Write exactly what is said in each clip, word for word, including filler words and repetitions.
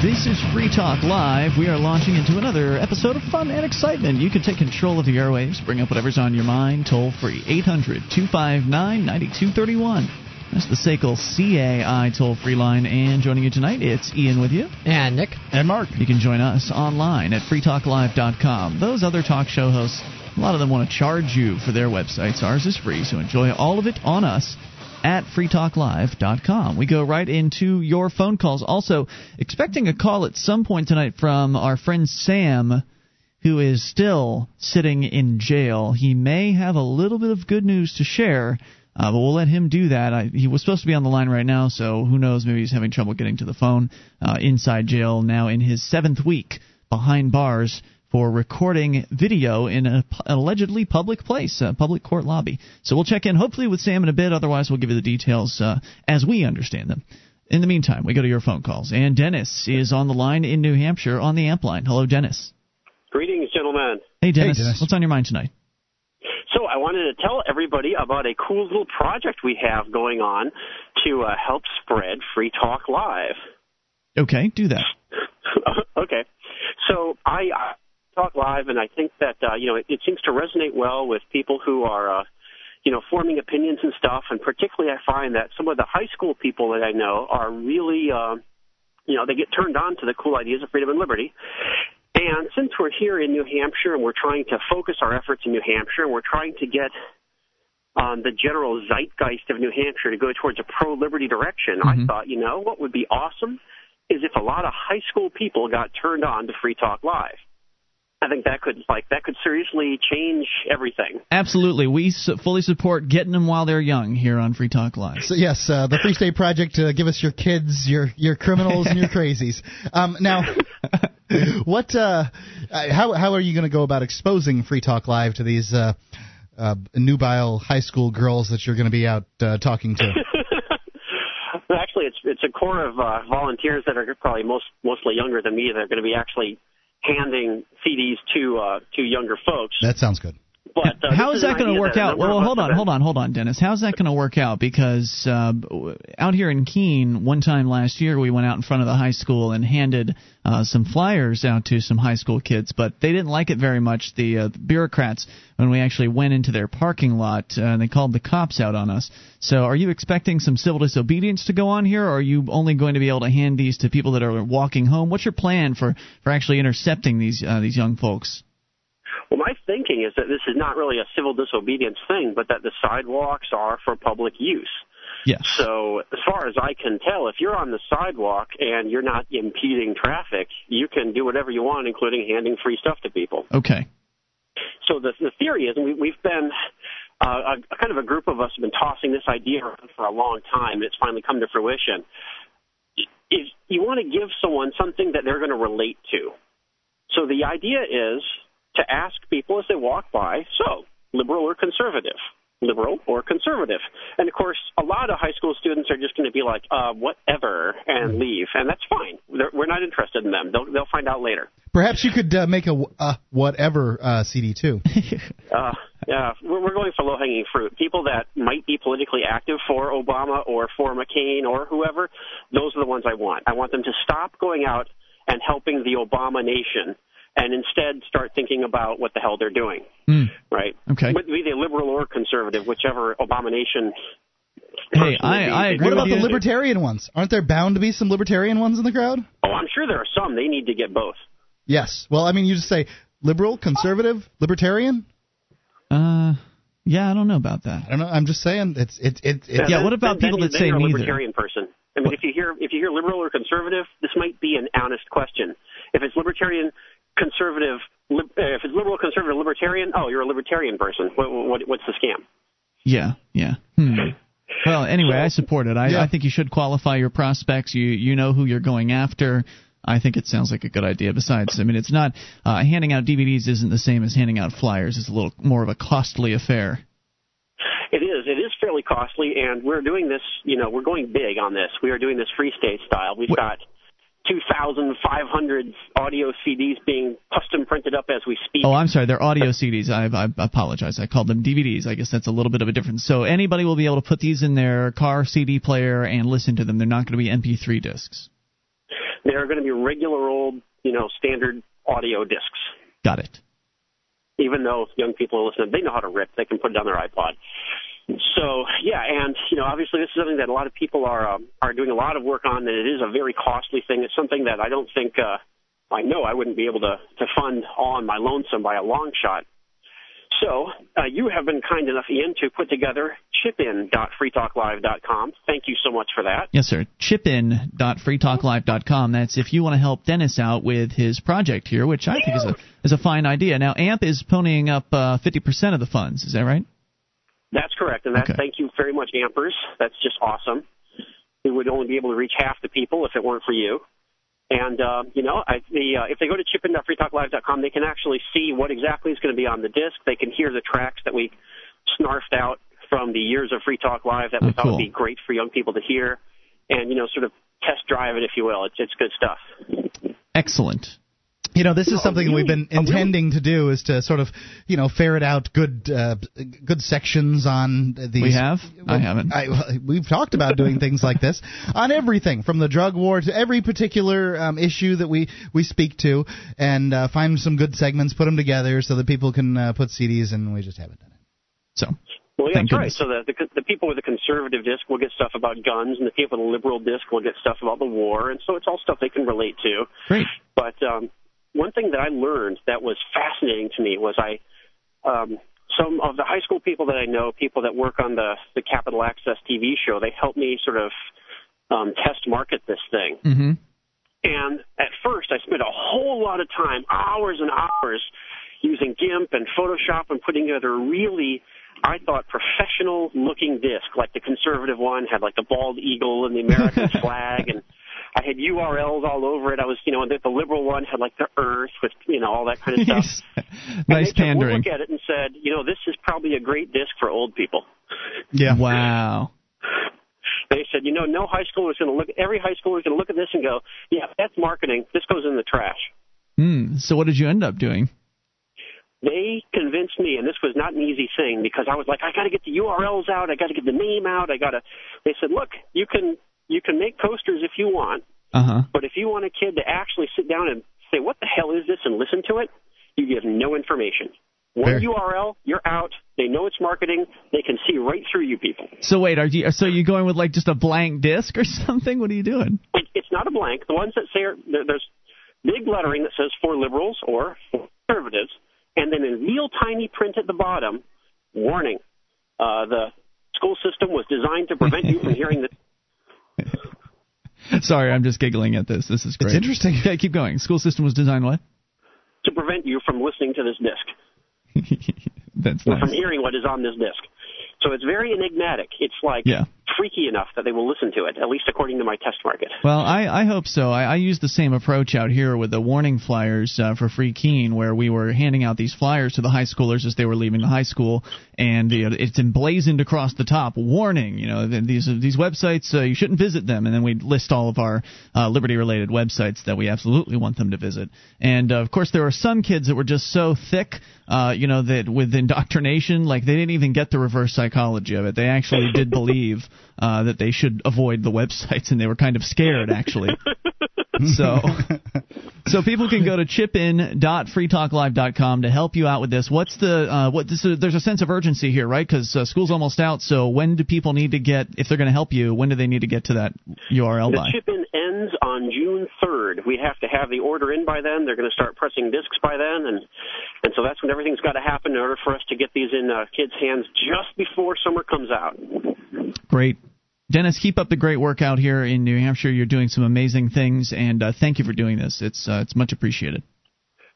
This is Free Talk Live. We are launching into another episode of fun and excitement. You can take control of the airwaves, bring up whatever's on your mind, toll free, eight hundred two five nine nine two three one. That's the Sakel C A I toll-free line. And joining you tonight, it's Ian with you. And Nick. And Mark. You can join us online at free talk live dot com. Those other talk show hosts, a lot of them want to charge you for their websites. Ours is free, so enjoy all of it on us at free talk live dot com. We go right into your phone calls. Also, expecting a call at some point tonight from our friend Sam, who is still sitting in jail. He may have a little bit of good news to share, uh, but we'll let him do that. I, he was supposed to be on the line right now, so who knows? Maybe he's having trouble getting to the phone. Uh, inside jail now in his seventh week behind bars for recording video in an allegedly public place, a public court lobby. So we'll check in hopefully with Sam in a bit. Otherwise, we'll give you the details uh, as we understand them. In the meantime, we go to your phone calls. And Dennis is on the line in New Hampshire on the amp line. Hello, Dennis. Greetings, gentlemen. Hey, Dennis. Hey, Dennis. What's on your mind tonight? So I wanted to tell everybody about a cool little project we have going on to uh, help spread Free Talk Live. Okay, do that. Okay. So I... I Talk Live, and I think that uh, you know it, it seems to resonate well with people who are, uh, you know, forming opinions and stuff. And particularly, I find that some of the high school people that I know are really, uh, you know, they get turned on to the cool ideas of freedom and liberty. And since we're here in New Hampshire, and we're trying to focus our efforts in New Hampshire, and we're trying to get um, the general zeitgeist of New Hampshire to go towards a pro-liberty direction, mm-hmm. I thought, you know, what would be awesome is if a lot of high school people got turned on to Free Talk Live. I think that could like that could seriously change everything. Absolutely. We su- fully support getting them while they're young here on Free Talk Live. So, yes, uh, the Free State Project, uh, give us your kids, your your criminals, and your crazies. Um, now, what? Uh, how how are you going to go about exposing Free Talk Live to these uh, uh, nubile high school girls that you're going to be out uh, talking to? Actually, it's it's a core of uh, volunteers that are probably most mostly younger than me. They're going to be actually handing C Ds to uh, to younger folks. That sounds good. But uh, how is that going to work out? Well, hold on, hold on, hold on, Dennis. How's that going to work out? Because uh, out here in Keene, one time last year, we went out in front of the high school and handed uh, some flyers out to some high school kids, but they didn't like it very much. The, uh, the bureaucrats, when we actually went into their parking lot, uh, and they called the cops out on us. So, are you expecting some civil disobedience to go on here, or are you only going to be able to hand these to people that are walking home? What's your plan for, for actually intercepting these uh, these young folks? Well, my thinking is that this is not really a civil disobedience thing, but that the sidewalks are for public use. Yes. So as far as I can tell, if you're on the sidewalk and you're not impeding traffic, you can do whatever you want, including handing free stuff to people. Okay. So the, the theory is, and we, we've been uh, a, kind of a group of us have been tossing this idea around for a long time, and it's finally come to fruition. If you want to give someone something that they're going to relate to. So the idea is to ask people as they walk by, so, liberal or conservative? Liberal or conservative? And, of course, a lot of high school students are just going to be like, uh, whatever, and leave. And that's fine. They're, we're not interested in them. They'll, they'll find out later. Perhaps you could uh, make a uh, whatever uh, C D, too. uh, yeah, we're, we're going for low-hanging fruit. People that might be politically active for Obama or for McCain or whoever, those are the ones I want. I want them to stop going out and helping the Obama nation and instead start thinking about what the hell they're doing, mm. right? Okay. Whether they liberal or conservative, whichever abomination. Hey, I, I agree. What about the libertarian ones? Aren't there bound to be some libertarian ones in the crowd? Oh, I'm sure there are some. They need to get both. Yes. Well, I mean, you just say liberal, conservative, libertarian? Uh, yeah, I don't know about that. I don't know. I'm just saying it's it's it's. it's yeah. That, what about people that, that, that say neither? A libertarian person. I mean, what? if you hear if you hear liberal or conservative, this might be an honest question. If it's libertarian, conservative, li- if it's liberal, conservative, libertarian, oh, you're a libertarian person. What, what, what's the scam? Yeah, yeah. Hmm. Well, anyway, I support it. I, yeah. I think you should qualify your prospects. You you know who you're going after. I think it sounds like a good idea. Besides, I mean, it's not uh, handing out D V Ds isn't the same as handing out flyers. It's a little more of a costly affair. It is. It is fairly costly, and we're doing this. You know, we're going big on this. We are doing this free state style. We've what? got two thousand five hundred audio C Ds being custom printed up as we speak. Oh, I'm sorry. They're audio C Ds. I, I apologize. I called them D V Ds. I guess that's a little bit of a difference. So anybody will be able to put these in their car C D player and listen to them. They're not going to be M P three discs. They're going to be regular old, you know, standard audio discs. Got it. Even though young people are listening, they know how to rip. They can put it on their iPod. So, yeah, and, you know, obviously this is something that a lot of people are um, are doing a lot of work on, and it is a very costly thing. It's something that I don't think uh, – I know I wouldn't be able to, to fund on my lonesome by a long shot. So uh, you have been kind enough, Ian, to put together chip in dot free talk live dot com. Thank you so much for that. Yes, sir. chip in dot free talk live dot com. That's if you want to help Dennis out with his project here, which I think is a is a fine idea. Now, A M P is ponying up uh, fifty percent of the funds. Is that right? That's correct. And that, okay. Thank you very much, Ampers. That's just awesome. We would only be able to reach half the people if it weren't for you. And, uh, you know, I, the, uh, if they go to chip in dot free talk live dot com, they can actually see what exactly is going to be on the disc. They can hear the tracks that we snarfed out from the years of Free Talk Live that we oh, thought cool. would be great for young people to hear and, you know, sort of test drive it, if you will. It's, it's good stuff. Excellent. You know, this is something we've been intending to do, is to sort of, you know, ferret out good uh, good sections on these. We have? Well, I haven't. I, we've talked about doing things like this on everything, from the drug war to every particular um, issue that we, we speak to, and uh, find some good segments, put them together so that people can uh, put C Ds, and we just haven't done it. So. Well, yeah, that's right. So the, the the people with the conservative disc will get stuff about guns, and the people with the liberal disc will get stuff about the war, and so it's all stuff they can relate to. Great. But um, one thing that I learned that was fascinating to me was I um, some of the high school people that I know, people that work on the, the Capital Access T V show, they helped me sort of um, test market this thing. Mm-hmm. And at first I spent a whole lot of time, hours and hours, using GIMP and Photoshop and putting together a really, I thought, professional-looking disc, like the conservative one had like the bald eagle and the American flag, and I had U R Ls all over it. I was, you know, and the, the liberal one had like the Earth with, you know, all that kind of stuff. Nice pandering. And they took a look at it and said, you know, this is probably a great disc for old people. Yeah. Wow. They said, you know, no high schooler is going to look. Every high schooler is going to look at this and go, yeah, that's marketing. This goes in the trash. Mm, so what did you end up doing? They convinced me, and this was not an easy thing because I was like, I got to get the U R Ls out. I got to get the name out. I got to. They said, look, you can. You can make coasters if you want, uh-huh. but if you want a kid to actually sit down and say, what the hell is this, and listen to it, you give no information. One Fair. U R L, you're out. They know it's marketing. They can see right through you people. So wait, are you, so you're going with like just a blank disc or something? What are you doing? It, it's not a blank. The ones that say, are, there, there's big lettering that says for liberals or for conservatives, and then in real tiny print at the bottom, warning, uh, the school system was designed to prevent you from hearing the... Sorry, I'm just giggling at this. This is great. It's interesting. Okay, keep going. School system was designed what? To prevent you from listening to this disc. That's nice. From hearing what is on this disc. So it's very enigmatic. It's like yeah. freaky enough that they will listen to it, at least according to my test market. Well, I, I hope so. I, I used the same approach out here with the warning flyers uh, for Free Keene, where we were handing out these flyers to the high schoolers as they were leaving the high school, and you know, it's emblazoned across the top, warning, you know, these these websites, uh, you shouldn't visit them, and then we'd list all of our uh, liberty-related websites that we absolutely want them to visit. And, uh, of course, there were some kids that were just so thick, uh, you know, that with indoctrination, like they didn't even get the reverse psychology. Psychology of it. They actually did believe uh, that they should avoid the websites, and they were kind of scared, actually. So so people can go to chip in dot free talk live dot com to help you out with this. What's the uh, what? This is, there's a sense of urgency here, right? Because uh, school's almost out, so when do people need to get, if they're going to help you, when do they need to get to that U R L by? The chip-in ends on June third. We have to have the order in by then. They're going to start pressing discs by then, and, and so that's when everything's got to happen in order for us to get these in uh, kids' hands just before summer comes out. Great. Dennis, keep up the great work out here in New Hampshire. You're doing some amazing things, and uh, thank you for doing this. It's uh, it's much appreciated.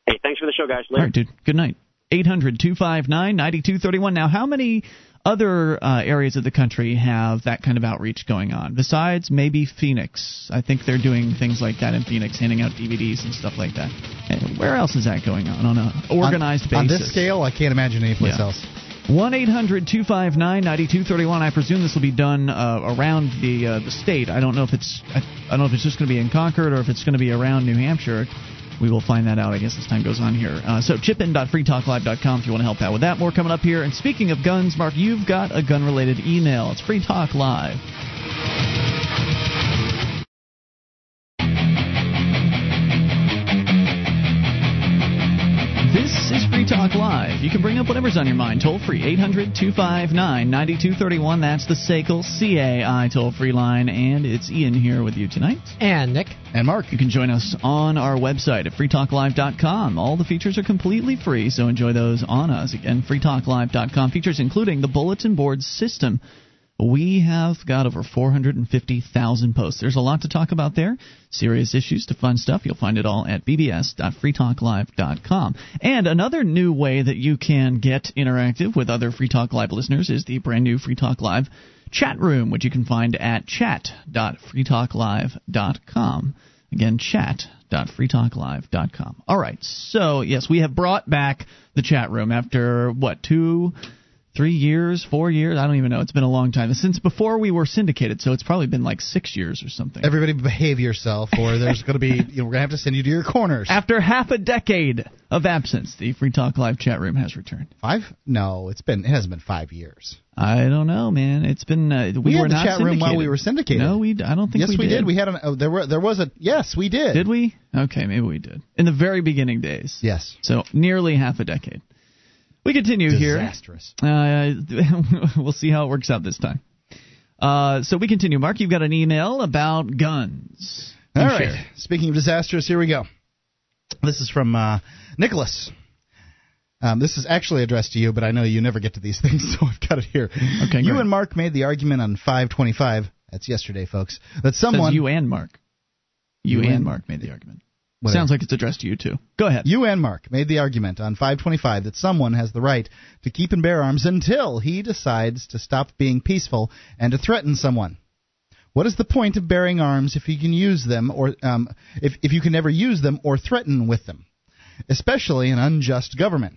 Hey, thanks for the show, guys. Later. All right, dude. Good night. eight hundred two five nine nine two three one. Now, how many other uh, areas of the country have that kind of outreach going on besides maybe Phoenix? I think they're doing things like that in Phoenix, handing out D V Ds and stuff like that. And where else is that going on on an organized on, basis? On this scale, I can't imagine anyplace yeah. else. one eight hundred two five nine nine two three one. I presume this will be done uh, around the uh, the state. I don't know if it's I, I don't know if it's just going to be in Concord or if it's going to be around New Hampshire. We will find that out, I guess, as time goes on here. Uh, so chip in dot free talk live dot com if you want to help out with that. More coming up here. And speaking of guns, Mark, you've got a gun-related email. It's Free Talk Live. Talk Live. You can bring up whatever's on your mind. Toll free, eight hundred, two five nine, nine two three one. That's the Sakel C A I toll-free line. And it's Ian here with you tonight. And Nick. And Mark. You can join us on our website at free talk live dot com. All the features are completely free, so enjoy those on us. Again, free talk live dot com. Features including the bulletin board system. We have got over four hundred fifty thousand posts. There's a lot to talk about there. Serious issues to fun stuff. You'll find it all at b b s dot free talk live dot com. And another new way that you can get interactive with other Free Talk Live listeners is the brand new Free Talk Live chat room, which you can find at chat dot free talk live dot com. Again, chat dot free talk live dot com. All right. So, yes, we have brought back the chat room after, what, two... Three years, four years, I don't even know. It's been a long time. Since before we were syndicated, so it's probably been like six years or something. Everybody behave yourself, or there's going to be, you know, we're going to have to send you to your corners. After half a decade of absence, the Free Talk Live chat room has returned. Five? No, it's been, it hasn't been five years. I don't know, man. It's been, uh, we, we were not syndicated. We had the chat room while we were syndicated. No, we, I don't think yes, we, we did. Yes, we did. We had an, uh, there were, there was a, yes, we did. Did we? Okay, maybe we did. In the very beginning days. Yes. So nearly half a decade. We continue Disastrous. here. Disastrous. Uh, we'll see how it works out this time. Uh, so we continue. Mark, you've got an email about guns. All right. Share. Speaking of disastrous, here we go. This is from uh, Nicholas. Um, this is actually addressed to you, but I know you never get to these things, so I've got it here. Okay. You great. And Mark made the argument on five twenty-five. That's yesterday, folks. That someone. Says you and Mark. You, you and, and Mark made the argument. Whatever. Sounds like it's addressed to you, too. Go ahead. You and Mark made the argument on five twenty-five that someone has the right to keep and bear arms until he decides to stop being peaceful and to threaten someone. What is the point of bearing arms if you can use them or um, if, if you can never use them or threaten with them, especially an unjust government?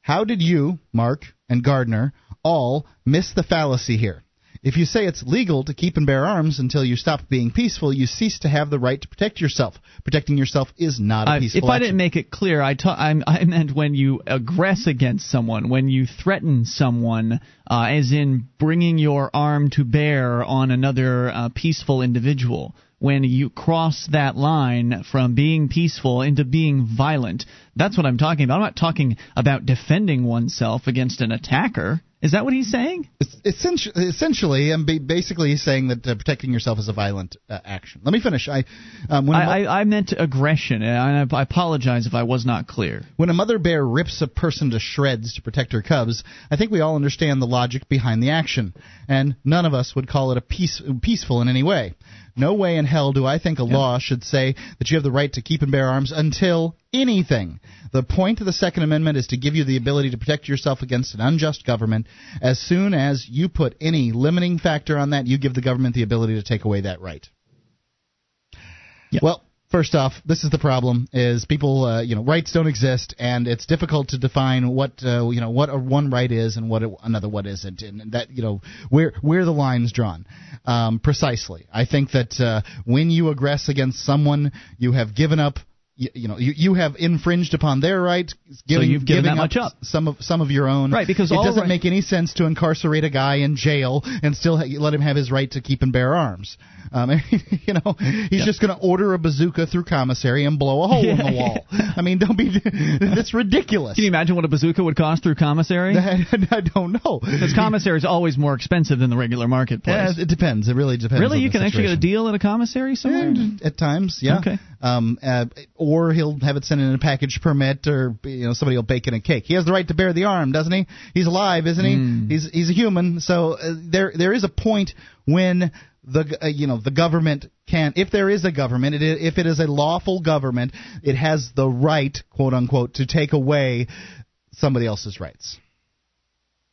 How did you, Mark, and Gardner all miss the fallacy here? If you say it's legal to keep and bear arms until you stop being peaceful, you cease to have the right to protect yourself. Protecting yourself is not a peaceful action. If I action. didn't make it clear, I, ta- I meant when you aggress against someone, when you threaten someone, uh, as in bringing your arm to bear on another uh, peaceful individual. When you cross that line from being peaceful into being violent, that's what I'm talking about. I'm not talking about defending oneself against an attacker. Is that what he's saying? Essentially, essentially and basically he's saying that uh, protecting yourself is a violent uh, action. Let me finish. I, um, when I, mo- I, I meant aggression, and I, I apologize if I was not clear. When a mother bear rips a person to shreds to protect her cubs, I think we all understand the logic behind the action, and none of us would call it a peace, peaceful in any way. No way in hell do I think a yeah. law should say that you have the right to keep and bear arms until anything. The point of the Second Amendment is to give you the ability to protect yourself against an unjust government. As soon as you put any limiting factor on that, you give the government the ability to take away that right. Yeah. Well, first off, this is the problem: is people, uh, you know, rights don't exist, and it's difficult to define what, uh, you know, what a one right is and what a, another what isn't, and that, you know, where where the line's drawn. Um, precisely, I think that uh, when you aggress against someone, you have given up. You, you know, you, you have infringed upon their rights, giving, so you've given giving that up, much up some of some of your own. Right, because it all doesn't right. make any sense to incarcerate a guy in jail and still ha- let him have his right to keep and bear arms. Um, you know, he's yeah. just going to order a bazooka through commissary and blow a hole yeah, in the wall. Yeah. I mean, don't be. That's ridiculous. Can you imagine what a bazooka would cost through commissary? I, I don't know. Because commissary is always more expensive than the regular marketplace. Yeah, it depends. It really depends. Really, on you the can situation. actually get a deal at a commissary somewhere. And, at times, yeah. Okay. Um, uh, or he'll have it sent in a package permit, or you know somebody will bake in a cake. He has the right to bear the arm, doesn't he? He's alive, isn't he? Mm. He's he's a human, so uh, there there is a point when the uh, you know the government can, if there is a government, it, if it is a lawful government, it has the right, quote unquote, to take away somebody else's rights.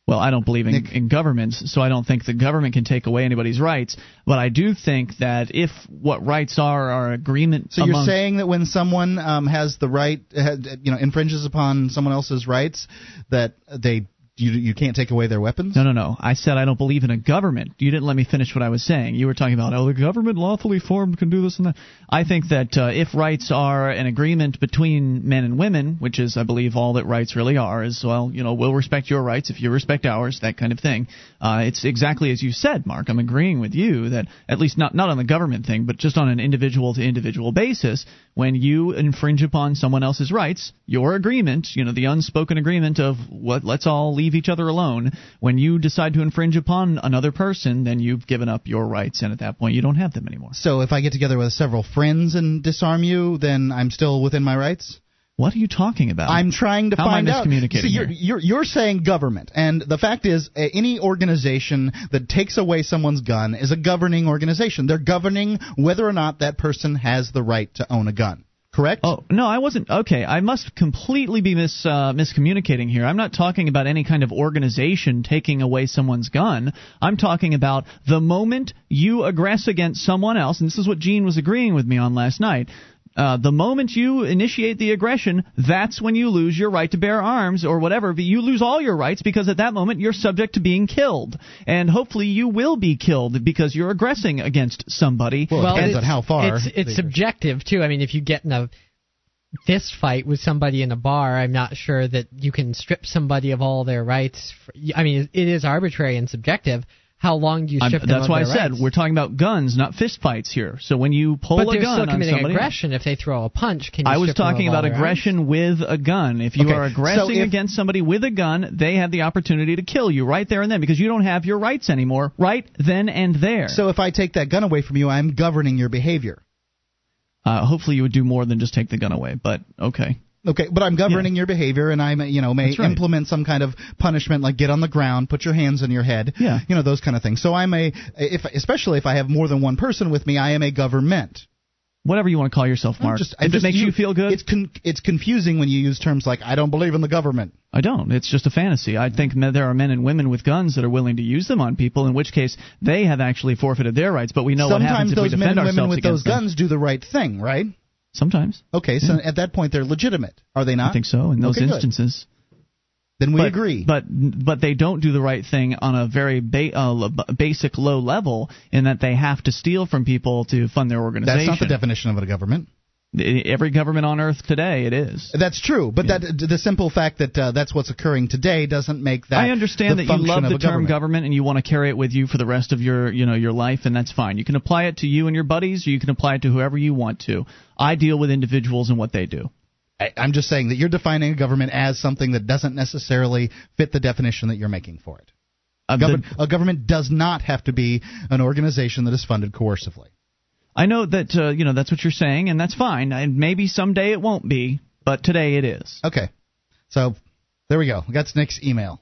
Well, I don't believe in, Nick, in governments, so I don't think the government can take away anybody's rights. But I do think that if what rights are are agreement. So among, you're saying that when someone um, has the right, you know, infringes upon someone else's rights, that they you you can't take away their weapons? No, no, no. I said I don't believe in a government. You didn't let me finish what I was saying. You were talking about, oh, the government lawfully formed can do this and that. I think that uh, if rights are an agreement between men and women, which is, I believe, all that rights really are, is, well, you know, we'll respect your rights if you respect ours, that kind of thing. Uh, it's exactly as you said, Mark. I'm agreeing with you that, at least not, not on the government thing, but just on an individual-to-individual basis, when you infringe upon someone else's rights, your agreement, you know, the unspoken agreement of what let's all leave each other alone, when you decide to infringe upon another person, then you've given up your rights, and at that point you don't have them anymore. So if I get together with several friends and disarm you, then I'm still within my rights? What are you talking about? I'm trying to How find out. How am I miscommunicating? So you're, you're, you're saying government, and the fact is any organization that takes away someone's gun is a governing organization. They're governing whether or not that person has the right to own a gun. Correct? Oh, no, I wasn't. Okay, I must completely be mis, uh, miscommunicating here. I'm not talking about any kind of organization taking away someone's gun. I'm talking about the moment you aggress against someone else, and this is what Gene was agreeing with me on last night. Uh, the moment you initiate the aggression, that's when you lose your right to bear arms or whatever. But you lose all your rights because at that moment you're subject to being killed. And hopefully you will be killed because you're aggressing against somebody. Well, well it depends on how far. It's, it's subjective, too. I mean, if you get in a fist fight with somebody in a bar, I'm not sure that you can strip somebody of all their rights. For, I mean, it is arbitrary and subjective. How long do you shift them? That's why I said we're talking about guns, not fist fights here. So when you pull a gun on somebody, but they're still committing aggression if they throw a punch. Can you shift them? I was talking about aggression with a gun. If you are aggressing against somebody with a gun, they have the opportunity to kill you right there and then because you don't have your rights anymore right then and there. So if I take that gun away from you, I'm governing your behavior. Uh, hopefully you would do more than just take the gun away, but okay. Okay, but I'm governing yeah. your behavior, and I may, you know, may right. implement some kind of punishment, like get on the ground, put your hands on your head, yeah. you know, those kind of things. So I may, if especially if I have more than one person with me, I am a government. Whatever you want to call yourself, Mark. Just, if just, it makes you, you feel good. It's con- it's confusing when you use terms like, I don't believe in the government. I don't. It's just a fantasy. I think there are men and women with guns that are willing to use them on people, in which case they have actually forfeited their rights, but we know Sometimes what happens if we defend ourselves against them. Sometimes those men and women with those guns do the right thing, right? Sometimes. Okay, so yeah. at that point they're legitimate, are they not? I think so, in those okay, instances. Good. Then we but, agree. But but they don't do the right thing on a very ba- uh, basic low level in that they have to steal from people to fund their organization. That's not the definition of a government. Every government on earth today, it is. That's true, but yeah. that the simple fact that uh, that's what's occurring today doesn't make that. I understand that you love the term government. government and you want to carry it with you for the rest of your, you know, your life, and that's fine. You can apply it to you and your buddies, or you can apply it to whoever you want to. I deal with individuals and what they do. I, I'm just saying that you're defining a government as something that doesn't necessarily fit the definition that you're making for it. A, Gover- the, a government does not have to be an organization that is funded coercively. I know that, uh, you know, that's what you're saying, and that's fine. And maybe someday it won't be, but today it is. Okay. So there we go. We got Nick's email.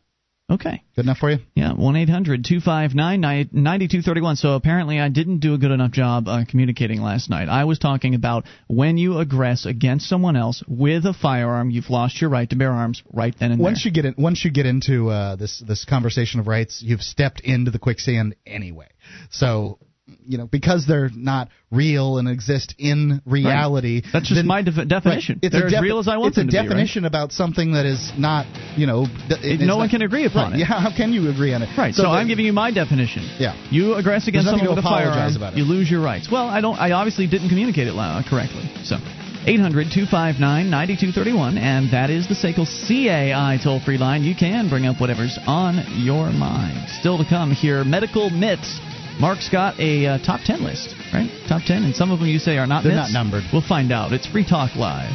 Okay. Good enough for you? Yeah, one eight hundred two five nine nine two three one. So apparently I didn't do a good enough job uh, communicating last night. I was talking about when you aggress against someone else with a firearm, you've lost your right to bear arms right then and once there. You get in, once you get into uh, this, this conversation of rights, you've stepped into the quicksand anyway. So... You know, because they're not real and exist in reality. Right. That's just then, my de- definition. Right. It's they're a defi- as real as I want them to be. It's a definition right? about something that is not, you know... It, no not, one can agree upon right. it. Yeah, how can you agree on it? Right, so, so I'm giving you my definition. Yeah. You aggress against someone with a firearm, about it. You lose your rights. Well, I don't. I obviously didn't communicate it correctly, so... eight hundred two five nine nine two three one, and that is the Sakel C A I toll-free line. You can bring up whatever's on your mind. Still to come here, medical myths. Mark's got a uh, top ten list, right? Top ten, and some of them you say are not They're myths. Not numbered. We'll find out. It's Free Talk Live.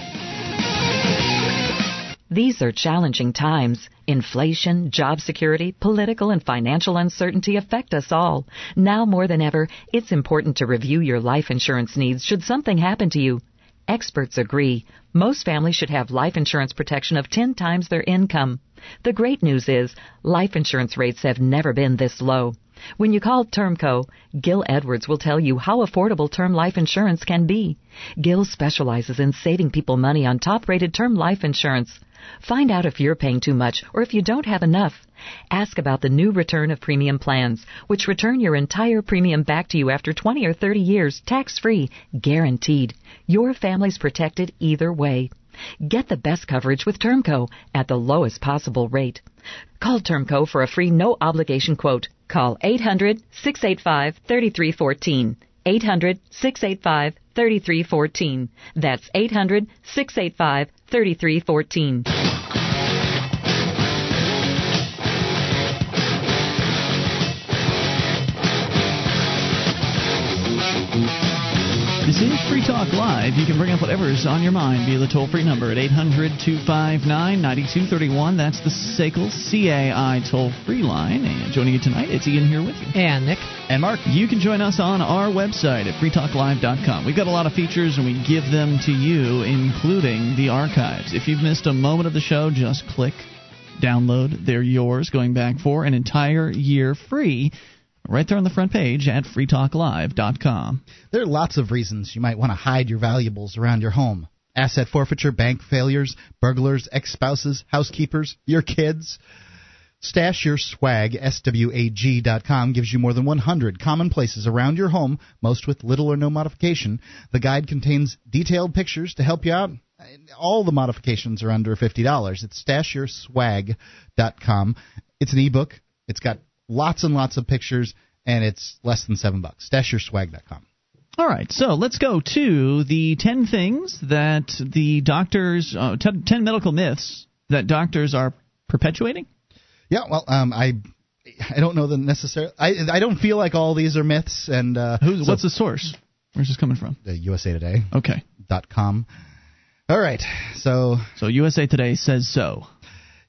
These are challenging times. Inflation, job security, political and financial uncertainty affect us all. Now more than ever, it's important to review your life insurance needs should something happen to you. Experts agree. Most families should have life insurance protection of ten times their income. The great news is life insurance rates have never been this low. When you call Termco, Gil Edwards will tell you how affordable term life insurance can be. Gil specializes in saving people money on top-rated term life insurance. Find out if you're paying too much or if you don't have enough. Ask about the new return of premium plans, which return your entire premium back to you after twenty or thirty years, tax-free, guaranteed. Your family's protected either way. Get the best coverage with Termco at the lowest possible rate. Call Termco for a free no-obligation quote. Call eight hundred six eight five three three one four, eight hundred six eight five three three one four. That's eight hundred six eight five three three one four. This is Free Talk Live. You can bring up whatever is on your mind via the toll-free number at eight hundred, two five nine, nine two three one. That's the Sakel C A I toll-free line. And joining you tonight, it's Ian here with you. And Nick. And Mark. You can join us on our website at free talk live dot com. We've got a lot of features, and we give them to you, including the archives. If you've missed a moment of the show, just click download. They're yours, going back for an entire year free. Right there on the front page at free talk live dot com. There are lots of reasons you might want to hide your valuables around your home. Asset forfeiture, bank failures, burglars, ex-spouses, housekeepers, your kids. Stash Your Swag, S W A G dot com, gives you more than one hundred common places around your home, most with little or no modification. The guide contains detailed pictures to help you out. All the modifications are under fifty dollars. It's stash your swag dot com. It's an ebook. It's got lots and lots of pictures, and it's less than seven bucks. stash your swag dot com. All right, so let's go to the ten things that the doctors, uh, ten, ten medical myths that doctors are perpetuating. Yeah, well, um, I, I don't know the necessary. I, I don't feel like all these are myths. And uh, Who's, so, what's the source? Where's this coming from? The U S A Today. Okay. Dot com. All right, so so U S A Today says so.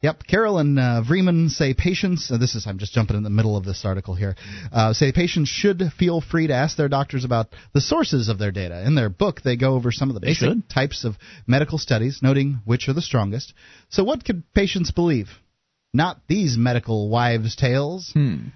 Yep. Carol and uh, Vreeman say patients, uh, this is, I'm just jumping in the middle of this article here, uh, say patients should feel free to ask their doctors about the sources of their data. In their book, they go over some of the basic types of medical studies, noting which are the strongest. So what could patients believe? Not these medical wives' tales. Hmm.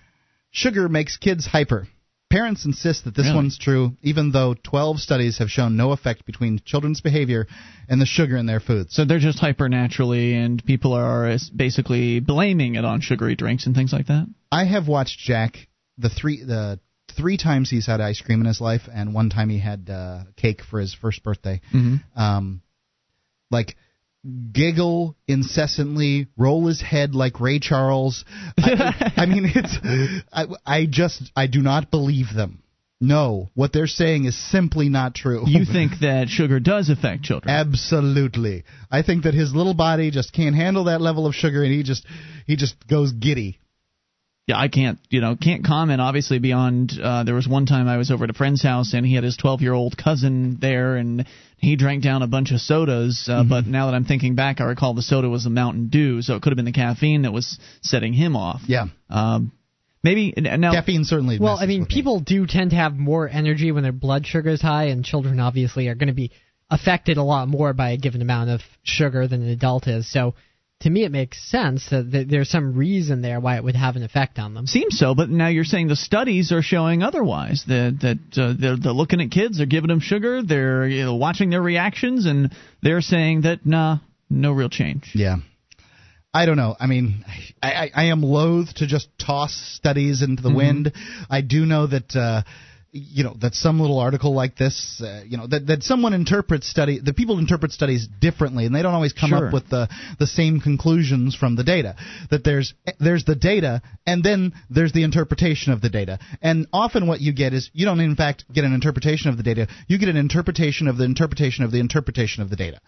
Sugar makes kids hyper. Parents insist that this really? one's true, even though twelve studies have shown no effect between children's behavior and the sugar in their foods. So they're just hyper naturally, and people are basically blaming it on sugary drinks and things like that? I have watched Jack the three the three times he's had ice cream in his life, and one time he had uh, cake for his first birthday. Mm-hmm. Um, like... giggle incessantly, roll his head like Ray Charles. I, I mean, it's. I, I just. I do not believe them. No, what they're saying is simply not true. You think that sugar does affect children? Absolutely. I think that his little body just can't handle that level of sugar, and he just he just goes giddy. Yeah, I can't, you know, can't comment, obviously, beyond uh, there was one time I was over at a friend's house, and he had his twelve-year-old cousin there, and he drank down a bunch of sodas. Uh, mm-hmm. But now that I'm thinking back, I recall the soda was a Mountain Dew, so it could have been the caffeine that was setting him off. Yeah. Um, maybe now caffeine certainly. Well, I mean, people do tend to have more energy when their blood sugar is high, and children obviously are going to be affected a lot more by a given amount of sugar than an adult is. So. To me, it makes sense that there's some reason there why it would have an effect on them. Seems so, but now you're saying the studies are showing otherwise. That that uh, they're, they're looking at kids, they're giving them sugar, they're you know, watching their reactions, and they're saying that nah, no real change. Yeah, I don't know. I mean, I, I, I am loath to just toss studies into the mm-hmm. wind. I do know that. Uh, You know, that some little article like this, uh, you know, that, that someone interprets study, that people interpret studies differently, and they don't always come sure. up with the, the same conclusions from the data. That there's there's the data, and then there's the interpretation of the data. And often what you get is you don't, in fact, get an interpretation of the data. You get an interpretation of the interpretation of the interpretation of the data.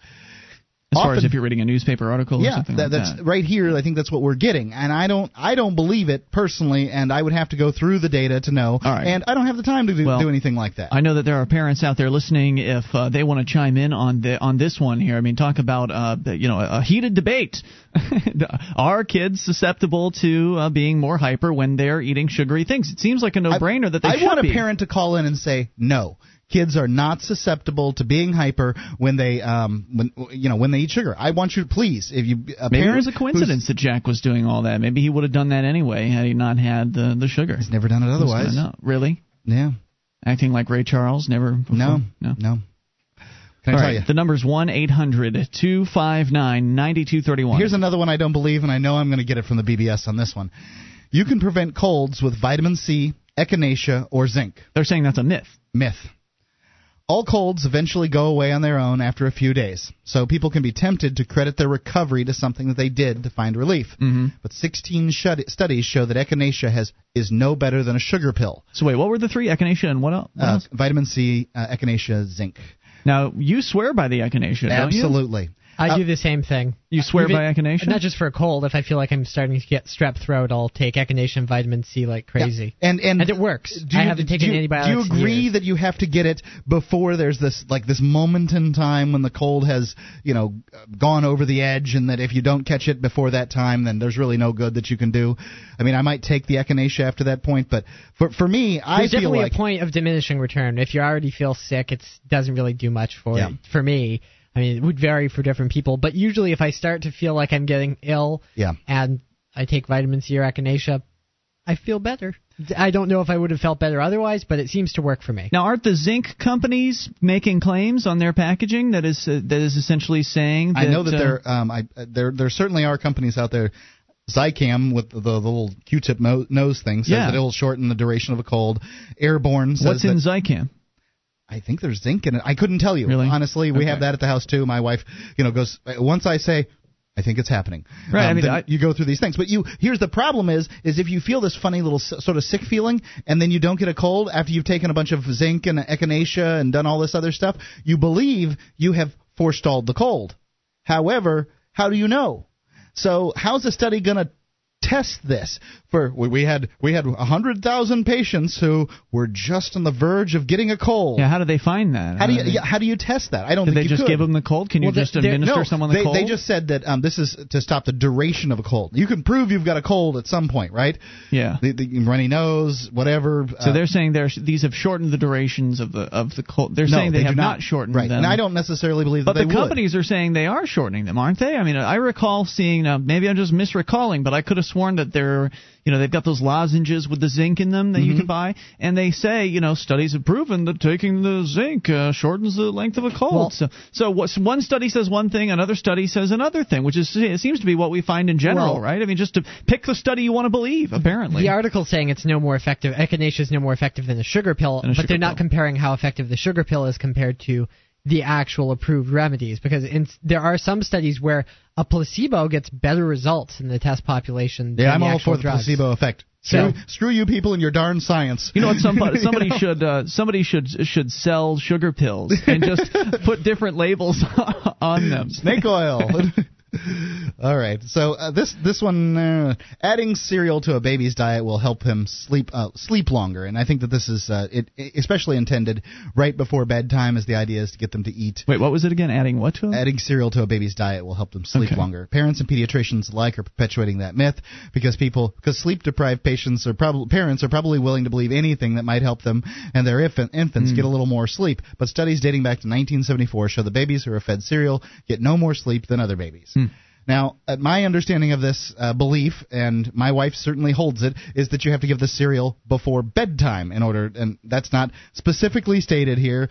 As often, far as if you're reading a newspaper article yeah, or something that, like that's, that. Right here, I think that's what we're getting. And I don't I don't believe it personally, and I would have to go through the data to know. All right. And I don't have the time to do, well, do anything like that. I know that there are parents out there listening if uh, they want to chime in on the, on this one here. I mean, talk about uh, you know a heated debate. Are kids susceptible to uh, being more hyper when they're eating sugary things? It seems like a no-brainer I, that they I should be. I want a parent to call in and say, no. Kids are not susceptible to being hyper when they, um, when you know, when they eat sugar. I want you, please, if you a maybe it was a coincidence that Jack was doing all that. Maybe he would have done that anyway had he not had the the sugar. He's never done it otherwise. No, really? Yeah. Acting like Ray Charles, never. Before? No, no, no. Can I all tell right. you? The number's one eight hundred, two five nine, nine two three one. Here's another one I don't believe, and I know I'm going to get it from the B B S on this one. You can prevent colds with vitamin C, echinacea, or zinc. They're saying that's a myth. Myth. All colds eventually go away on their own after a few days, so people can be tempted to credit their recovery to something that they did to find relief. Mm-hmm. But sixteen shud- studies show that echinacea has is no better than a sugar pill. So wait, what were the three? Echinacea and what else? What else? Uh, vitamin C, uh, echinacea, zinc. Now, you swear by the echinacea, don't you? Absolutely. I uh, do the same thing. You swear Even, by echinacea? Not just for a cold. If I feel like I'm starting to get strep throat, I'll take echinacea and vitamin C like crazy. Yeah. And, and, and it works. Do you, I haven't taken antibiotics. Do you agree that you have to get it before there's this like this moment in time when the cold has, you know, gone over the edge, and that if you don't catch it before that time, then there's really no good that you can do? I mean, I might take the echinacea after that point, but for for me, there's I feel like... There's definitely a point of diminishing return. If you already feel sick, it doesn't really do much for yeah. for me. I mean, it would vary for different people, but usually if I start to feel like I'm getting ill yeah. and I take vitamin C or echinacea, I feel better. I don't know if I would have felt better otherwise, but it seems to work for me. Now, aren't the zinc companies making claims on their packaging that is uh, that is essentially saying that... I know that uh, there, um, I, there, there certainly are companies out there. Zycam with the, the little Q-tip no, nose thing says yeah. that it will shorten the duration of a cold. Airborne says What's in that, Zycam? I think there's zinc in it. I couldn't tell you. Really? Honestly, we okay. have that at the house, too. My wife, you know, goes, once I say, I think it's happening. Right. Um, I mean, I, you go through these things. But you here's the problem is, is if you feel this funny little s- sort of sick feeling and then you don't get a cold after you've taken a bunch of zinc and echinacea and done all this other stuff, you believe you have forestalled the cold. However, how do you know? So how's the study going to test this? For we had we had one hundred thousand patients who were just on the verge of getting a cold. Yeah, how do they find that? How do you yeah, how do you test that? I don't Did think you could. Did they just give them the cold? Can well, you they, just administer no, someone the they, cold? They just said that um, this is to stop the duration of a cold. You can prove you've got a cold at some point, right? Yeah. The, the runny nose, whatever. So uh, they're saying they're, these have shortened the durations of the of the cold. They're no, saying they, they have not, not shortened right. them. And I don't necessarily believe that but they would. But the companies are saying they are shortening them, aren't they? I mean, I recall seeing, uh, maybe I'm just misrecalling, but I could have sworn that they're... You know, they've got those lozenges with the zinc in them that mm-hmm. you can buy, and they say, you know, studies have proven that taking the zinc uh, shortens the length of a cold. Well, so so what, one study says one thing, another study says another thing, which is it seems to be what we find in general, well, right? I mean, just to pick the study you want to believe, apparently. The article saying it's no more effective, echinacea is no more effective than a sugar pill, but sugar they're pill. not comparing how effective the sugar pill is compared to the actual approved remedies, because in, there are some studies where a placebo gets better results in the test population than yeah, I'm the all for the drugs. placebo effect. So screw, screw you people and your darn science. You know what? Somebody, somebody you know? should uh, somebody should should sell sugar pills and just put different labels on them. Snake oil. All right. So uh, this this one, uh, adding cereal to a baby's diet will help him sleep uh, sleep longer, and I think that this is uh, it, especially intended right before bedtime, as the idea is to get them to eat. Wait, what was it again? Adding what to them? Adding cereal to a baby's diet will help them sleep okay. longer. Parents and pediatricians alike are perpetuating that myth because people because sleep deprived patients are probably parents are probably willing to believe anything that might help them and their infant, infants mm. get a little more sleep. But studies dating back to nineteen seventy-four show the babies who are fed cereal get no more sleep than other babies. Mm. Now, uh, my understanding of this uh, belief, and my wife certainly holds it, is that you have to give the cereal before bedtime in order, and that's not specifically stated here.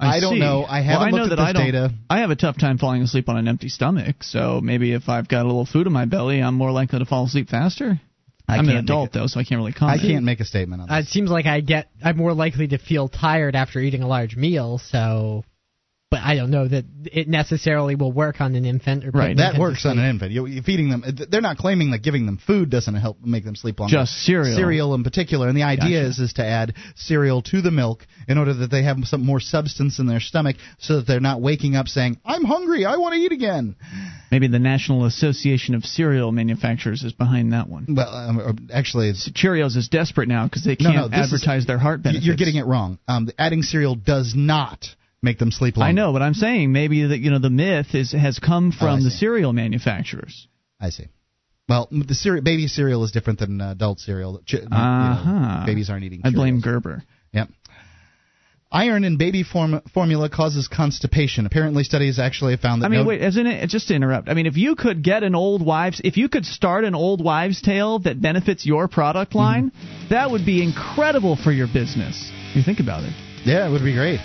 I, I don't see. know. I haven't well, I looked at this I data. I have a tough time falling asleep on an empty stomach, so maybe if I've got a little food in my belly, I'm more likely to fall asleep faster. I I'm an adult, though, so I can't really comment. I can't make a statement on this. Uh, it seems like I get, I'm more likely to feel tired after eating a large meal, so... But I don't know that it necessarily will work on an infant. Or right, that works on an infant. You're feeding them. They're not claiming that giving them food doesn't help make them sleep longer. Just cereal. Cereal in particular. And the idea gotcha. is is to add cereal to the milk in order that they have some more substance in their stomach so that they're not waking up saying, I'm hungry, I want to eat again. Maybe the National Association of Cereal Manufacturers is behind that one. Well, um, actually... It's, Cheerios is desperate now because they can't no, no, advertise is, their heart benefits. You're getting it wrong. Um, adding cereal does not... make them sleep longer. I know, but I'm saying maybe that you know the myth is has come from oh, the cereal manufacturers. I see. Well, the cereal, baby cereal is different than adult cereal. Ch- uh-huh. You know, babies aren't eating. Cereals. I blame Gerber. Yep. Iron in baby form- formula causes constipation. Apparently, studies actually have found that. I mean, no wait, isn't it? Just to interrupt. I mean, if you could get an old wives, if you could start an old wives' tale that benefits your product line, mm-hmm. that would be incredible for your business. You think about it. Yeah, it would be great.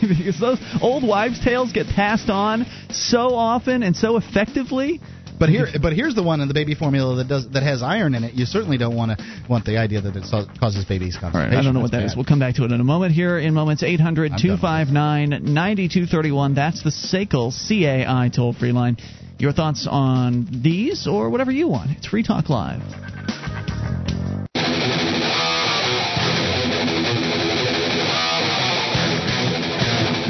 Because those old wives' tales get passed on so often and so effectively. But here, but here's the one in the baby formula that does that has iron in it. You certainly don't want to want the idea that it so, causes babies constipation. Right, I don't know That's what that bad. is. We'll come back to it in a moment. Here in moments, eight hundred, two five nine, nine two three one. That's the Sakel C A I toll-free line. Your thoughts on these or whatever you want. It's Free Talk Live.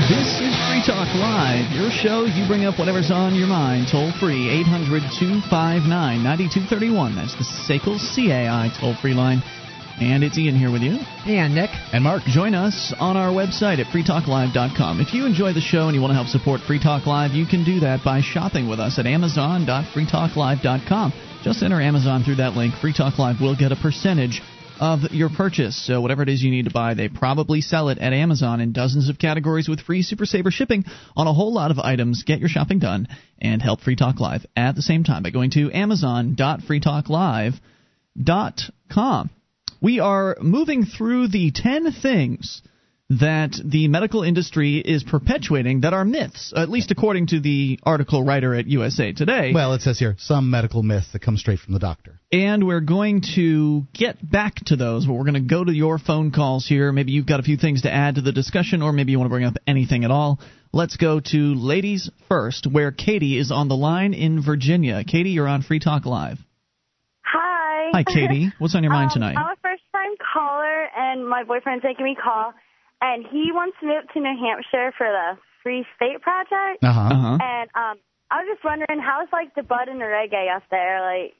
This is Free Talk Live, your show. You bring up whatever's on your mind. Toll free, eight hundred, two five nine, nine two three one. That's the Sakel C A I toll-free line. And it's Ian here with you. And Nick. And Mark. Join us on our website at free talk live dot com. If you enjoy the show and you want to help support Free Talk Live, you can do that by shopping with us at amazon dot free talk live dot com. Just enter Amazon through that link. Free Talk Live will get a percentage of your purchase. So whatever it is you need to buy, they probably sell it at Amazon in dozens of categories with free Super Saver shipping on a whole lot of items. Get your shopping done and help Free Talk Live at the same time by going to amazon dot free talk live dot com. We are moving through the ten things that the medical industry is perpetuating that are myths, at least according to the article writer at U S A Today. Well, it says here, some medical myths that come straight from the doctor. And we're going to get back to those, but we're going to go to your phone calls here. Maybe you've got a few things to add to the discussion, or maybe you want to bring up anything at all. Let's go to Ladies First, where Katie is on the line in Virginia. Katie, you're on Free Talk Live. Hi. Hi, Katie. What's on your mind um, tonight? I'm a first-time caller, and my boyfriend's making me call. And he wants to move to New Hampshire for the Free State Project. Uh-huh. uh-huh. And um, I was just wondering, how's, like, the bud and the reggae up there? Like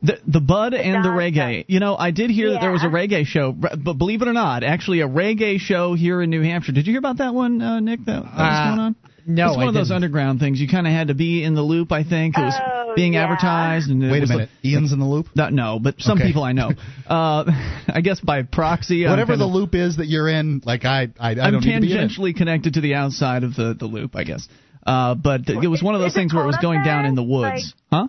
The the bud the and the reggae. You know, I did hear yeah. that there was a reggae show, but believe it or not, actually a reggae show here in New Hampshire. Did you hear about that one, uh, Nick, that, that was uh, going on? No, it's one I of those didn't. Underground things. You kind of had to be in the loop, I think. It was oh, being yeah. advertised. And Wait a minute. Like, Ian's in the loop? Not, no, but some okay. people I know. Uh, I guess by proxy. Whatever kinda, the loop is that you're in, like I, I, I don't need to be in. I'm tangentially connected to the outside of the, the loop, I guess. Uh, but it was one of those things where it was going down in the woods. Like, huh?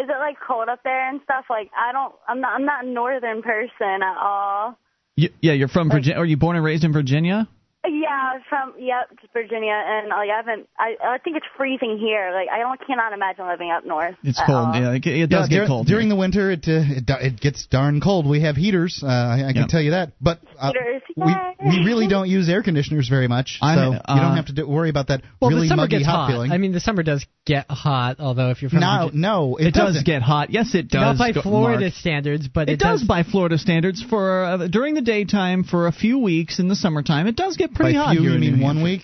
Is it, like, cold up there and stuff? Like, I don't – I'm not I'm not a northern person at all. You, yeah, you're from like, Virginia. Are you born and raised in Virginia? Yeah, I'm from – yep, Virginia. And, like, I haven't – I think it's freezing here. Like, I don't, cannot imagine living up north. It's cold. All. Yeah, it, it does yeah, get dur- cold. During here. the winter, it, uh, it it gets darn cold. We have heaters. Uh, I, I can yeah. tell you that. But uh, heaters, yeah. we, we really don't use air conditioners very much, so uh, you don't have to do, worry about that well, really the muggy, hot, hot feeling. I mean, the summer does get hot, although if you're from No, Virginia, no, it, it does get hot. Yes, it does. Not by Florida Mark. standards, but it, it does, does by Florida standards for uh, during the daytime for a few weeks in the summertime. It does get pretty by hot. Few, here you mean one week?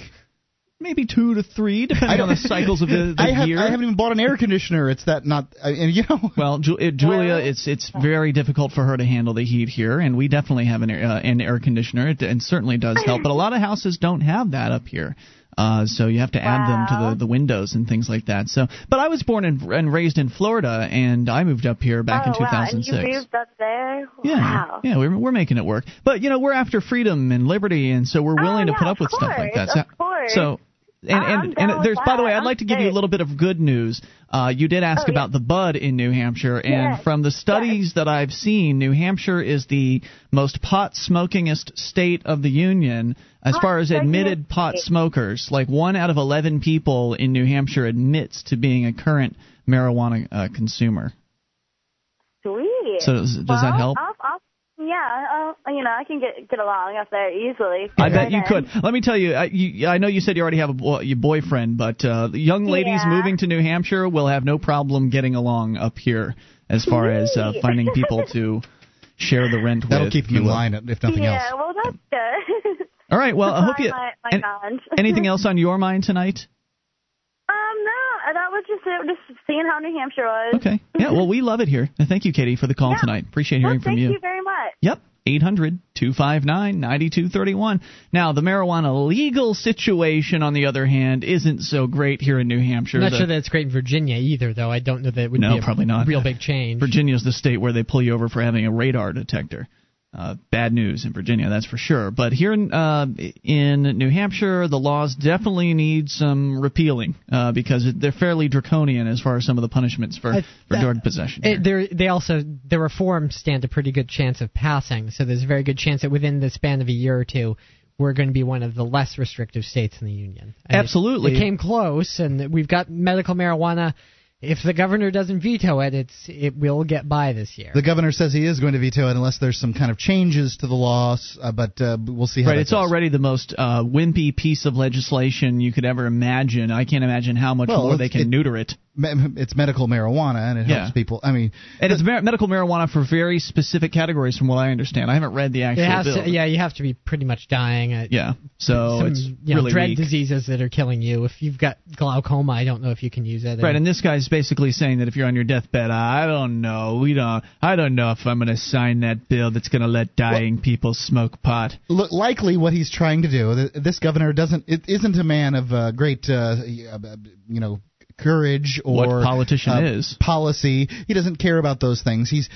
Maybe two to three, depending on the cycles of the, the I have, year. I haven't even bought an air conditioner. It's that not, I, and you know. Well, Ju- it, Julia, it's it's very difficult for her to handle the heat here, and we definitely have an air, uh, an air conditioner. It and certainly does help, but a lot of houses don't have that up here. Uh, so you have to add wow. them to the, the windows and things like that. So, but I was born in, and raised in Florida, and I moved up here back oh, in two thousand six. Wow. And you moved up there? Wow. Yeah, yeah, we're we're making it work. But you know, we're after freedom and liberty, and so we're willing oh, yeah, to put up with course, stuff like that. So, of course. So, and and, and there's by the way, I'd like to give you a little bit of good news. Uh, you did ask oh, about yeah. the bud in New Hampshire, and yes, from the studies yes. that I've seen, New Hampshire is the most pot-smokingest state of the union as pot far as admitted pot smokers. Like one out of eleven people in New Hampshire admits to being a current marijuana uh, consumer. Sweet. So does, does well, that help? I'll, I'll- Yeah, uh, you know, I can get get along up there easily. I bet you could. Let me tell you, I, you, I know you said you already have a boy, your boyfriend, but uh, young ladies yeah. moving to New Hampshire will have no problem getting along up here as far as uh, finding people to share the rent That'll with. That'll keep you in line, if nothing yeah, else. Yeah, well, that's good. All right, well, I hope you my, my any, anything else on your mind tonight? Um, no, that was just it, just seeing how New Hampshire was. Okay. Yeah, well, we love it here. Thank you, Katie, for the call yeah. tonight. Appreciate hearing well, from you. Thank you very much. Yep. eight hundred, two five nine, nine two three one. Now, the marijuana legal situation, on the other hand, isn't so great here in New Hampshire. I'm not the, sure that it's great in Virginia either, though. I don't know that it would no, be a probably not. real big change. Virginia's the state where they pull you over for having a radar detector. Uh, bad news in Virginia, that's for sure. But here in uh, in New Hampshire, the laws definitely need some repealing uh, because they're fairly draconian as far as some of the punishments for, uh, for drug uh, possession. It, they also the reforms stand a pretty good chance of passing, so there's a very good chance that within the span of a year or two, we're going to be one of the less restrictive states in the union. I Absolutely, mean, it came close, and we've got medical marijuana. If the governor doesn't veto it, it's it will get by this year. The governor says he is going to veto it unless there's some kind of changes to the laws, uh, but uh, we'll see how Right, that it's goes. Already the most uh, wimpy piece of legislation you could ever imagine. I can't imagine how much well, more they can it, neuter it. It's medical marijuana, and it yeah. helps people. I mean, and it's mar- medical marijuana for very specific categories, from what I understand. I haven't read the actual bill. To, yeah, you have to be pretty much dying at yeah. So some, it's you know, really dread weak. diseases that are killing you. If you've got glaucoma, I don't know if you can use that. Right, and this guy's basically saying that if you're on your deathbed, I don't know, we don't, I don't know if I'm going to sign that bill that's going to let dying well, people smoke pot. Look, likely, what he's trying to do. This governor doesn't. It isn't a man of uh, great, uh, you know. courage or what politician uh, is policy. He doesn't care about those things. He's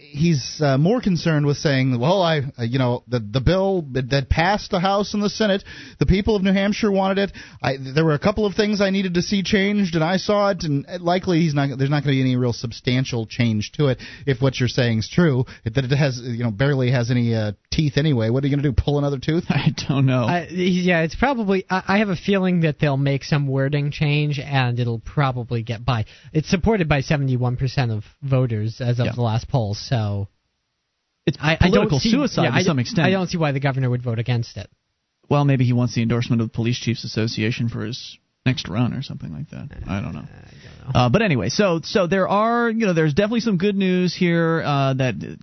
he's uh, more concerned with saying, well, I uh, you know the the bill that, that passed the House and the Senate, the people of New Hampshire wanted it. I, there were a couple of things I needed to see changed, and I saw it. And likely he's not. There's not going to be any real substantial change to it if what you're saying is true. That it has you know barely has any uh, teeth anyway. What are you going to do? Pull another tooth? I don't know. Uh, yeah, it's probably. I, I have a feeling that they'll make some wording change, and it'll probably get by. It's supported by seventy-one percent of voters as of yeah. the last poll, so it's I, political I see, suicide yeah, to I, some extent. I don't see why the governor would vote against it. Well, maybe he wants the endorsement of the Police Chiefs Association for his next run or something like that. I don't know. Uh, I don't know. Uh, but anyway, so so there are you know there's definitely some good news here uh, that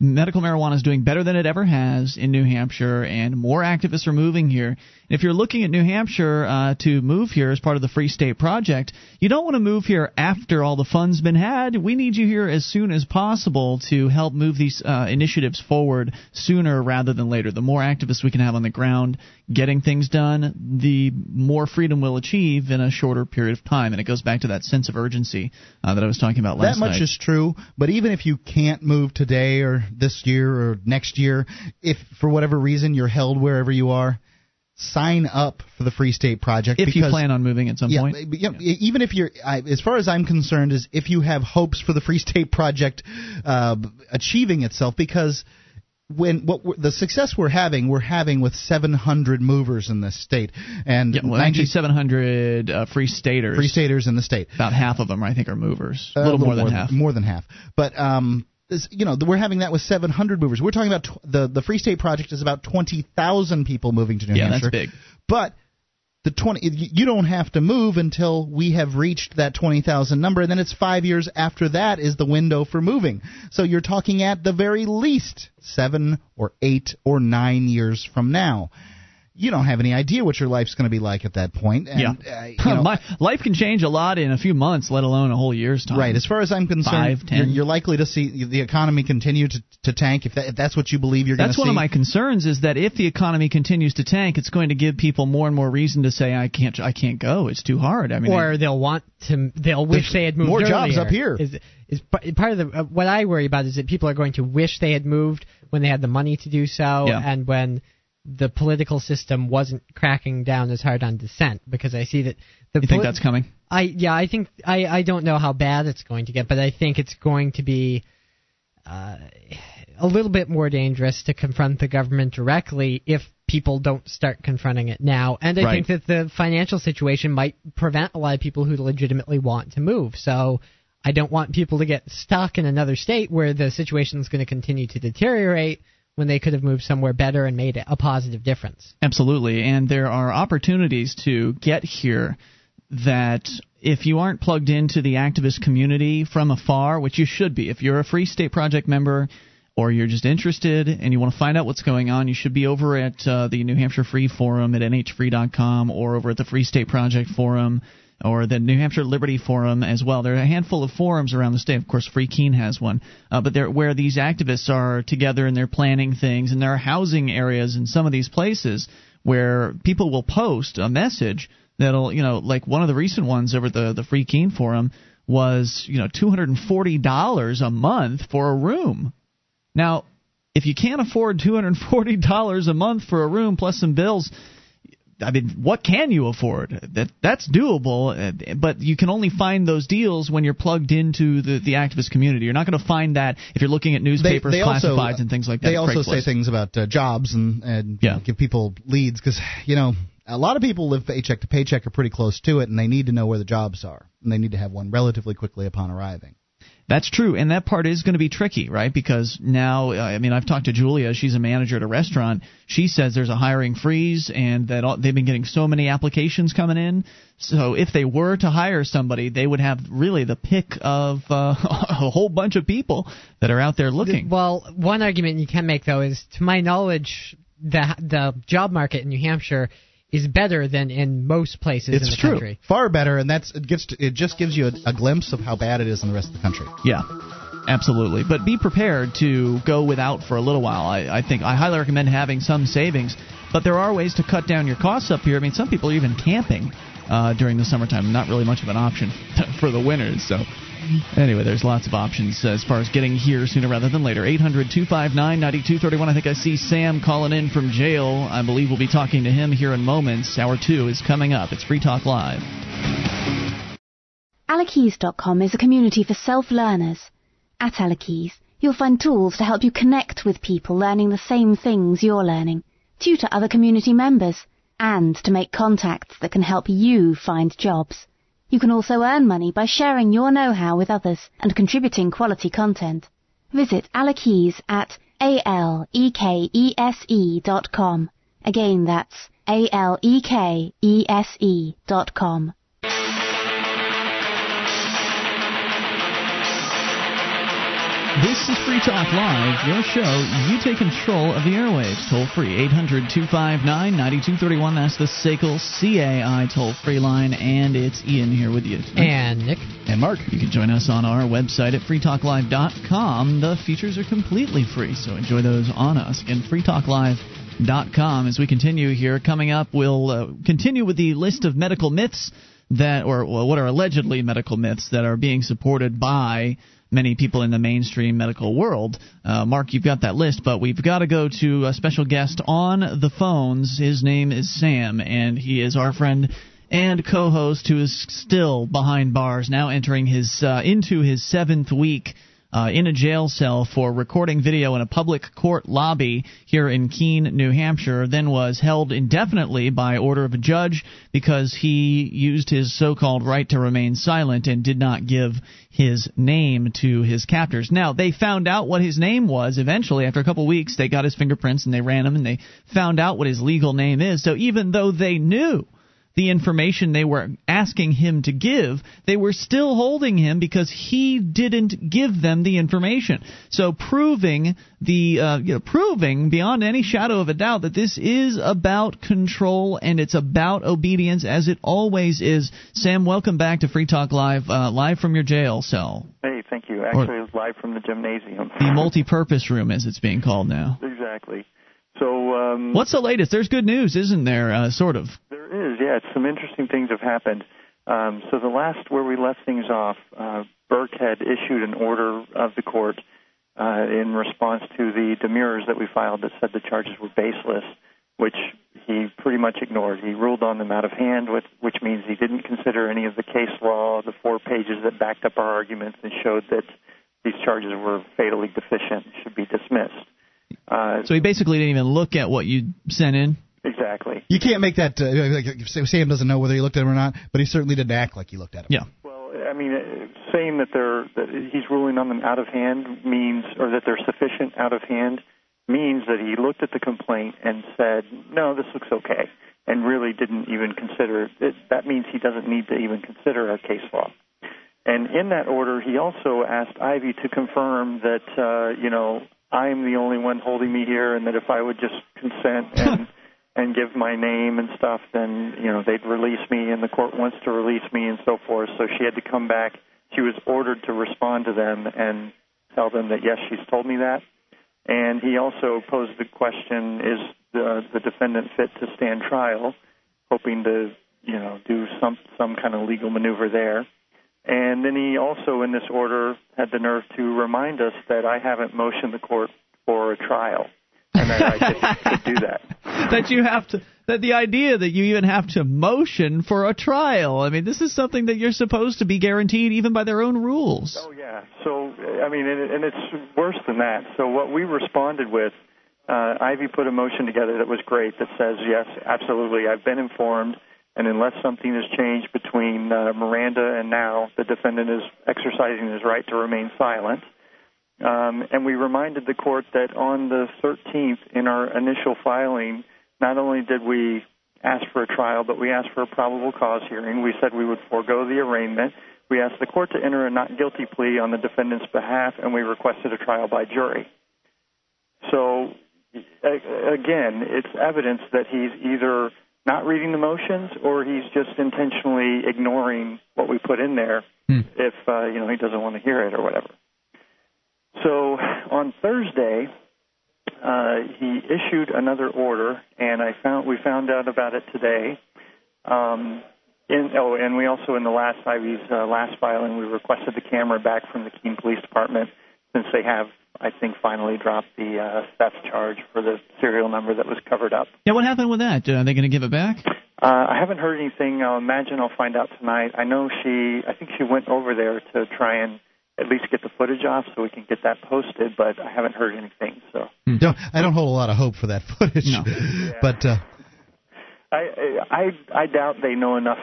medical marijuana is doing better than it ever has in New Hampshire, and more activists are moving here. And if you're looking at New Hampshire uh, to move here as part of the Free State Project, you don't want to move here after all the fun's been had. We need you here as soon as possible to help move these uh, initiatives forward sooner rather than later. The more activists we can have on the ground getting things done, the more freedom we'll achieve in a shorter period of time. And it goes back to that sense of urgency uh, that I was talking about last night. That much is true, but even if you can't move today or this year or next year, if for whatever reason you're held wherever you are, sign up for the Free State Project. If because, you plan on moving at some yeah, point. You know, yeah. Even if you're, I, as far as I'm concerned, is if you have hopes for the Free State Project uh, achieving itself, because when what the success we're having, we're having with seven hundred movers in this state, and yeah, well, ninety, actually seven hundred uh, free staters. Free staters in the state. About half of them, I think, are movers. Uh, a little, little more than more half. More than half, but. Um, You know, we're having that with seven hundred movers. We're talking about t- the, the Free State Project is about twenty thousand people moving to New yeah, Hampshire. Yeah, that's big. But the twenty you don't have to move until we have reached that twenty thousand number, and then it's five years after that is the window for moving. So you're talking at the very least seven or eight or nine years from now. You don't have any idea what your life's going to be like at that point. And, yeah. Uh, you know, My, life can change a lot in a few months, let alone a whole year's time. Right. As far as I'm concerned, Five, ten. You're, you're likely to see the economy continue to, to tank if, that, if that's what you believe you're going to see. That's one of my concerns is that if the economy continues to tank, it's going to give people more and more reason to say, I can't I can't go. It's too hard. I mean, Or it, they'll want to – they'll wish they had moved more earlier. Jobs up here. Is, is part of the, uh, what I worry about is that people are going to wish they had moved when they had the money to do so yeah. and when – the political system wasn't cracking down as hard on dissent, because I see that... The you think poli- that's coming? I Yeah, I think... I, I don't know how bad it's going to get, but I think it's going to be uh, a little bit more dangerous to confront the government directly if people don't start confronting it now. And I right. think that the financial situation might prevent a lot of people who legitimately want to move. So I don't want people to get stuck in another state where the situation is going to continue to deteriorate when they could have moved somewhere better and made a positive difference. Absolutely. And there are opportunities to get here that if you aren't plugged into the activist community from afar, which you should be, if you're a Free State Project member or you're just interested and you want to find out what's going on, you should be over at uh, the New Hampshire Free Forum at N H free dot com or over at the Free State Project Forum or the New Hampshire Liberty Forum as well. There are a handful of forums around the state. Of course, Free Keene has one. Uh, but they're where these activists are together and they're planning things, and there are housing areas in some of these places where people will post a message that'll, you know, like one of the recent ones over the, the Free Keene Forum was, you know, two hundred forty dollars a month for a room. Now, if you can't afford two hundred forty dollars a month for a room plus some bills, I mean, what can you afford? That that's doable, but you can only find those deals when you're plugged into the, the activist community. You're not going to find that if you're looking at newspapers, they, they classifieds, also, and things like that. They also say things about uh, jobs and, and yeah. give people leads because, you know, a lot of people live paycheck to paycheck or pretty close to it, and they need to know where the jobs are, and they need to have one relatively quickly upon arriving. That's true, and that part is going to be tricky, right? Because now, I mean, I've talked to Julia. She's a manager at a restaurant. She says there's a hiring freeze and that all, they've been getting so many applications coming in. So if they were to hire somebody, they would have really the pick of uh, a whole bunch of people that are out there looking. Well, one argument you can make, though, is to my knowledge, the the job market in New Hampshire is better than in most places it's in the true. country. It's true. Far better, and that's it, gets to, it just gives you a, a glimpse of how bad it is in the rest of the country. Yeah, absolutely. But be prepared to go without for a little while. I, I think I highly recommend having some savings, but there are ways to cut down your costs up here. I mean, some people are even camping uh, during the summertime. Not really much of an option for the winters, so... Anyway, there's lots of options as far as getting here sooner rather than later. eight hundred, two five nine, nine two three one. I think I see Sam calling in from jail. I believe we'll be talking to him here in moments. Hour two is coming up. It's Free Talk Live. Alec Keys dot com is a community for self-learners. At Alec Keys, you'll find tools to help you connect with people learning the same things you're learning, tutor other community members, and to make contacts that can help you find jobs. You can also earn money by sharing your know-how with others and contributing quality content. Visit Alekese at A-L-E-K-E-S-E dot com. Again, that's A-L-E-K-E-S-E dot com. This is Free Talk Live, your show. You take control of the airwaves. Toll free, eight hundred, two five nine, nine two three one. That's the Sakel C A I toll-free line, and it's Ian here with you tonight. And Nick. And Mark. You can join us on our website at free talk live dot com. The features are completely free, so enjoy those on us. And free talk live dot com. As we continue here, coming up, we'll uh, continue with the list of medical myths that, or well, what are allegedly medical myths that are being supported by many people in the mainstream medical world. Uh, Mark, you've got that list, but we've got to go to a special guest on the phones. His name is Sam, and he is our friend and co-host who is still behind bars, now entering his uh, into his seventh week uh, in a jail cell for recording video in a public court lobby here in Keene, New Hampshire, then was held indefinitely by order of a judge because he used his so-called right to remain silent and did not give his name to his captors. Now, they found out what his name was eventually. After a couple weeks, they got his fingerprints and they ran him and they found out what his legal name is. So even though they knew the information they were asking him to give, they were still holding him because he didn't give them the information. So proving the uh, you know, proving beyond any shadow of a doubt that this is about control and it's about obedience, as it always is. Sam, welcome back to Free Talk Live, uh, live from your jail cell. Hey, thank you. Actually, it's live from the gymnasium. The multi-purpose room, as it's being called now. Exactly. So, um, what's the latest? There's good news, isn't there? Uh, sort of. There is, yeah. Some interesting things have happened. Um, so the last where we left things off, uh, Burke had issued an order of the court uh, in response to the demurrers that we filed that said the charges were baseless, which he pretty much ignored. He ruled on them out of hand, with, which means he didn't consider any of the case law, the four pages that backed up our arguments and showed that these charges were fatally deficient, should be dismissed. Uh, so he basically didn't even look at what you sent in? Exactly. You can't make that uh, – like, Sam doesn't know whether he looked at him or not, but he certainly didn't act like he looked at him. Yeah. Well, I mean, saying that they're that he's ruling on them out of hand means – or that they're sufficient out of hand means that he looked at the complaint and said, no, this looks okay, and really didn't even consider it. That means he doesn't need to even consider our case law. And in that order, he also asked Ivy to confirm that, uh, you know, I'm the only one holding me here, and that if I would just consent and and give my name and stuff, then, you know, they'd release me, and the court wants to release me and so forth. So she had to come back. She was ordered to respond to them and tell them that, yes, she's told me that. And he also posed the question, is the, the defendant fit to stand trial, hoping to, you know, do some, some kind of legal maneuver there. And then he also, in this order, had the nerve to remind us that I haven't motioned the court for a trial, and that I could do that. That you have to. That the idea that you even have to motion for a trial. I mean, this is something that you're supposed to be guaranteed even by their own rules. Oh yeah. So I mean, and, and it's worse than that. So what we responded with, uh, Ivy put a motion together that was great that says yes, absolutely, I've been informed. and unless something has changed between uh, Miranda and now, the defendant is exercising his right to remain silent. Um, and we reminded the court that on the thirteenth, in our initial filing, not only did we ask for a trial, but we asked for a probable cause hearing. We said we would forego the arraignment. We asked the court to enter a not guilty plea on the defendant's behalf, and we requested a trial by jury. So, again, it's evidence that he's either not reading the motions or he's just intentionally ignoring what we put in there hmm. if uh, you know, he doesn't want to hear it or whatever. So on Thursday, uh, he issued another order, and I found we found out about it today. Um, in, oh, and we also, in the last Ivy's uh, last filing, we requested the camera back from the Keene Police Department since they have, I think, finally dropped the uh, theft charge for the serial number that was covered up. Yeah, what happened with that? Are they going to give it back? Uh, I haven't heard anything. I'll imagine I'll find out tonight. I know she, I think she went over there to try and at least get the footage off so we can get that posted, but I haven't heard anything. So don't, I don't hold a lot of hope for that footage. No. Yeah. But uh... I, I I doubt they know enough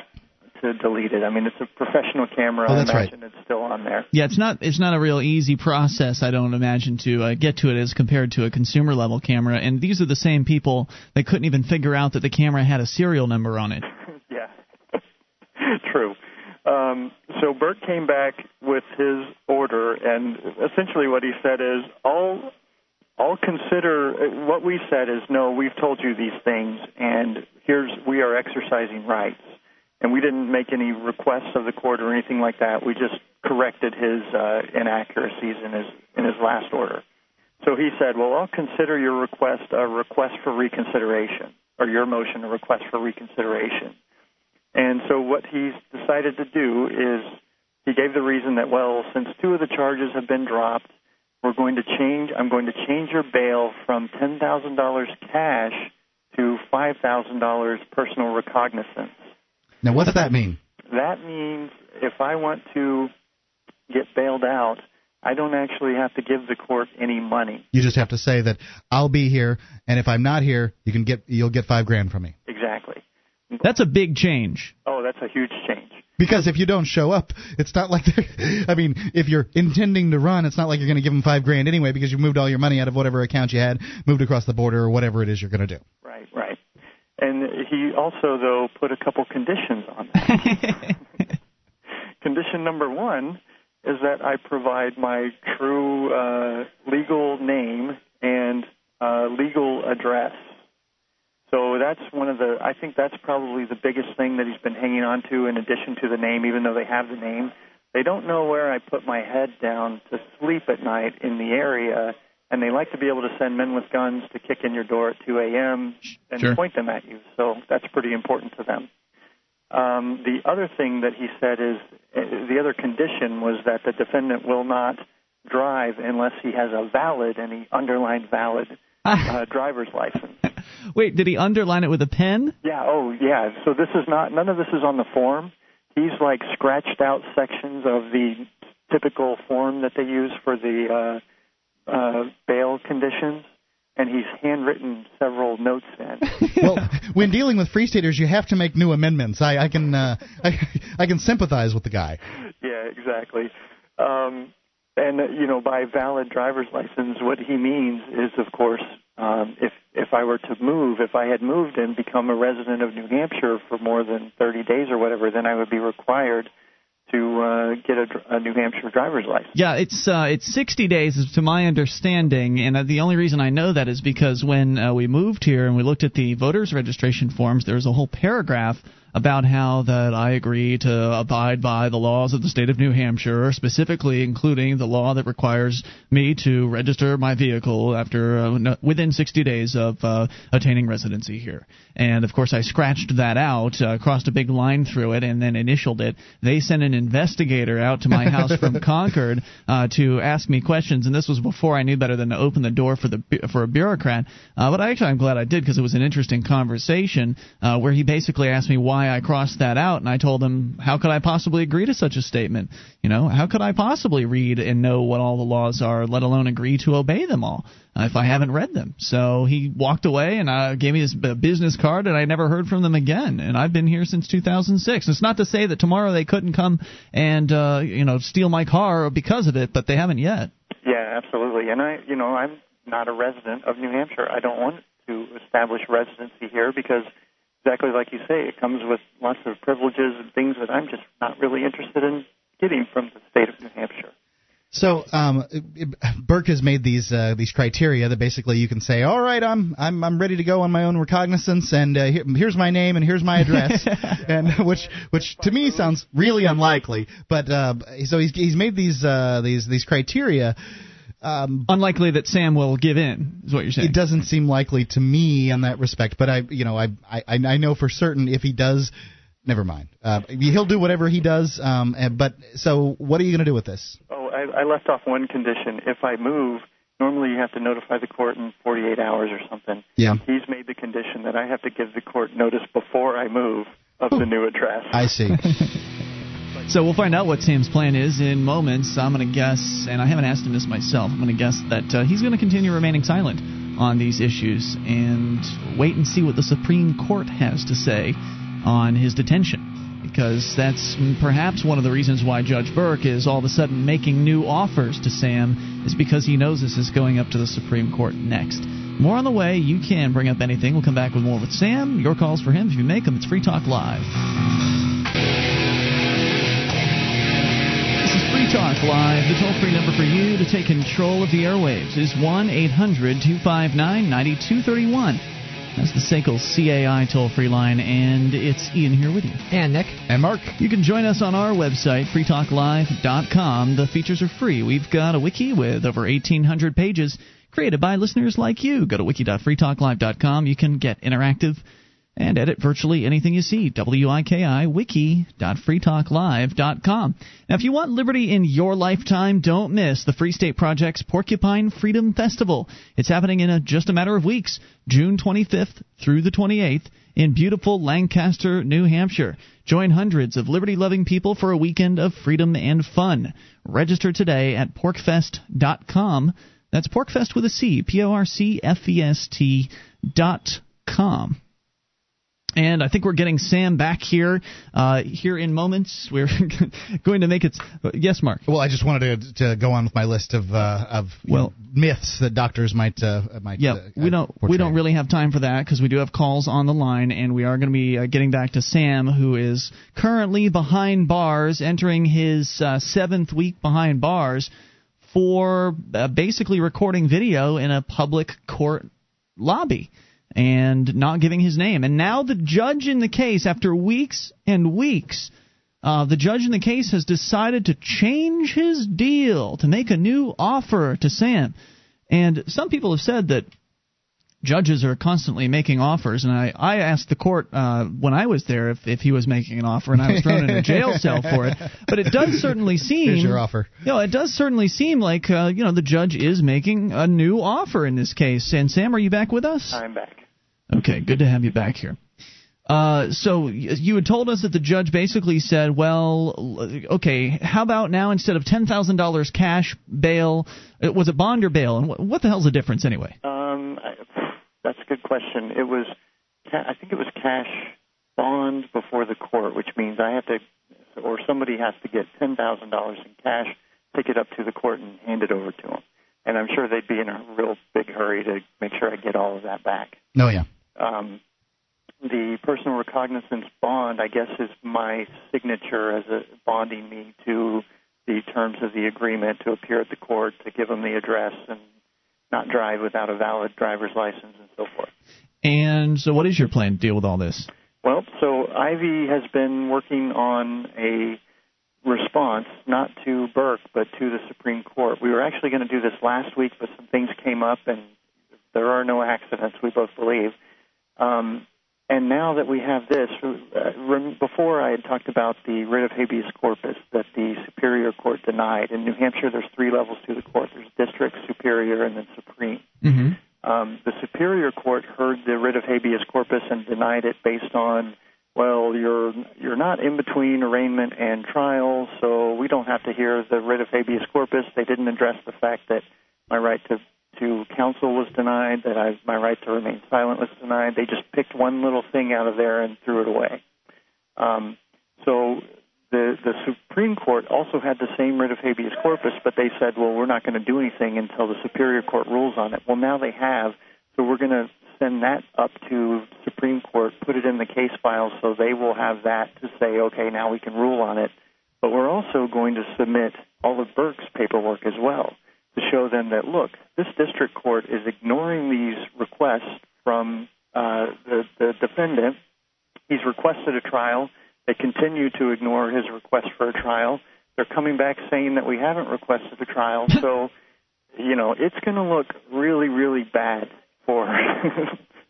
to delete it. I mean, it's a professional camera. Oh, I imagine right. It's still on there. Yeah, it's not it's not a real easy process, I don't imagine, to uh, get to it as compared to a consumer-level camera. And these are the same people that couldn't even figure out that the camera had a serial number on it. Yeah, true. Um, so Burke came back with his order, and essentially what he said is, I'll, I'll consider, what we said is, no, we've told you these things, and here's, we are exercising rights. And we didn't make any requests of the court or anything like that. We just corrected his uh, inaccuracies in his in his last order. So he said, well, I'll consider your request a request for reconsideration, or your motion a request for reconsideration. And so what he's decided to do is he gave the reason that, well, since two of the charges have been dropped, we're going to change. I'm going to change your bail from ten thousand dollars cash to five thousand dollars personal recognizance. Now, what does that mean? That means if I want to get bailed out, I don't actually have to give the court any money. You just have to say that I'll be here, and if I'm not here, you can get you'll get five grand from me. Exactly. That's a big change. Oh, that's a huge change. Because if you don't show up, it's not like they're, I mean, if you're intending to run, it's not like you're going to give them five grand anyway because you moved all your money out of whatever account you had, moved across the border, or whatever it is you're going to do. Right, right. And he also, though, put a couple conditions on that. Condition number one is that I provide my true uh, legal name and uh, legal address. So that's one of the, I think that's probably the biggest thing that he's been hanging on to in addition to the name, even though they have the name. They don't know where I put my head down to sleep at night in the area, and they like to be able to send men with guns to kick in your door at two a.m. and sure. point them at you. So that's pretty important to them. Um, the other thing that he said is, the other condition was that the defendant will not drive unless he has a valid, and he underlined valid, uh, driver's license. Wait, did he underline it with a pen? Yeah, oh, yeah. So this is not, none of this is on the form. He's like scratched out sections of the typical form that they use for the, uh, Uh, bail conditions, and he's handwritten several notes in. Well, when dealing with free staters, you have to make new amendments. I, I can uh, I, I can sympathize with the guy. Yeah, exactly. Um, and, you know, by valid driver's license, what he means is, of course, um, if, if I were to move, if I had moved and become a resident of New Hampshire for more than thirty days or whatever, then I would be required to uh, get a, a New Hampshire driver's license. Yeah, it's uh, it's sixty days to my understanding, and the only reason I know that is because when uh, we moved here and we looked at the voters registration forms, there was a whole paragraph about how that I agree to abide by the laws of the state of New Hampshire, specifically including the law that requires me to register my vehicle after uh, no, within sixty days of uh, attaining residency here. And, of course, I scratched that out, uh, crossed a big line through it, and then initialed it. They sent an investigator out to my house from Concord uh, to ask me questions, and this was before I knew better than to open the door for the for a bureaucrat. Uh, but actually I'm glad I did because it was an interesting conversation uh, where he basically asked me why why I crossed that out, and I told him, how could I possibly agree to such a statement? You know, how could I possibly read and know what all the laws are, let alone agree to obey them all, uh, if I haven't read them? So he walked away and uh, gave me his business card, and I never heard from them again. And I've been here since two thousand six. It's not to say that tomorrow they couldn't come and, uh, you know, steal my car because of it, but they haven't yet. Yeah, absolutely. And, I, you know, I'm not a resident of New Hampshire. I don't want to establish residency here because, exactly like you say, it comes with lots of privileges and things that I'm just not really interested in getting from the state of New Hampshire. So um, Burke has made these uh, these criteria that basically you can say, all right, I'm I'm I'm ready to go on my own recognizance, and uh, here, here's my name and here's my address, and which which to me sounds really unlikely. But uh, so he's he's made these uh, these these criteria. Um, Unlikely that Sam will give in, is what you're saying. It doesn't seem likely to me in that respect, but I, you know, I, I, I know for certain if he does, never mind. Uh, he'll do whatever he does. Um, and, but so, what are you going to do with this? Oh, I, I left off one condition. If I move, normally you have to notify the court in forty-eight hours or something. Yeah. He's made the condition that I have to give the court notice before I move of Ooh. the new address. I see. So we'll find out what Sam's plan is in moments. I'm going to guess, and I haven't asked him this myself, I'm going to guess that uh, he's going to continue remaining silent on these issues and wait and see what the Supreme Court has to say on his detention, because that's perhaps one of the reasons why Judge Burke is all of a sudden making new offers to Sam, is because he knows this is going up to the Supreme Court next. More on the way. You can bring up anything. We'll come back with more with Sam. Your calls for him, if you make them, it's Free Talk Live. Free Talk Live. The toll-free number for you to take control of the airwaves is one eight hundred two five nine nine two three one. That's the Sakel C A I toll-free line, and it's Ian here with you. And Nick. And Mark. You can join us on our website, free talk live dot com. The features are free. We've got a wiki with over eighteen hundred pages created by listeners like you. Go to wiki dot free talk live dot com. You can get interactive and edit virtually anything you see. W I K I, wiki dot free talk live dot com. Now, if you want liberty in your lifetime, don't miss the Free State Project's Porcupine Freedom Festival. It's happening in a, just a matter of weeks, June twenty-fifth through the twenty-eighth, in beautiful Lancaster, New Hampshire. Join hundreds of liberty-loving people for a weekend of freedom and fun. Register today at porc fest dot com. That's PorcFest with a C, P O R C F E S T dot com. And I think we're getting Sam back here uh, here in moments. We're going to make it... Yes, Mark? Well, I just wanted to, to go on with my list of uh, of well, you know, myths that doctors might... Uh, might yeah, uh, we, don't, we don't really have time for that because we do have calls on the line, and we are going to be uh, getting back to Sam, who is currently behind bars, entering his uh, seventh week behind bars for uh, basically recording video in a public court lobby and not giving his name. And now the judge in the case, after weeks and weeks, uh, the judge in the case has decided to change his deal, to make a new offer to Sam. And some people have said that judges are constantly making offers, and I, I asked the court uh, when I was there if, if he was making an offer, and I was thrown in a jail cell for it. But it does certainly seem... Here's your offer. You know, it does certainly seem like uh, you know, the judge is making a new offer in this case. And Sam, are you back with us? I'm back. Okay, good to have you back here. Uh, so you had told us that the judge basically said, well, okay, how about now instead of ten thousand dollars cash bail, it was a bond or bail? And what, what the hell's the difference anyway? Um. I, That's a good question. It was, I think it was cash bond before the court, which means I have to, or somebody has to get ten thousand dollars in cash, take it up to the court, and hand it over to them. And I'm sure they'd be in a real big hurry to make sure I get all of that back. No, oh, yeah. Um, the personal recognizance bond, I guess, is my signature as a bonding me to the terms of the agreement to appear at the court, to give them the address, and not drive without a valid driver's license and so forth. And so what is your plan to deal with all this? Well, so Ivy has been working on a response, not to Burke, but to the Supreme Court. We were actually going to do this last week, but some things came up, and there are no accidents, we both believe. Um, and now that we have this, uh, before I had talked about the writ of habeas corpus that the Superior Court denied. In New Hampshire, there's three levels to the court. There's district, superior, and then supreme. Mm-hmm. Um, the Superior Court heard the writ of habeas corpus and denied it based on well, you're you're not in between arraignment and trial, so we don't have to hear the writ of habeas corpus. They didn't address the fact that my right to, to counsel was denied, that I, my right to remain silent was denied. They just picked one little thing out of there and threw it away. Um, so the, the Supreme Court also had the same writ of habeas corpus, but they said, well, we're not going to do anything until the Superior Court rules on it. Well, now they have, so we're going to send that up to Supreme Court, put it in the case file so they will have that to say, okay, now we can rule on it. But we're also going to submit all of Burke's paperwork as well to show them that, look, this district court is ignoring these requests from uh, the, the defendant. He's requested a trial. They continue to ignore his request for a trial. They're coming back saying that we haven't requested a trial. So, you know, it's going to look really, really bad for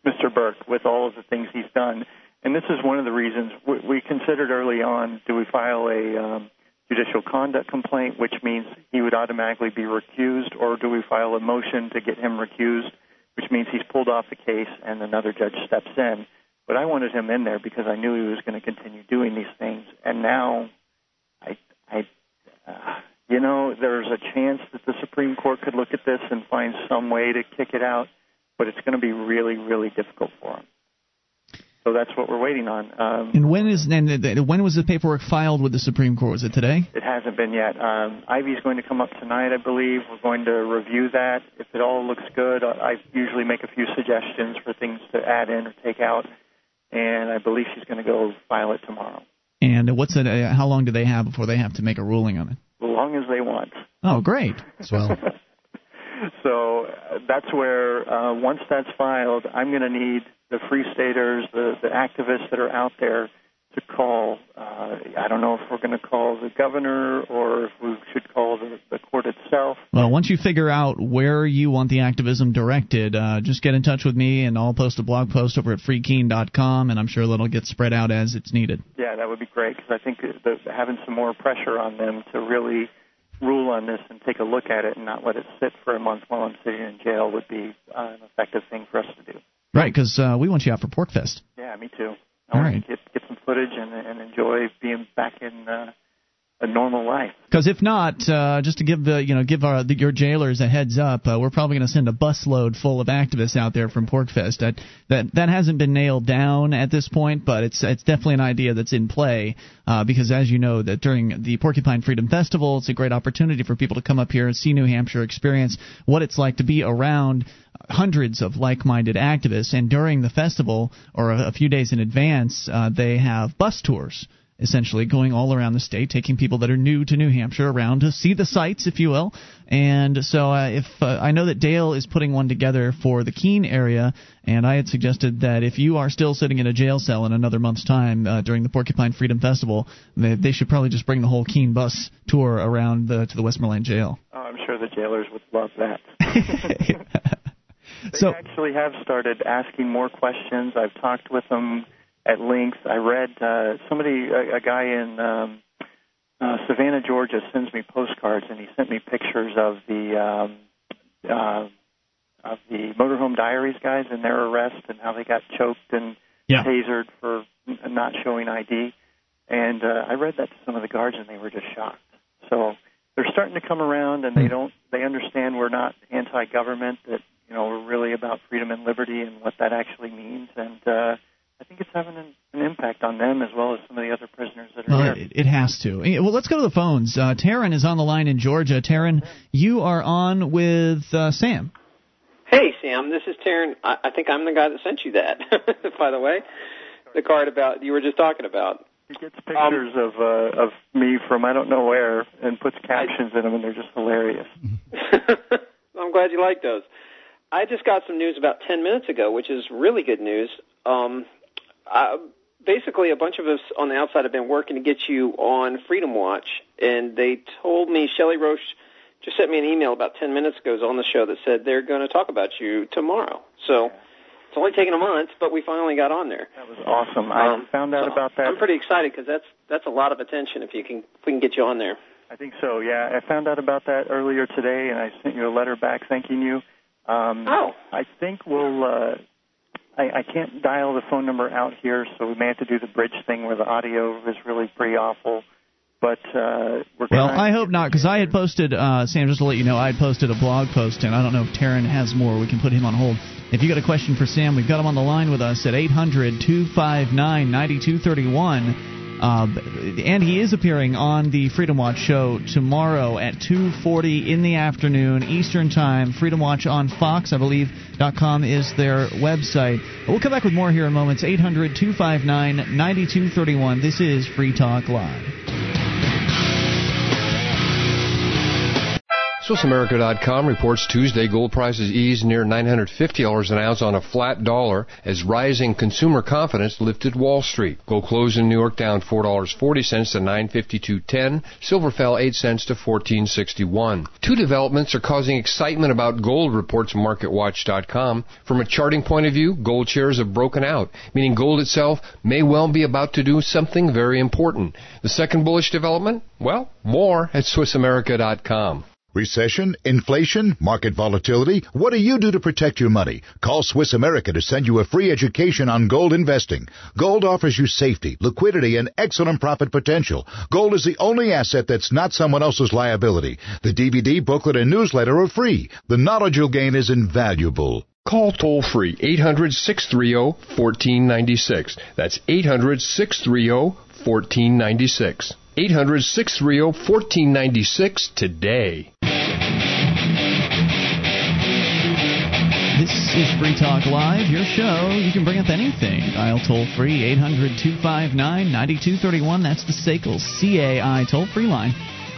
Mister Burke with all of the things he's done. And this is one of the reasons we considered early on, do we file a um, judicial conduct complaint, which means he would automatically be recused, or do we file a motion to get him recused, which means he's pulled off the case and another judge steps in. But I wanted him in there because I knew he was going to continue doing these things. And now, I, I uh, you know, there's a chance that the Supreme Court could look at this and find some way to kick it out, but it's going to be really, really difficult for him. So that's what we're waiting on. Um, and when is and when was the paperwork filed with the Supreme Court? Was it today? It hasn't been yet. Um, Ivy's going to come up tonight, I believe. We're going to review that. If it all looks good, I usually make a few suggestions for things to add in or take out. And I believe she's going to go file it tomorrow. And what's it? Uh, how long do they have before they have to make a ruling on it? As long as they want. Oh, great. So, so uh, that's where uh, once that's filed, I'm going to need the free staters, the, the activists that are out there to call. Uh, I don't know if we're going to call the governor or if we should call the, the court itself. Well, once you figure out where you want the activism directed, uh, just get in touch with me, and I'll post a blog post over at free keene dot com, and I'm sure that'll get spread out as it's needed. Yeah, that would be great, because I think the, having some more pressure on them to really rule on this and take a look at it and not let it sit for a month while I'm sitting in jail would be uh, an effective thing for us to do. Right, because uh, we want you out for PorcFest. Yeah, me too. I All right. Get, get some footage and, and enjoy being back in uh, a normal life. Because if not, uh, just to give the you know give our the, your jailers a heads up, uh, we're probably going to send a busload full of activists out there from PorcFest. That that that hasn't been nailed down at this point, but it's it's definitely an idea that's in play. Uh, because as you know, that during the Porcupine Freedom Festival, it's a great opportunity for people to come up here and see New Hampshire, experience what it's like to be around hundreds of like-minded activists, and during the festival, or a, a few days in advance, uh, they have bus tours, essentially going all around the state, taking people that are new to New Hampshire around to see the sights, if you will. And so uh, if uh, I know that Dale is putting one together for the Keene area, and I had suggested that if you are still sitting in a jail cell in another month's time uh, during the Porcupine Freedom Festival, they, they should probably just bring the whole Keene bus tour around the, to the Westmoreland jail. Oh, I'm sure the jailers would love that. They so, actually have started asking more questions. I've talked with them at length. I read uh, somebody, a, a guy in um, uh, Savannah, Georgia, sends me postcards, and he sent me pictures of the um, uh, of the Motorhome Diaries guys and their arrest and how they got choked and yeah. tasered for not showing I D. And uh, I read that to some of the guards, and they were just shocked. So they're starting to come around, and they don't. They understand we're not anti-government. That You know, we're really about freedom and liberty and what that actually means, and uh, I think it's having an, an impact on them as well as some of the other prisoners that are well, here. It, it has to. Well, let's go to the phones. Uh, Taryn is on the line in Georgia. Taryn, you are on with uh, Sam. Hey, Sam. This is Taryn. I, I think I'm the guy that sent you that, by the way, the card about you were just talking about. He gets pictures um, of uh, of me from I don't know where and puts captions I, in them, and they're just hilarious. I'm glad you like those. I just got some news about ten minutes ago, which is really good news. Um, I, basically, a bunch of us on the outside have been working to get you on Freedom Watch, and they told me Shelley Roche just sent me an email about ten minutes ago on the show that said they're going to talk about you tomorrow. So it's only taken a month, but we finally got on there. That was awesome. I um, found out so about that. I'm pretty excited because that's that's a lot of attention if you can if we can get you on there. I think so, yeah. I found out about that earlier today, and I sent you a letter back thanking you. Um, oh. I think we'll uh, I, I can't dial the phone number out here, so we may have to do the bridge thing where the audio is really pretty awful. But uh, we're well, I hope not, because I had posted, uh, Sam, just to let you know, I had posted a blog post, and I don't know if Taryn has more. We can put him on hold. If you got a question for Sam, we've got him on the line with us at eight hundred, two five nine, nine two three one. Uh, and he is appearing on the Freedom Watch show tomorrow at two forty in the afternoon Eastern Time. Freedom Watch on Fox, I believe, .com is their website. We'll come back with more here in moments. eight hundred, two five nine, nine two three one. This is Free Talk Live. Swiss America dot com reports Tuesday gold prices eased near nine hundred fifty dollars an ounce on a flat dollar as rising consumer confidence lifted Wall Street. Gold closed in New York down four dollars and forty cents to nine fifty-two ten. Silver fell eight cents to fourteen sixty-one. Two developments are causing excitement about gold, reports Market Watch dot com. From a charting point of view, gold shares have broken out, meaning gold itself may well be about to do something very important. The second bullish development? Well, more at Swiss America dot com. Recession, inflation, market volatility. What do you do to protect your money? Call Swiss America to send you a free education on gold investing. Gold offers you safety, liquidity, and excellent profit potential. Gold is the only asset that's not someone else's liability. The D V D, booklet, and newsletter are free. The knowledge you'll gain is invaluable. Call toll-free eight hundred, six three zero, one four nine six. That's eight hundred, six three zero, one four nine six. eight hundred, six three zero, one four nine six today. This is Free Talk Live, your show. You can bring up anything. Dial toll-free eight hundred, two five nine, nine two three one. That's the Sakel C A I toll-free line.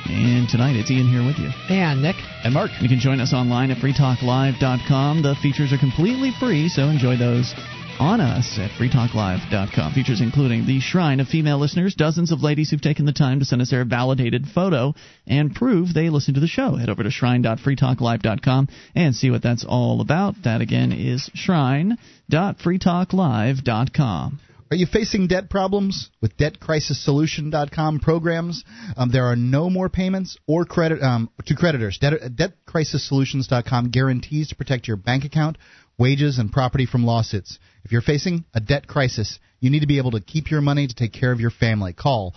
And tonight, it's Ian here with you. And Nick. And Mark. You can join us online at free talk live dot com. The features are completely free, so enjoy those on us at free talk live dot com. Features including the Shrine of Female Listeners, dozens of ladies who've taken the time to send us their validated photo and prove they listen to the show. Head over to shrine dot free talk live dot com and see what that's all about. That, again, is shrine dot free talk live dot com. Are you facing debt problems? With debt crisis solution dot com programs, um, there are no more payments or credit um, to creditors. Debt, debt crisis solutions dot com guarantees to protect your bank account, wages, and property from lawsuits. If you're facing a debt crisis, you need to be able to keep your money to take care of your family. Call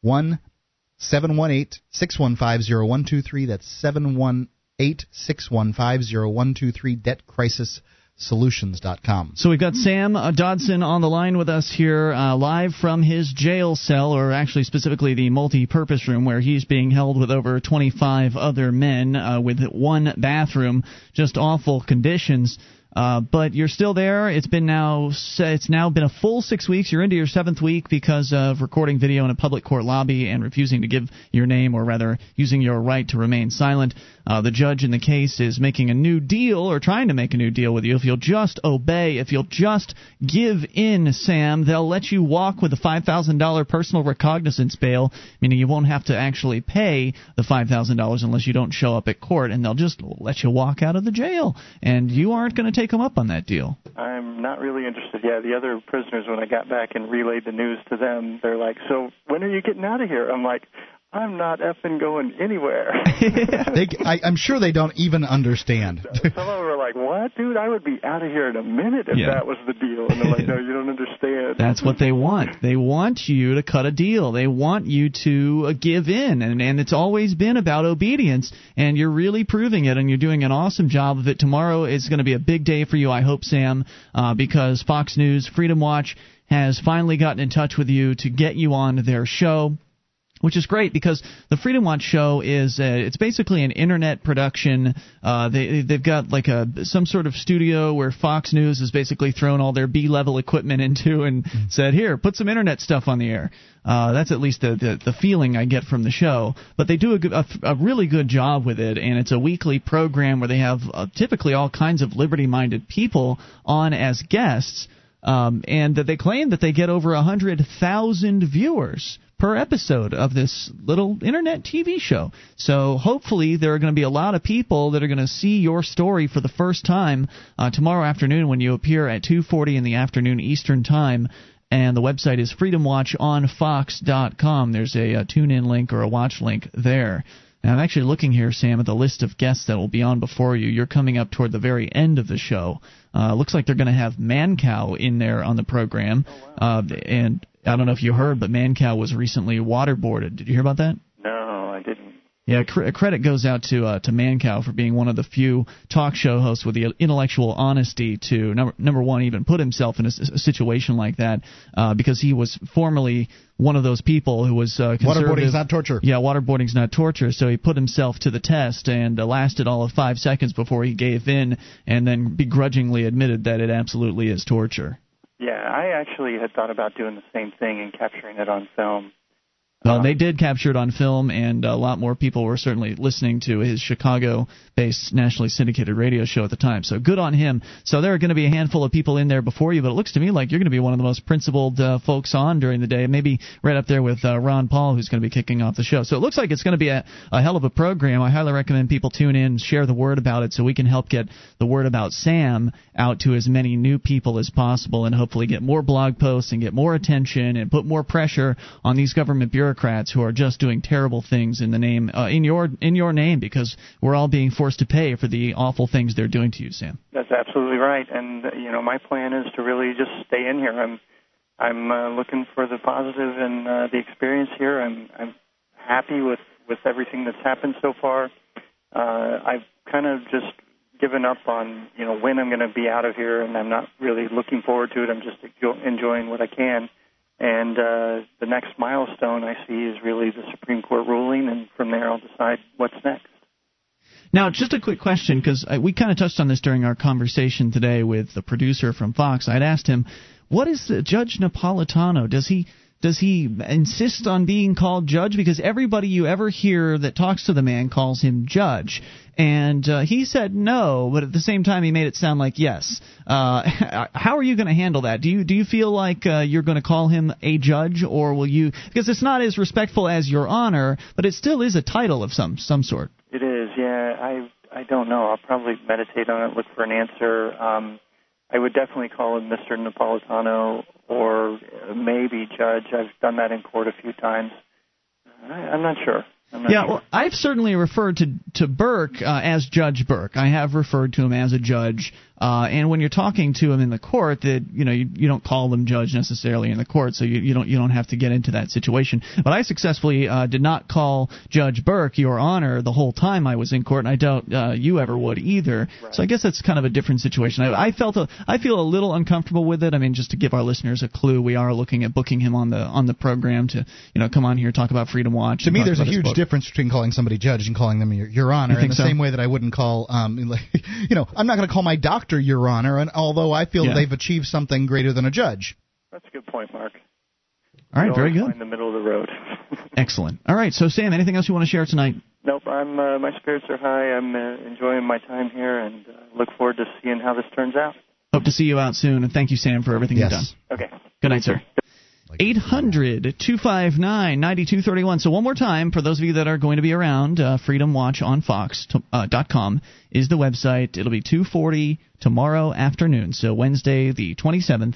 one seven one eight, six one five, zero one two three. That's seven one eight, six one five, zero one two three, debt crisis solutions dot com. So we've got Sam uh, Dodson on the line with us here uh, live from his jail cell, or actually specifically the multi-purpose room where he's being held with over twenty-five other men uh, with one bathroom. Just awful conditions. Uh, but you're still there. It's been now. It's now been a full six weeks. You're into your seventh week because of recording video in a public court lobby and refusing to give your name, or rather, using your right to remain silent. Uh, the judge in the case is making a new deal, or trying to make a new deal with you. If you'll just obey, if you'll just give in, Sam, they'll let you walk with a five thousand dollars personal recognizance bail, meaning you won't have to actually pay the five thousand dollars unless you don't show up at court, and they'll just let you walk out of the jail, and you aren't going to take Take them up on that deal. I'm not really interested. Yeah, the other prisoners, when I got back and relayed the news to them, they're like, "So when are you getting out of here?" I'm like, "I'm not effing going anywhere." they, I, I'm sure they don't even understand. Some of them are like, "What, dude? I would be out of here in a minute if yeah. that was the deal." And they're like, "No, you don't understand." That's what they want. They want you to cut a deal. They want you to uh, give in, and and it's always been about obedience. And you're really proving it, and you're doing an awesome job of it. Tomorrow is going to be a big day for you, I hope, Sam, uh, because Fox News, Freedom Watch, has finally gotten in touch with you to get you on their show. Which is great, because the Freedom Watch show is uh, it's basically an internet production. Uh, they they've got like a some sort of studio where Fox News has basically thrown all their B-level equipment into and said, "Here, put some internet stuff on the air." Uh, that's at least the, the the feeling I get from the show. But they do a, a, a really good job with it, and it's a weekly program where they have uh, typically all kinds of liberty-minded people on as guests, um, and that they claim that they get over a hundred thousand viewers per episode of this little internet T V show. So hopefully there are going to be a lot of people that are going to see your story for the first time uh, tomorrow afternoon when you appear at two forty in the afternoon Eastern Time. And the website is freedom watch on fox dot com. There's a, a tune-in link or a watch link there. And I'm actually looking here, Sam, at the list of guests that will be on before you. You're coming up toward the very end of the show. Uh, looks like they're going to have Mancow in there on the program. Oh, wow. uh, and I don't know if you heard, but Mancow was recently waterboarded. Did you hear about that? No, I didn't. Yeah, cr- credit goes out to uh, to Mancow for being one of the few talk show hosts with the intellectual honesty to, number, number one, even put himself in a, a situation like that, uh, because he was formerly one of those people who was uh, conservative. Waterboarding's not torture. Yeah, waterboarding's not torture, so he put himself to the test and uh, lasted all of five seconds before he gave in and then begrudgingly admitted that it absolutely is torture. Yeah, I actually had thought about doing the same thing and capturing it on film. Well, they did capture it on film, and a lot more people were certainly listening to his Chicago-based nationally syndicated radio show at the time. So good on him. So there are going to be a handful of people in there before you, but it looks to me like you're going to be one of the most principled uh, folks on during the day, maybe right up there with uh, Ron Paul, who's going to be kicking off the show. So it looks like it's going to be a, a hell of a program. I highly recommend people tune in, share the word about it, so we can help get the word about Sam out to as many new people as possible and hopefully get more blog posts and get more attention and put more pressure on these government bureaucrats. Bureaucrats who are just doing terrible things in the name uh, in your in your name, because we're all being forced to pay for the awful things they're doing to you, Sam. That's absolutely right, and you know my plan is to really just stay in here. I'm I'm uh, looking for the positive and uh, the experience here. I'm I'm happy with, with everything that's happened so far. Uh, I've kind of just given up on you know when I'm going to be out of here, and I'm not really looking forward to it. I'm just enjoying what I can. And uh, the next milestone I see is really the Supreme Court ruling, and from there I'll decide what's next. Now, just a quick question, because we kind of touched on this during our conversation today with the producer from Fox. I'd asked him, what is the, Judge Napolitano, does he... Does he insist on being called judge? Because everybody you ever hear that talks to the man calls him judge. And uh, he said no, but at the same time he made it sound like yes. Uh, how are you going to handle that? Do you do you feel like uh, you're going to call him a judge, or will you – because it's not as respectful as Your Honor, but it still is a title of some, some sort. It is, yeah. I I don't know. I'll probably meditate on it, look for an answer. Um, I would definitely call him Mister Napolitano or maybe judge. I've done that in court a few times. I, I'm not sure. I'm not yeah, sure. Well, I've certainly referred to, to Burke uh, as Judge Burke. I have referred to him as a judge. Uh, and when you're talking to him in the court, that you know you, you don't call them judge necessarily in the court, so you, you don't you don't have to get into that situation. But I successfully uh, did not call Judge Burke Your Honor the whole time I was in court, and I doubt uh, you ever would either. Right. So I guess that's kind of a different situation. I, I felt a, I feel a little uncomfortable with it. I mean, just to give our listeners a clue, we are looking at booking him on the on the program to you know come on here talk about Freedom Watch. To me, there's a huge difference between calling somebody judge and calling them Your, your Honor in the so? same way that I wouldn't call um you know I'm not going to call my doctor Your Honor, and although I feel yeah. they've achieved something greater than a judge. That's a good point, Mark. All right, very good. In the middle of the road. Excellent. All right, so Sam, anything else you want to share tonight? Nope. I'm uh, my spirits are high. I'm uh, enjoying my time here, and uh, look forward to seeing how this turns out. Hope to see you out soon, and thank you, Sam, for everything yes. you've done. Okay. Good night, sir. eight hundred two five nine nine two three one. So one more time, for those of you that are going to be around, uh, freedom watch on fox dot com is the website. It'll be two forty tomorrow afternoon, so Wednesday the twenty-seventh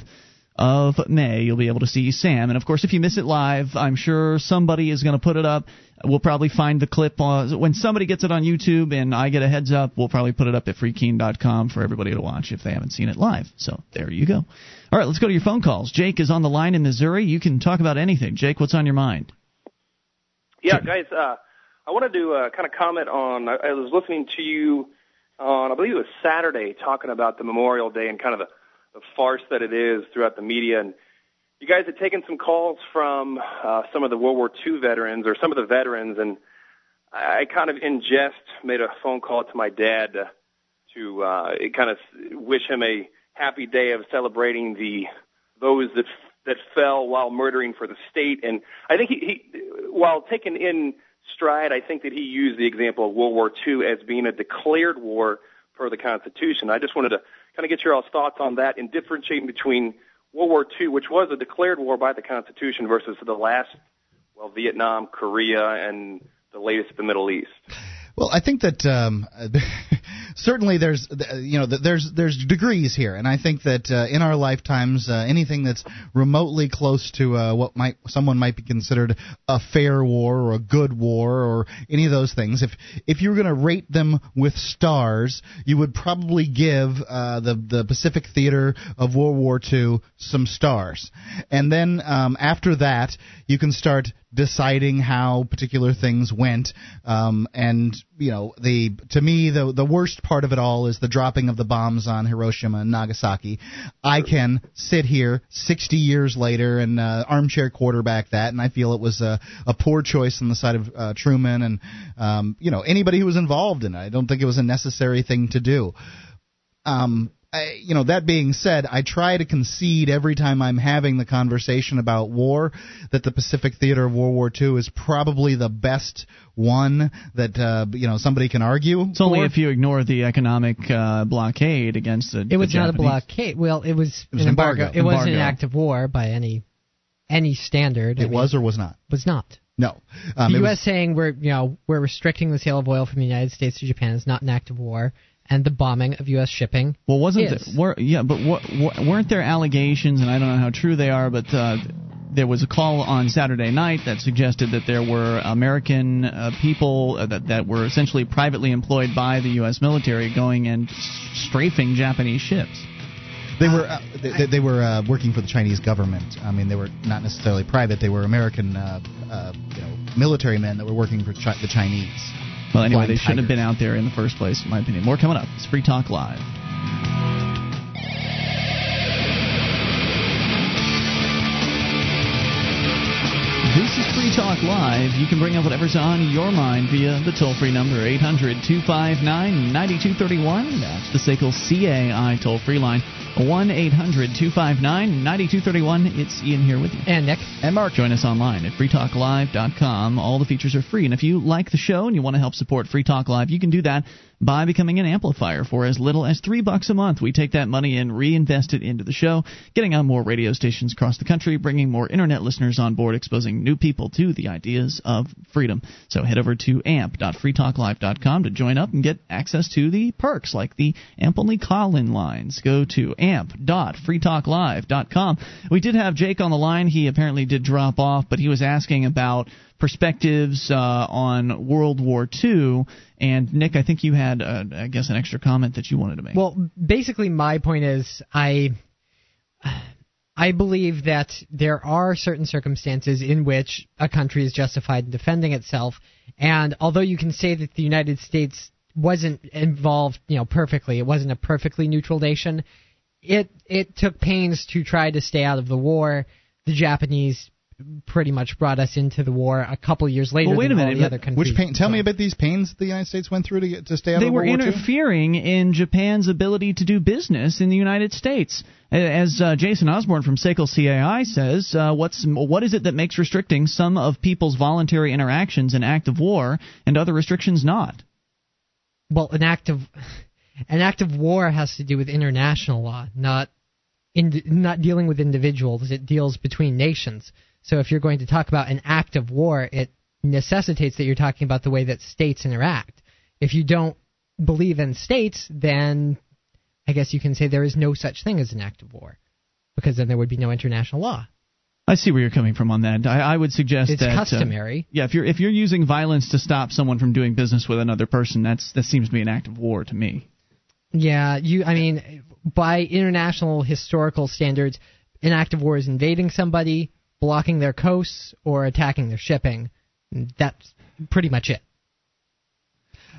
of May. You'll be able to see Sam. And, of course, if you miss it live, I'm sure somebody is going to put it up. We'll probably find the clip. Uh, when somebody gets it on YouTube and I get a heads up, we'll probably put it up at free keene dot com for everybody to watch if they haven't seen it live. So there you go. All right, let's go to your phone calls. Jake is on the line in Missouri. You can talk about anything. Jake, what's on your mind? Yeah, sure. guys, uh, I wanted to uh, kind of comment on – I was listening to you on, I believe it was Saturday, talking about the Memorial Day and kind of the – the farce that it is throughout the media. And you guys had taken some calls from uh, some of the World War Two veterans or some of the veterans, and I kind of in jest made a phone call to my dad to, to uh, kind of wish him a happy day of celebrating the those that that fell while murdering for the state. And I think he, he while taken in stride, I think that he used the example of World War Two as being a declared war per the Constitution. I just wanted to kind of get your all's thoughts on that and differentiating between World War Two, which was a declared war by the Constitution, versus the last, well, Vietnam, Korea, and the latest, the Middle East. Well, I think that um, certainly there's, you know, there's there's degrees here, and I think that uh, in our lifetimes, uh, anything that's remotely close to uh, what might someone might be considered a fair war or a good war or any of those things, if if you were going to rate them with stars, you would probably give uh, the the Pacific Theater of World War Two some stars, and then um, after that, you can start deciding how particular things went, um, and you know the to me the the worst part of it all is the dropping of the bombs on Hiroshima and Nagasaki. I can sit here sixty years later and uh, armchair quarterback that, and I feel it was a, a poor choice on the side of uh, Truman and um, you know anybody who was involved in it. I don't think it was a necessary thing to do. Um, I, you know, that being said, I try to concede every time I'm having the conversation about war that the Pacific Theater of World War Two is probably the best one that, uh, you know, somebody can argue. It's for. Only if you ignore the economic uh, blockade against the It was the not Japanese. A blockade. Well, it was, it was an embargo. embargo. It embargo. wasn't an act of war by any any standard. It I mean, was or was not? Was not. No. Um, the U S was, saying we're, you know, we're restricting the sale of oil from the United States to Japan is not an act of war. And the bombing of U S shipping. Well, wasn't it? Were, yeah, but what, what, weren't there allegations, and I don't know how true they are, but uh, there was a call on Saturday night that suggested that there were American uh, people that, that were essentially privately employed by the U S military going and strafing Japanese ships. They were uh, they, they were uh, working for the Chinese government. I mean, they were not necessarily private. They were American uh, uh, you know, military men that were working for chi- the Chinese. Well, anyway, they shouldn't have been out there in the first place, in my opinion. More coming up. It's Free Talk Live. This is Free Talk Live. You can bring up whatever's on your mind via the toll-free number, eight hundred two five nine nine two three one. That's the Sakel C A I toll-free line, one eight hundred two five nine nine two three one. It's Ian here with you. And Nick. And Mark. Join us online at free talk live dot com. All the features are free. And if you like the show and you want to help support Free Talk Live, you can do that by becoming an amplifier for as little as three bucks a month. We take that money and reinvest it into the show, getting on more radio stations across the country, bringing more internet listeners on board, exposing new people to the ideas of freedom. So head over to amp dot free talk live dot com to join up and get access to the perks like the amp-only call-in lines. Go to amp dot free talk live dot com. We did have Jake on the line. He apparently did drop off, but he was asking about perspectives uh, on World War Two, and Nick, I think you had, uh, I guess, an extra comment that you wanted to make. Well, basically, my point is, I, I believe that there are certain circumstances in which a country is justified in defending itself, and although you can say that the United States wasn't involved, you know, perfectly, it wasn't a perfectly neutral nation, it it took pains to try to stay out of the war. The Japanese pretty much brought us into the war a couple years later. Well, wait than a minute. All the other countries. Which pain, tell so. me about these pains that the United States went through to get, to stay out they of World War They were interfering in Japan's ability to do business in the United States. As uh, Jason Osborne from Sakel C A I says, uh, what's what is it that makes restricting some of people's voluntary interactions an act of war and other restrictions not? Well, an act of an act of war has to do with international law, not in, not dealing with individuals. It deals between nations. So if you're going to talk about an act of war, it necessitates that you're talking about the way that states interact. If you don't believe in states, then I guess you can say there is no such thing as an act of war, because then there would be no international law. I see where you're coming from on that. I, I would suggest it's that it's customary. Uh, yeah, if you're if you're using violence to stop someone from doing business with another person, that's that seems to be an act of war to me. Yeah, you. I mean, by international historical standards, an act of war is invading somebody, blocking their coasts, or attacking their shipping. That's pretty much it.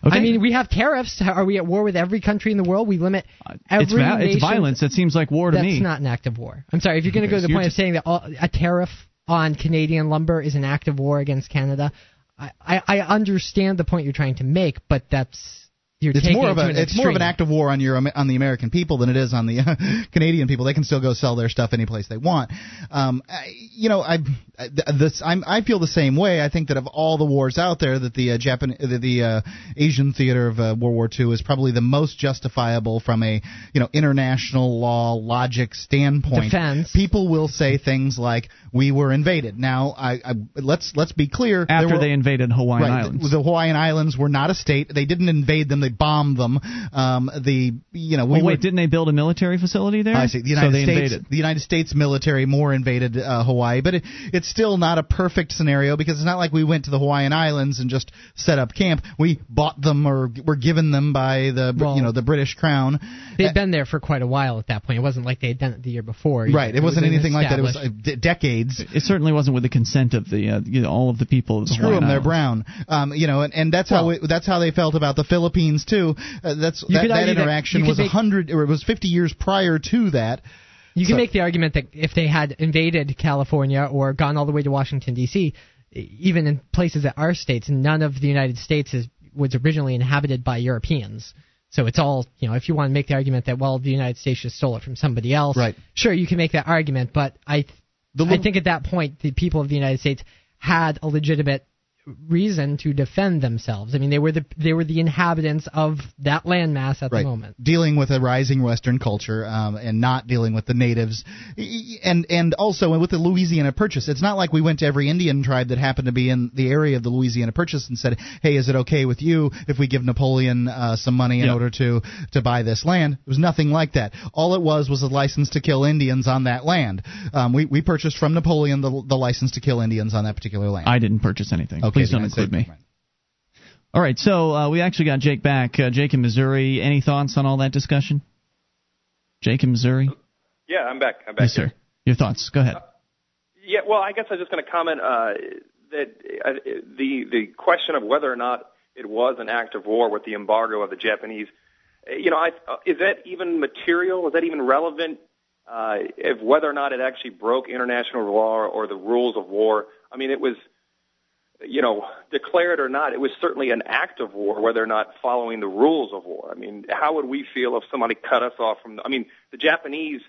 Okay. I mean, we have tariffs. Are we at war with every country in the world? We limit every it's, va- it's violence. That seems like war to that's me. That's not an act of war. I'm sorry. If you're going to go to the point just... of saying that all, a tariff on Canadian lumber is an act of war against Canada, I, I, I understand the point you're trying to make, but that's... It's more of a it's extreme. more of an act of war on your on the American people than it is on the uh, Canadian people. They can still go sell their stuff any place they want. Um, I, you know, I this I'm, I feel the same way. I think that of all the wars out there, that the uh, Japan the, the uh, Asian theater of uh, World War Two is probably the most justifiable from a you know international law logic standpoint. Defense. People will say things like we were invaded. Now, I, I let's let's be clear. After were, they invaded Hawaiian right, Islands, the, the Hawaiian Islands were not a state. They didn't invade them. They bombed them. Um, the you know. We oh, wait, were, didn't they build a military facility there? I see. The United so they States, invaded. The United States military more invaded uh, Hawaii, but it, it's still not a perfect scenario because it's not like we went to the Hawaiian Islands and just set up camp. We bought them or were given them by the well, you know the British Crown. They'd uh, been there for quite a while at that point. It wasn't like they had done it the year before. Right. Know? It wasn't it was anything like that. It was uh, d- decades. It certainly wasn't with the consent of the uh, you know, all of the people. Of the Screw Hawaiian them. Islands. They're brown. Um, you know, and, and that's well, how it, that's how they felt about the Philippines too. Uh, that's that, that interaction that was a hundred or it was fifty years prior to that. You can so. make the argument that if they had invaded California or gone all the way to Washington, D C, even in places that are states, none of the United States is, was originally inhabited by Europeans. So it's all, you know, if you want to make the argument that, well, the United States just stole it from somebody else, right. Sure, you can make that argument. But I, th- the, I think at that point, the people of the United States had a legitimate reason to defend themselves. I mean, they were the they were the inhabitants of that landmass at right. the moment. Dealing with a rising Western culture um, and not dealing with the natives, and and also with the Louisiana Purchase, it's not like we went to every Indian tribe that happened to be in the area of the Louisiana Purchase and said, "Hey, is it okay with you if we give Napoleon uh, some money in yep. order to to buy this land?" It was nothing like that. All it was was a license to kill Indians on that land. Um, we we purchased from Napoleon the the license to kill Indians on that particular land. I didn't purchase anything. Okay. Please don't include me. All right, so uh, we actually got Jake back. Uh, Jake in Missouri. Any thoughts on all that discussion? Jake in Missouri? Yeah, I'm back. I'm back. Yes, sir. Your thoughts. Go ahead. Uh, yeah, well, I guess I was just going to comment uh, that uh, the the question of whether or not it was an act of war with the embargo of the Japanese, you know, I, uh, is that even material? Is that even relevant? Uh, if whether or not it actually broke international law or the rules of war? I mean, it was... you know, declared or not, it was certainly an act of war, whether or not following the rules of war. I mean, how would we feel if somebody cut us off from, I mean, the Japanese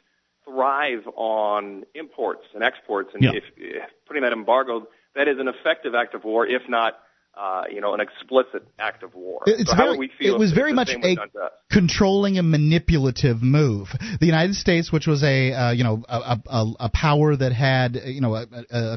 thrive on imports and exports, and yeah. if, if putting that embargo, that is an effective act of war, if not, uh, you know, an explicit act of war. It's so very, how would we feel it was if very much a controlling and manipulative move. The United States, which was a uh, you know a, a, a power that had you know a,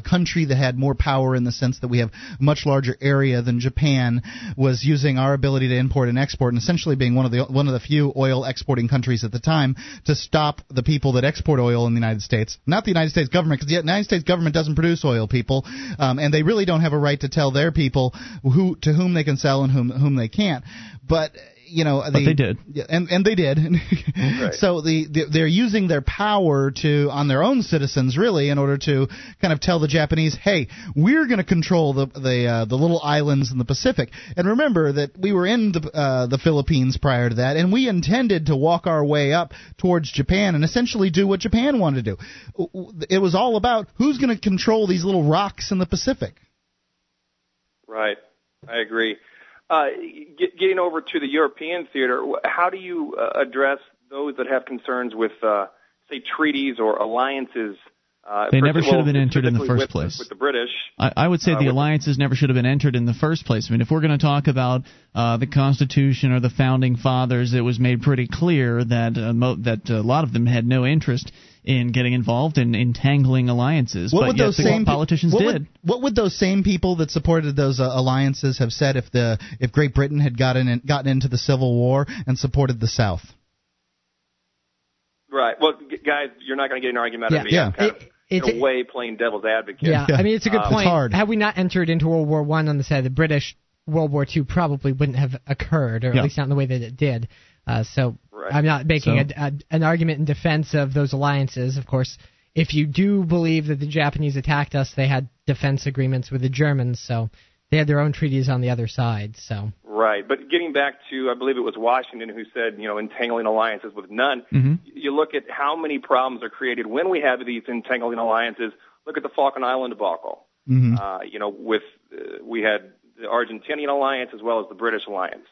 a country that had more power in the sense that we have a much larger area than Japan, was using our ability to import and export, and essentially being one of the one of the few oil exporting countries at the time, to stop the people that export oil in the United States, not the United States government, because the United States government doesn't produce oil, people, um, and they really don't have a right to tell their people who to whom they can sell and whom whom they can't, but. You know, the, but they did, and and they did. Right. So the, the they're using their power to on their own citizens, really, in order to kind of tell the Japanese, "Hey, we're going to control the the uh, the little islands in the Pacific." And remember that we were in the uh, the Philippines prior to that, and we intended to walk our way up towards Japan and essentially do what Japan wanted to do. It was all about who's going to control these little rocks in the Pacific. Right, I agree. Uh, get, getting over to the European theater, how do you uh, address those that have concerns with, uh, say, treaties or alliances? Uh, they never should have been entered in the first with, place. With the British. I, I would say uh, the alliances never should have been entered in the first place. I mean, if we're going to talk about uh, the Constitution or the Founding Fathers, it was made pretty clear that, uh, mo- that a lot of them had no interest in getting involved in entangling alliances. What but would yet those the same politicians pe- what did. Would, what would those same people that supported those uh, alliances have said if the if Great Britain had gotten in, gotten into the Civil War and supported the South? Right. Well, g- guys, you're not going to get an argument out yeah. of me. Yeah. I'm kind it, of, it's, in a way, playing devil's advocate. Yeah, yeah. I mean, it's a good um, point. Hard. Had we not entered into World War One on the side of the British, World War Two probably wouldn't have occurred, or yeah. at least not in the way that it did. Uh, so right. I'm not making so. a, a, an argument in defense of those alliances. Of course, if you do believe that the Japanese attacked us, they had defense agreements with the Germans, so they had their own treaties on the other side. So right. But getting back to, I believe it was Washington who said, you know, entangling alliances with none. Mm-hmm. You look at how many problems are created when we have these entangling alliances. Look at the Falkland Island debacle. Mm-hmm. Uh, you know, with uh, we had the Argentinian alliance as well as the British alliance.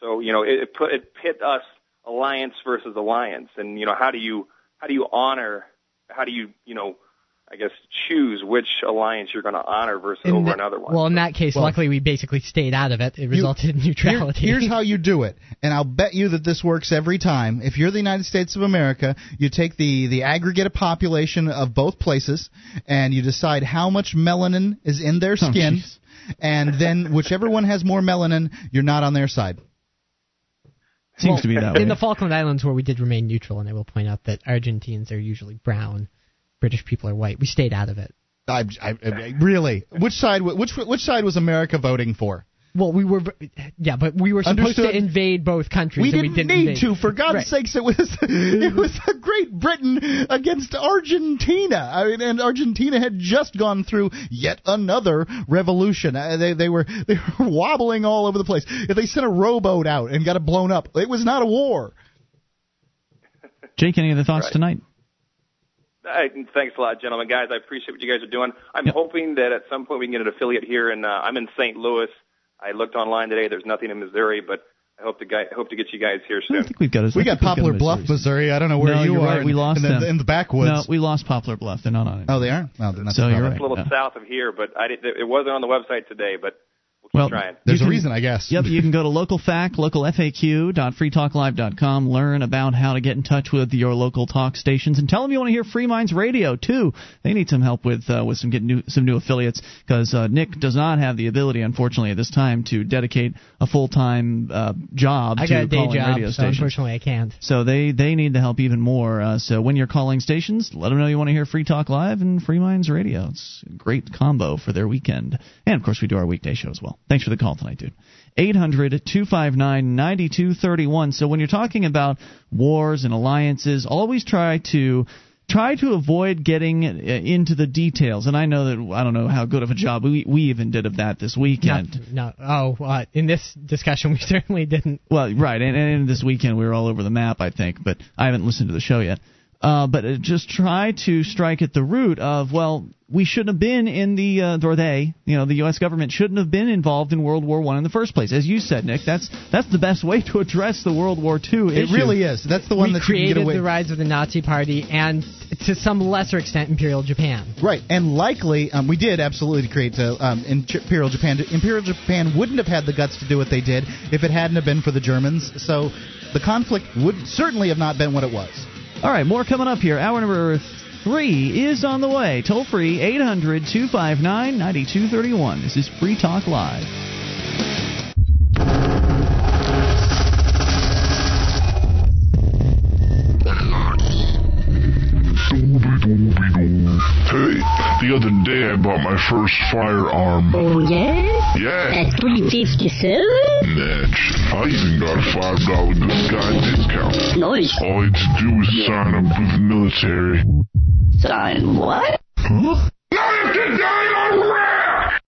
So, you know, it, it put it pit us alliance versus alliance, and you know, how do you how do you honor how do you you know I guess choose which alliance you're going to honor versus in over the, another one. Well, in that case, well, luckily we basically stayed out of it. It resulted you, in neutrality. Here, here's how you do it, and I'll bet you that this works every time. If you're the United States of America, you take the, the aggregate of population of both places, and you decide how much melanin is in their skin, oh, and then whichever one has more melanin, you're not on their side. Seems well, to be that way. In the Falkland Islands, where we did remain neutral, and I will point out that Argentines are usually brown, British people are white. We stayed out of it. I, I, I, really? Which side? Which which side was America voting for? Well, we were, yeah, but we were supposed Understood. to invade both countries. We didn't, we didn't need invade. to. For God's right. sakes, it was it was a Great Britain against Argentina. I mean, and Argentina had just gone through yet another revolution. Uh, they they were they were wobbling all over the place. If they sent a rowboat out and got it blown up, it was not a war. Jake, any other thoughts right. tonight? Hey, thanks a lot, gentlemen, guys. I appreciate what you guys are doing. I'm yep. hoping that at some point we can get an affiliate here, and uh, I'm in Saint Louis. I looked online today. There's nothing in Missouri, but I hope to, guy, hope to get you guys here soon. I don't think we've got us. We got Poplar Bluff, Missouri. Missouri. I don't know where no, you are. Right. In, we lost in the, in the backwoods. No, we lost Poplar Bluff. They're not on it. Oh, they are? No, they're not. So you're right. It's a little no. south of here, but I did, it wasn't on the website today, but we'll keep well, trying. There's can, a reason, I guess. Yep, you can go to LocalFAQ, local F A Q dot free talk live dot com, learn about how to get in touch with your local talk stations, and tell them you want to hear Free Minds Radio, too. They need some help with uh, with some getting new, some new affiliates, because uh, Nick does not have the ability, unfortunately, at this time to dedicate a full-time uh, job I to calling job, radio stations. So unfortunately, I can't. So they, they need the help even more. Uh, so when you're calling stations, let them know you want to hear Free Talk Live and Free Minds Radio. It's a great combo for their weekend. And, of course, we do our weekday show as well. Thanks for the call tonight, dude. eight hundred two five nine nine two three one. So when you're talking about wars and alliances, always try to try to avoid getting into the details. And I know that I don't know how good of a job we, we even did of that this weekend. No, no. Oh, uh, in this discussion we certainly didn't. Well, right, and, and this weekend we were all over the map, I think, but I haven't listened to the show yet. Uh, but just try to strike at the root of, well, we shouldn't have been in the, uh, or they, you know, the U S government shouldn't have been involved in World War One in the first place. As you said, Nick, that's that's the best way to address the World War Two issue. It really is. That's the one we that created you can get away. The rise of the Nazi Party and, to some lesser extent, Imperial Japan. Right, and likely, um, we did absolutely create uh, um, Imperial Japan. Imperial Japan wouldn't have had the guts to do what they did if it hadn't have been for the Germans. So the conflict would certainly have not been what it was. All right, more coming up here. Hour number three is on the way. Toll free, eight hundred two five nine nine two three one. This is Free Talk Live. Hey, the other day I bought my first firearm. Oh, yeah? Yeah. At three fifty-seven? Natch. I even got a five dollar good guy discount. Nice. All I had to do was sign up with the military. Sign what? Huh? Now you can die on rare!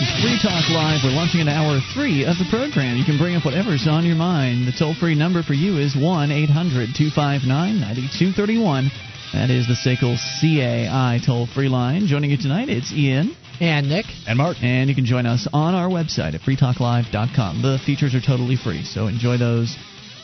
This is Free Talk Live. We're launching into hour three of the program. You can bring up whatever's on your mind. The toll-free number for you is one eight hundred two five nine nine two three one. That is the Sakel C A I toll-free line. Joining you tonight, it's Ian. And Nick. And Mark. And you can join us on our website at free talk live dot com. The features are totally free, so enjoy those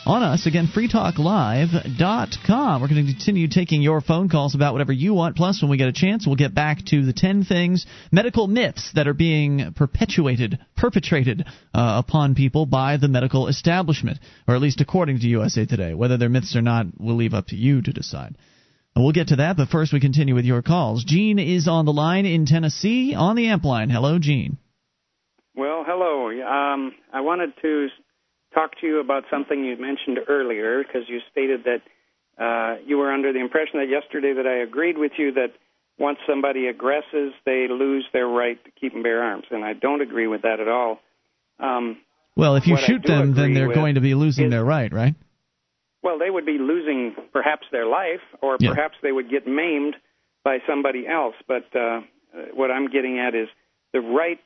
on us. Again, free talk live dot com. We're going to continue taking your phone calls about whatever you want. Plus, when we get a chance, we'll get back to the ten things, medical myths that are being perpetuated, perpetrated uh, upon people by the medical establishment, or at least according to U S A Today. Whether they're myths or not, we'll leave up to you to decide. We'll get to that, but first we continue with your calls. Gene is on the line in Tennessee on the amp line. Hello, Gene. Well, hello. Um, I wanted to talk to you about something you mentioned earlier, because you stated that uh, you were under the impression that yesterday that I agreed with you that once somebody aggresses, they lose their right to keep and bear arms, and I don't agree with that at all. Um, well, if you shoot them, then they're going to be losing their right, right? Well, they would be losing perhaps their life, or yeah. perhaps they would get maimed by somebody else. But uh, what I'm getting at is the right,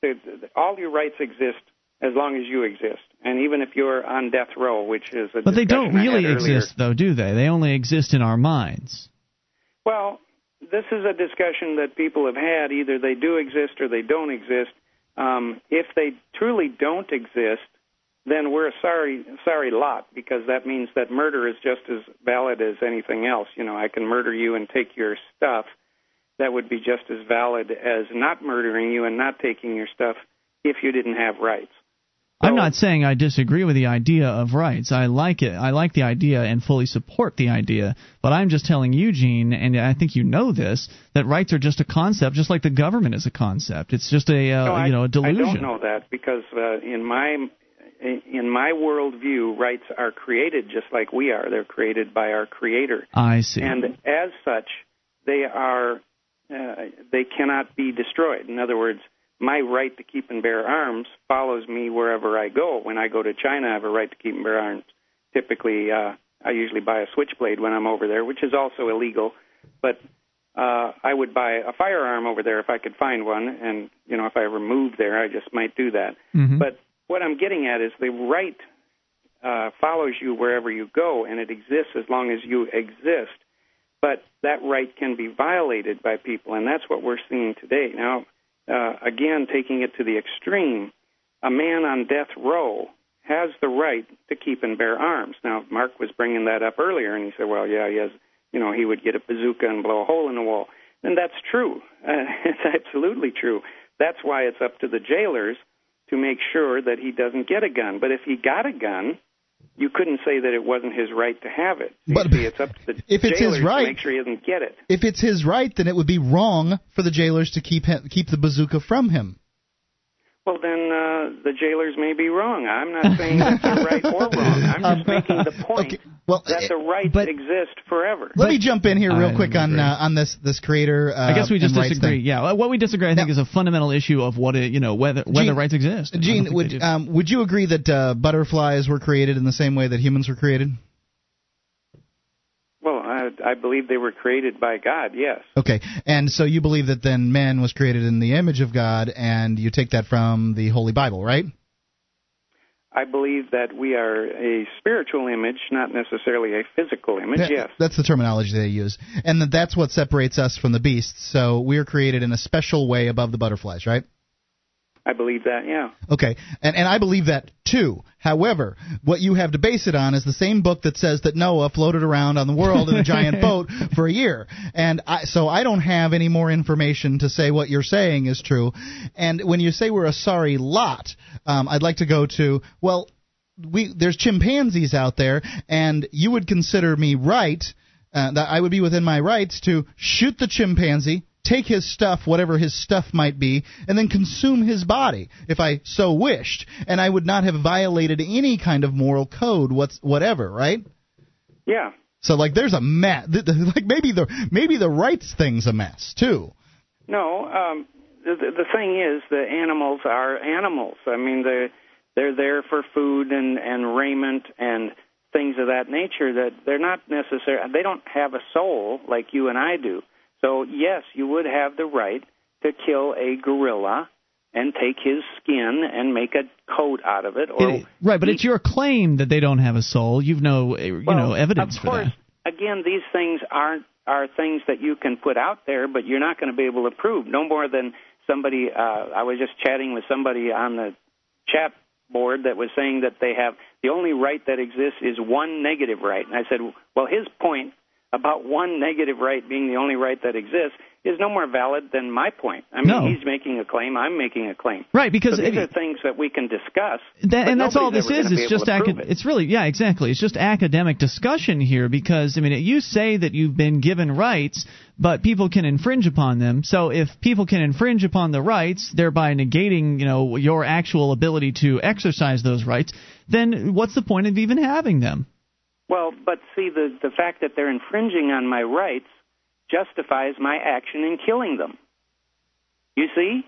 the, the, all your rights exist as long as you exist, and even if you're on death row, which is a but they don't really exist, though, do they? They only exist in our minds. Well, this is a discussion that people have had. Either they do exist or they don't exist. Um, if they truly don't exist, then we're a sorry sorry lot, because that means that murder is just as valid as anything else. You know, I can murder you and take your stuff. That would be just as valid as not murdering you and not taking your stuff if you didn't have rights. So, I'm not saying I disagree with the idea of rights. I like it. I like the idea and fully support the idea. But I'm just telling you, Gene, and I think you know this, that rights are just a concept, just like the government is a concept. It's just a, uh, no, I, you know, a delusion. I don't know that, because uh, in my in my worldview, rights are created just like we are. They're created by our Creator. I see. And as such, they are uh, they cannot be destroyed. In other words, my right to keep and bear arms follows me wherever I go. When I go to China, I have a right to keep and bear arms. Typically, uh, I usually buy a switchblade when I'm over there, which is also illegal. But uh, I would buy a firearm over there if I could find one. And, you know, if I ever moved there, I just might do that. Mm-hmm. But what I'm getting at is the right uh, follows you wherever you go, and it exists as long as you exist. But that right can be violated by people, and that's what we're seeing today. Now, uh, again, taking it to the extreme, a man on death row has the right to keep and bear arms. Now, Mark was bringing that up earlier, and he said, well, yeah, he has, you know, he would get a bazooka and blow a hole in the wall. And that's true. Uh, it's absolutely true. That's why it's up to the jailers to make sure that he doesn't get a gun. But if he got a gun, you couldn't say that it wasn't his right to have it. But see, it's up to the if it's jailers his right, to make sure he doesn't get it. If it's his right, then it would be wrong for the jailers to keep him, keep the bazooka from him. Well, then uh, the jailers may be wrong. I'm not saying that's right or wrong. I'm just um, making the point okay. well, that the right exists forever. Let me jump in here real I quick on uh, on this this creator. Uh, I guess we just disagree. Yeah, what we disagree, I think, now, is a fundamental issue of what it, you know whether whether Gene, rights exist. Gene, would um, would you agree that uh, butterflies were created in the same way that humans were created? Well, I, I believe they were created by God, yes. Okay, and so you believe that then man was created in the image of God, and you take that from the Holy Bible, right? I believe that we are a spiritual image, not necessarily a physical image, that, yes. That's the terminology they use, and that that's what separates us from the beasts, so we are created in a special way above the butterflies, right? I believe that, yeah. Okay, and and I believe that too. However, what you have to base it on is the same book that says that Noah floated around on the world in a giant boat for a year. And I, so I don't have any more information to say what you're saying is true. And when you say we're a sorry lot, um, I'd like to go to, well, we there's chimpanzees out there, and you would consider me right, uh, that I would be within my rights to shoot the chimpanzee, take his stuff, whatever his stuff might be, and then consume his body, if I so wished. And I would not have violated any kind of moral code what's, whatever, right? Yeah. So, like, there's a mess. Like, maybe the maybe the rights thing's a mess, too. No, um, the, the thing is the animals are animals. I mean, they're, they're there for food and, and raiment and things of that nature. That they're not necessarily, they don't have a soul like you and I do. So, yes, you would have the right to kill a gorilla and take his skin and make a coat out of it. Or it right, but eat. It's your claim that they don't have a soul. You've no you well, know, evidence for that. Of course, again, these things aren't, are things that you can put out there, but you're not going to be able to prove. No more than somebody uh, – I was just chatting with somebody on the chat board that was saying that they have – the only right that exists is one negative right. And I said, well, his point – about one negative right being the only right that exists is no more valid than my point. I mean, no. He's making a claim, I'm making a claim. Right, because so these it, are things that we can discuss. That, and that's all this is. It's just acad- it. It's really, yeah, exactly. It's just academic discussion here because, I mean, you say that you've been given rights, but people can infringe upon them. So if people can infringe upon the rights, thereby negating, you know, your actual ability to exercise those rights, then what's the point of even having them? Well, but see, the, the fact that they're infringing on my rights justifies my action in killing them. You see?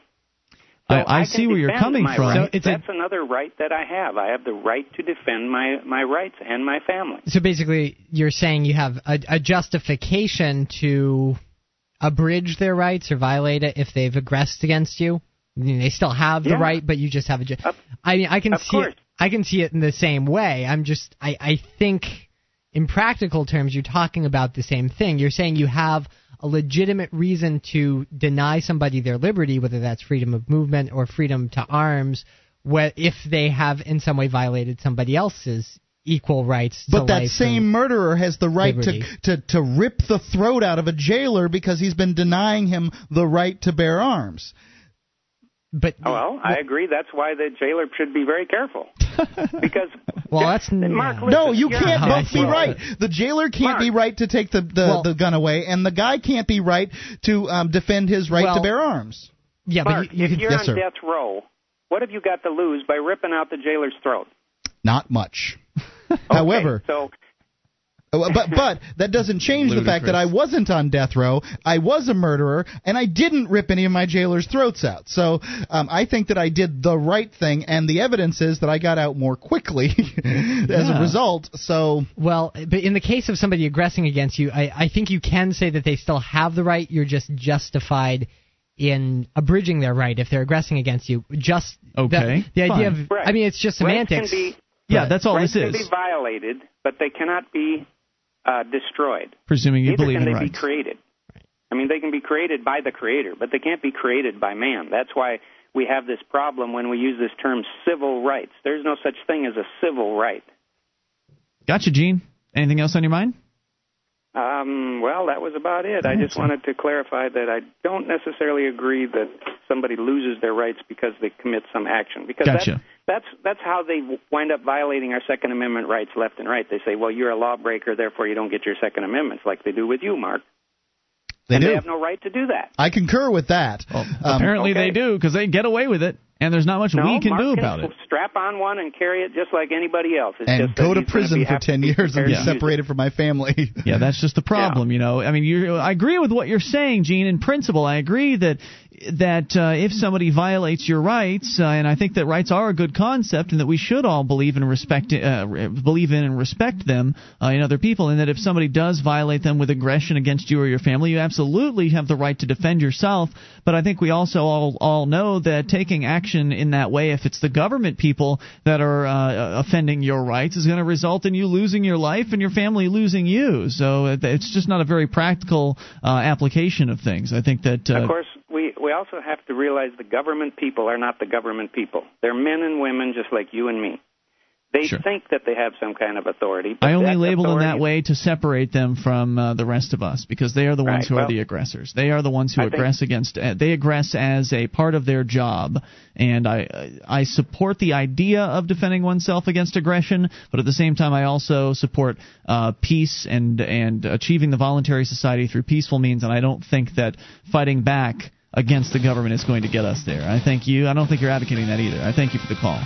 So I, I see where you're coming from. So it's That's a, another right that I have. I have the right to defend my, my rights and my family. So basically, you're saying you have a, a justification to abridge their rights or violate it if they've aggressed against you? I mean, they still have the yeah. right, but you just have a ju- of, I mean, I can see it, I can see it in the same way. I'm just, I, I think... in practical terms, you're talking about the same thing. You're saying you have a legitimate reason to deny somebody their liberty, whether that's freedom of movement or freedom to arms, wh- if they have in some way violated somebody else's equal rights to life. But that same murderer has the right to, to, to rip the throat out of a jailer because he's been denying him the right to bear arms. But oh, well, well, I agree. That's why the jailer should be very careful. Because well, that's Mark, listen, no, you can't yeah. both be right. The jailer can't Mark. be right to take the, the, well, the gun away, and the guy can't be right to um, defend his right well, to bear arms. Yeah, Mark, but you, you if can, you're yes, on sir. death row, what have you got to lose by ripping out the jailer's throat? Not much. Okay, However, so... but but that doesn't change Ludicrous. the fact that I wasn't on death row, I was a murderer, and I didn't rip any of my jailers' throats out. So um, I think that I did the right thing, and the evidence is that I got out more quickly as yeah. a result. So well, but in the case of somebody aggressing against you, I, I think you can say that they still have the right. You're just justified in abridging their right if they're aggressing against you. Just okay. The, the idea of right. I mean, it's just semantics. Rights can be, yeah, that's all this is. Rights can be violated, but they cannot be Uh, destroyed. Presuming you Neither believe in rights. Neither can they be created. I mean, they can be created by the Creator, but they can't be created by man. That's why we have this problem when we use this term civil rights. There's no such thing as a civil right. Gotcha, Gene. Anything else on your mind? Um, well, that was about it. I just wanted to clarify that I don't necessarily agree that somebody loses their rights because they commit some action. Because gotcha. That's, that's that's how they wind up violating our Second Amendment rights left and right. They say, well, you're a lawbreaker, therefore you don't get your Second Amendments, like they do with you, Mark. They and do. They have no right to do that. I concur with that. Well, um, apparently okay. they do, because they get away with it. And there's not much no, we can Mark do about can it. Strap on one and carry it just like anybody else. It's and just go to prison for ten years and be yeah. separated from my family. Yeah, that's just the problem, yeah. you know. I mean, you're, I agree with what you're saying, Gene. In principle, I agree that that uh, if somebody violates your rights, uh, and I think that rights are a good concept, and that we should all believe in respect, uh, believe in and respect them uh, in other people, and that if somebody does violate them with aggression against you or your family, you absolutely have the right to defend yourself. But I think we also all all know that taking action in that way, if it's the government people that are uh, offending your rights, is going to result in you losing your life and your family losing you. So it's just not a very practical uh, application of things. I think that... Uh, of course, we, we also have to realize the government people are not the government people. They're men and women just like you and me. They sure. think that they have some kind of authority. But I only label them that way to separate them from uh, the rest of us, because they are the ones right, who well, are the aggressors. They are the ones who I aggress think, against. Uh, they aggress as a part of their job, and I I support the idea of defending oneself against aggression, but at the same time I also support uh, peace and and achieving the voluntary society through peaceful means, and I don't think that fighting back against the government is going to get us there. I thank you. I don't think you're advocating that either. I thank you for the call.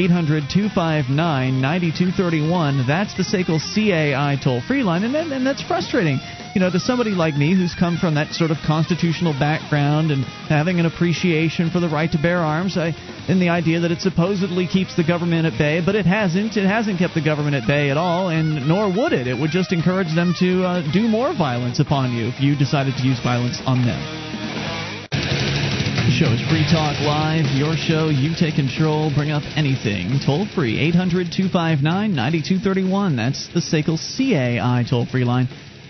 eight hundred, two five nine, nine two three one. That's the Sakel C A I toll-free line, and, that, and that's frustrating. You know, to somebody like me who's come from that sort of constitutional background and having an appreciation for the right to bear arms, I, and the idea that it supposedly keeps the government at bay, but it hasn't. It hasn't kept the government at bay at all, and nor would it. It would just encourage them to uh, do more violence upon you if you decided to use violence on them. Show is Free Talk Live, your show. You take control, bring up anything. Toll free, eight hundred, two five nine, nine two three one. That's the Sakel C A I toll-free line.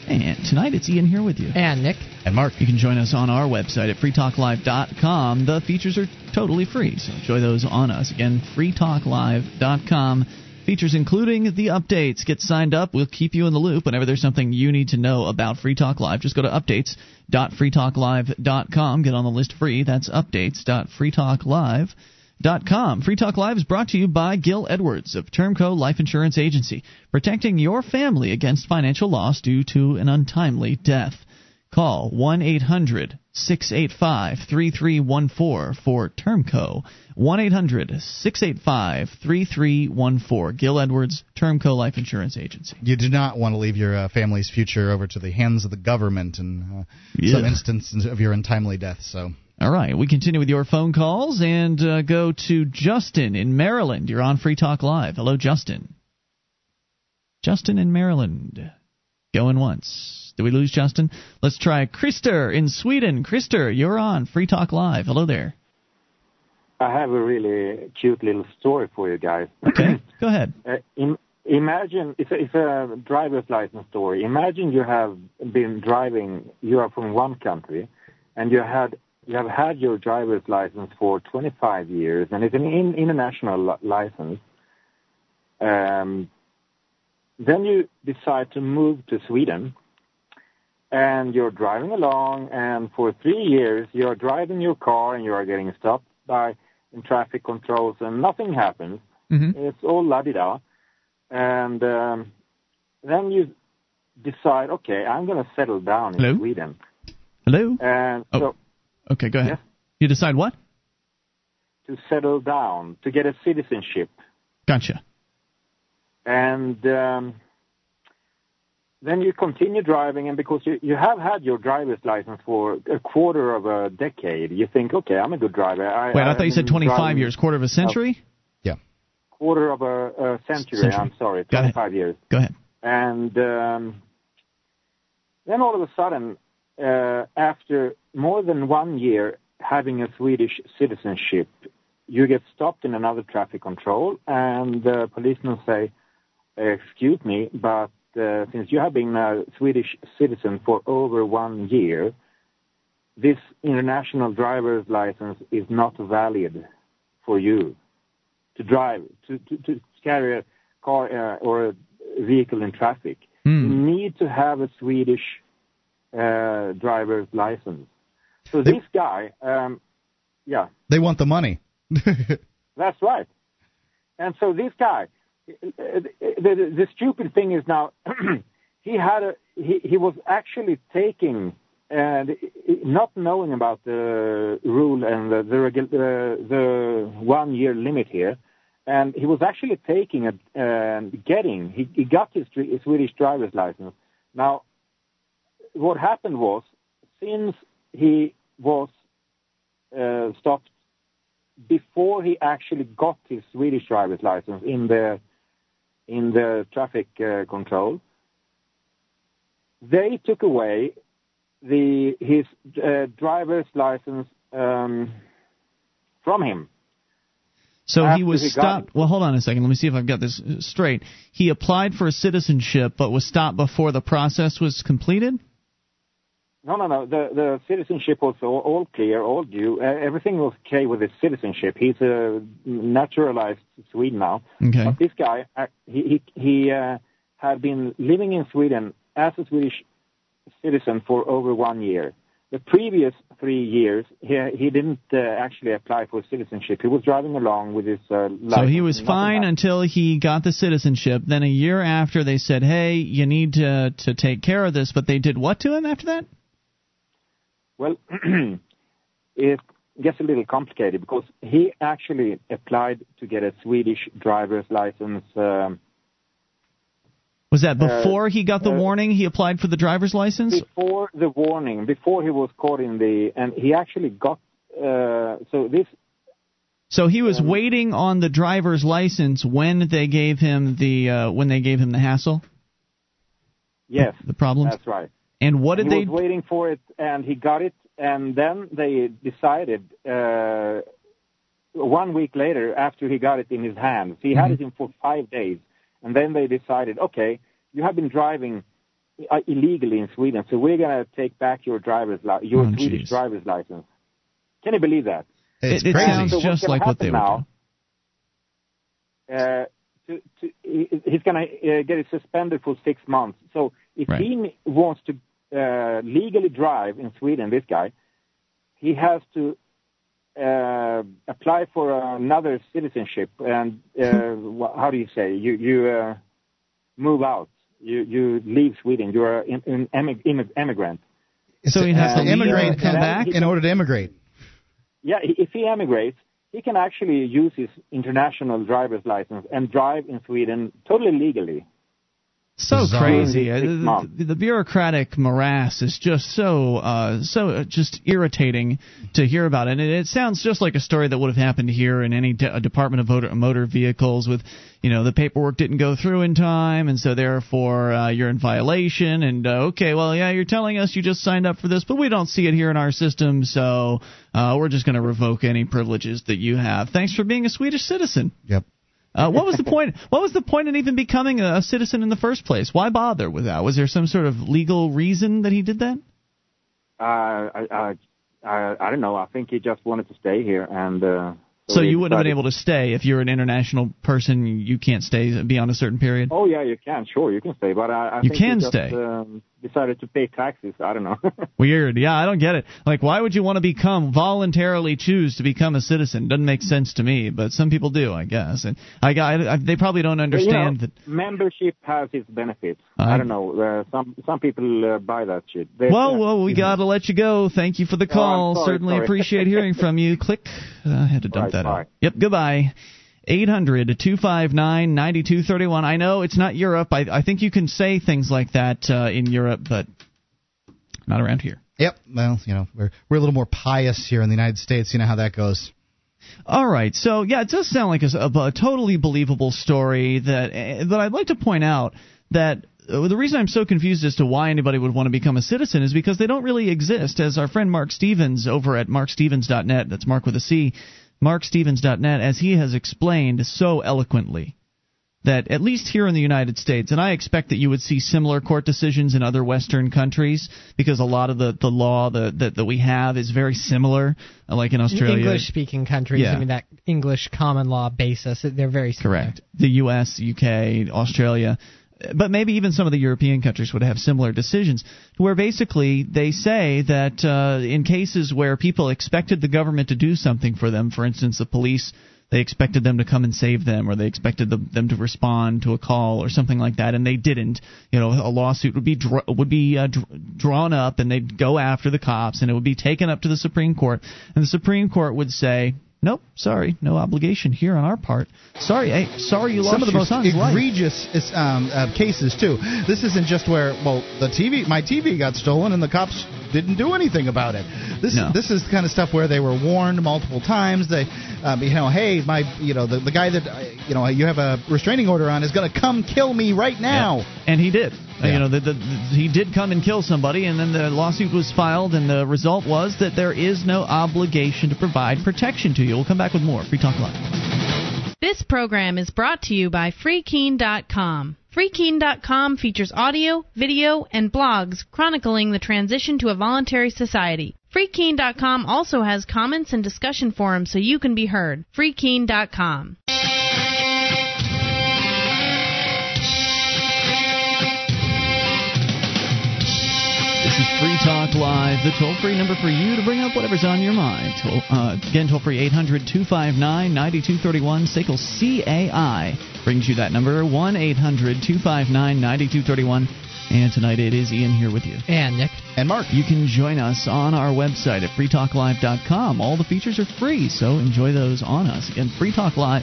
And tonight it's Ian here with you. And Nick. And Mark. You can join us on our website at free talk live dot com. The features are totally free, so enjoy those on us. Again, free talk live dot com. Features including the updates. Get signed up. We'll keep you in the loop whenever there's something you need to know about Free Talk Live. Just go to updates dot free talk live dot com. Get on the list free. That's updates dot free talk live dot com. Free Talk Live is brought to you by Gil Edwards of Termco Life Insurance Agency, protecting your family against financial loss due to an untimely death. Call one eight hundred, six eight five, three three one four for Termco. one eight hundred, six eight five, three three one four. Gil Edwards, Termco Life Insurance Agency. You do not want to leave your uh, family's future over to the hands of the government in uh, yeah. some instances of your untimely death. So, all right, we continue with your phone calls and uh, go to Justin in Maryland. You're on Free Talk Live. Hello, Justin. Justin in Maryland. Going once. Did we lose Justin? Let's try Krister in Sweden. Krister, you're on Free Talk Live. Hello there. I have a really cute little story for you guys. Okay, go ahead. Uh, im- imagine, it's a, it's a driver's license story. Imagine you have been driving, you are from one country, and you had you have had your driver's license for twenty-five years, and it's an in, international li- license. Um, then you decide to move to Sweden. And you're driving along, and for three years you're driving your car, and you are getting stopped by in traffic controls, and nothing happens. Mm-hmm. It's all la-di-da. And um, then you decide, okay, I'm going to settle down in Hello? Sweden. Hello? And oh. so, okay, go ahead. Yes? You decide what? To settle down, to get a citizenship. Gotcha. And um, then you continue driving, and because you, you have had your driver's license for a quarter of a decade, you think, okay, I'm a good driver. I, Wait, I, I thought you said twenty-five driving, years, quarter of a century? Uh, yeah. Quarter of a, a century, century, I'm sorry, twenty-five years. Go ahead. And um, then all of a sudden, uh, after more than one year having a Swedish citizenship, you get stopped in another traffic control, and the policemen say, excuse me, but uh, since you have been a Swedish citizen for over one year, this international driver's license is not valid for you to drive, to, to, to carry a car uh, or a vehicle in traffic. Mm. You need to have a Swedish uh, driver's license. So they, this guy, um, yeah. They want the money. That's right. And so this guy... The, the, the stupid thing is now he had a, he, he was actually taking and not knowing about the rule and the the, uh, the one year limit here, and he was actually taking it and getting he, he got his, his Swedish driver's license. Now, what happened was, since he was uh, stopped before he actually got his Swedish driver's license in the in the traffic uh, control, they took away the his uh, driver's license um, from him. So he was he stopped. Well, hold on a second. Let me see if I've got this straight. He applied for citizenship, but was stopped before the process was completed? No, no, no. The the citizenship was all, all clear, all due. Uh, everything was okay with his citizenship. He's a naturalized Swede now. Okay. But this guy, uh, he he, he uh, had been living in Sweden as a Swedish citizen for over one year. The previous three years, he he didn't uh, actually apply for citizenship. He was driving along with his uh, license. So he was fine happened. Until he got the citizenship. Then a year after, they said, "Hey, you need to to take care of this." But they did what to him after that? Well, it gets a little complicated because he actually applied to get a Swedish driver's license. Um, was that before uh, he got the uh, warning? He applied for the driver's license? Before the warning, before he was caught in the... And he actually got... Uh, so this... So he was um, waiting on the driver's license when they gave him the uh, when they gave him the hassle? Yes. The, the problem? That's right. And what did he they... He was waiting for it, and he got it, and then they decided uh, one week later, after he got it in his hands, he mm-hmm. had it in for five days, and then they decided, okay, you have been driving illegally in Sweden, so we're going to take back your driver's li- your oh, Swedish geez. driver's license. Can you believe that? It's it, crazy. It sounds so just like what they now, were doing. Uh, To, to, he's going to uh, get it suspended for six months. So if right. he wants to uh, legally drive in Sweden, this guy, he has to uh, apply for another citizenship. And uh, how do you say? You you uh, move out. You you leave Sweden. You're an immigrant. So he has to immigrate, come back in order to immigrate. Yeah, if he emigrates, he can actually use his international driver's license and drive in Sweden totally legally. So crazy. The, the bureaucratic morass is just so uh, so just irritating to hear about. And it, it sounds just like a story that would have happened here in any de- Department of motor, motor Vehicles with, you know, the paperwork didn't go through in time, and so therefore uh, you're in violation. And, uh, okay, well, yeah, you're telling us you just signed up for this, but we don't see it here in our system, so uh, we're just going to revoke any privileges that you have. Thanks for being a Swedish citizen. Yep. Uh, what was the point? What was the point in even becoming a citizen in the first place? Why bother with that? Was there some sort of legal reason that he did that? Uh, I, I, I, I don't know. I think he just wanted to stay here, and uh, so, so you wouldn't have been able to stay if you're an international person. You can't stay beyond a certain period. Oh yeah, you can. Sure, you can stay, but I, I you think can he just, stay. Um, decided to pay taxes. I don't know. Weird. Yeah, I don't get it. Like, why would you want to become voluntarily choose to become a citizen? Doesn't make sense to me, but some people do, I guess. And I got I, they probably don't understand but, you know, that membership has its benefits. Uh, I don't know. Uh, some some people uh, buy that shit. They, well, uh, well, we gotta know. let you go. Thank you for the call. No, I'm sorry, Certainly sorry. Appreciate hearing from you. Click. I had to dump right, that bye. out. Yep. Goodbye. eight hundred two five nine nine two three one. I know it's not Europe. I, I think you can say things like that uh, in Europe, but not around here. Yep. Well, you know, we're we're a little more pious here in the United States. You know how that goes. All right. So, yeah, it does sound like a, a, a totally believable story. That, but I'd like to point out that the reason I'm so confused as to why anybody would want to become a citizen is because they don't really exist. As our friend Mark Stevens over at Mark Stevens dot net, that's Mark with a C, Mark Stevens dot net, as he has explained so eloquently, that at least here in the United States, and I expect that you would see similar court decisions in other Western countries, because a lot of the, the law that, that that we have is very similar, like in Australia. English-speaking countries, yeah. I mean, that English common law basis, they're very similar. Correct. The U S, U K, Australia, but maybe even some of the European countries would have similar decisions, where basically they say that uh, in cases where people expected the government to do something for them, for instance, the police, they expected them to come and save them, or they expected the, them to respond to a call or something like that, and they didn't. You know, a lawsuit would be dr- would be uh, dr- drawn up, and they'd go after the cops, and it would be taken up to the Supreme Court, and the Supreme Court would say, nope, sorry, no obligation here on our part. Sorry, hey, sorry you lost your son's life. Some of the most egregious is, um, uh, cases, too. This isn't just where, well, the T V, my T V got stolen and the cops didn't do anything about it. This no. this is the kind of stuff where they were warned multiple times. They, um, you know, hey, my, you know, the, the guy that, you know, you have a restraining order on is going to come kill me right now. Yeah. And he did. Yeah. You know, the, the, the, he did come and kill somebody, and then the lawsuit was filed, and the result was that there is no obligation to provide protection to you. We'll come back with more Free Talk Live. This program is brought to you by Free Keene dot com. Free Keene dot com features audio, video, and blogs chronicling the transition to a voluntary society. Free Keene dot com also has comments and discussion forums so you can be heard. Free Keene dot com. This is Free Talk Live, the toll-free number for you to bring up whatever's on your mind. Toll, uh, again, toll-free eight hundred two five nine nine two three one. Sakel C A I brings you that number, one eight hundred two five nine nine two three one. And tonight it is Ian here with you. And Nick. And Mark. You can join us on our website at free talk live dot com. All the features are free, so enjoy those on us. Again, free talk live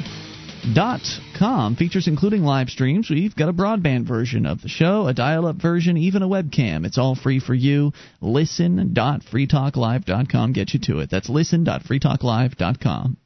dot com. Features including live streams. We've got a broadband version of the show, a dial-up version, even a webcam. It's all free for you. listen dot free talk live dot com. Get you to it. That's listen dot free talk live dot com.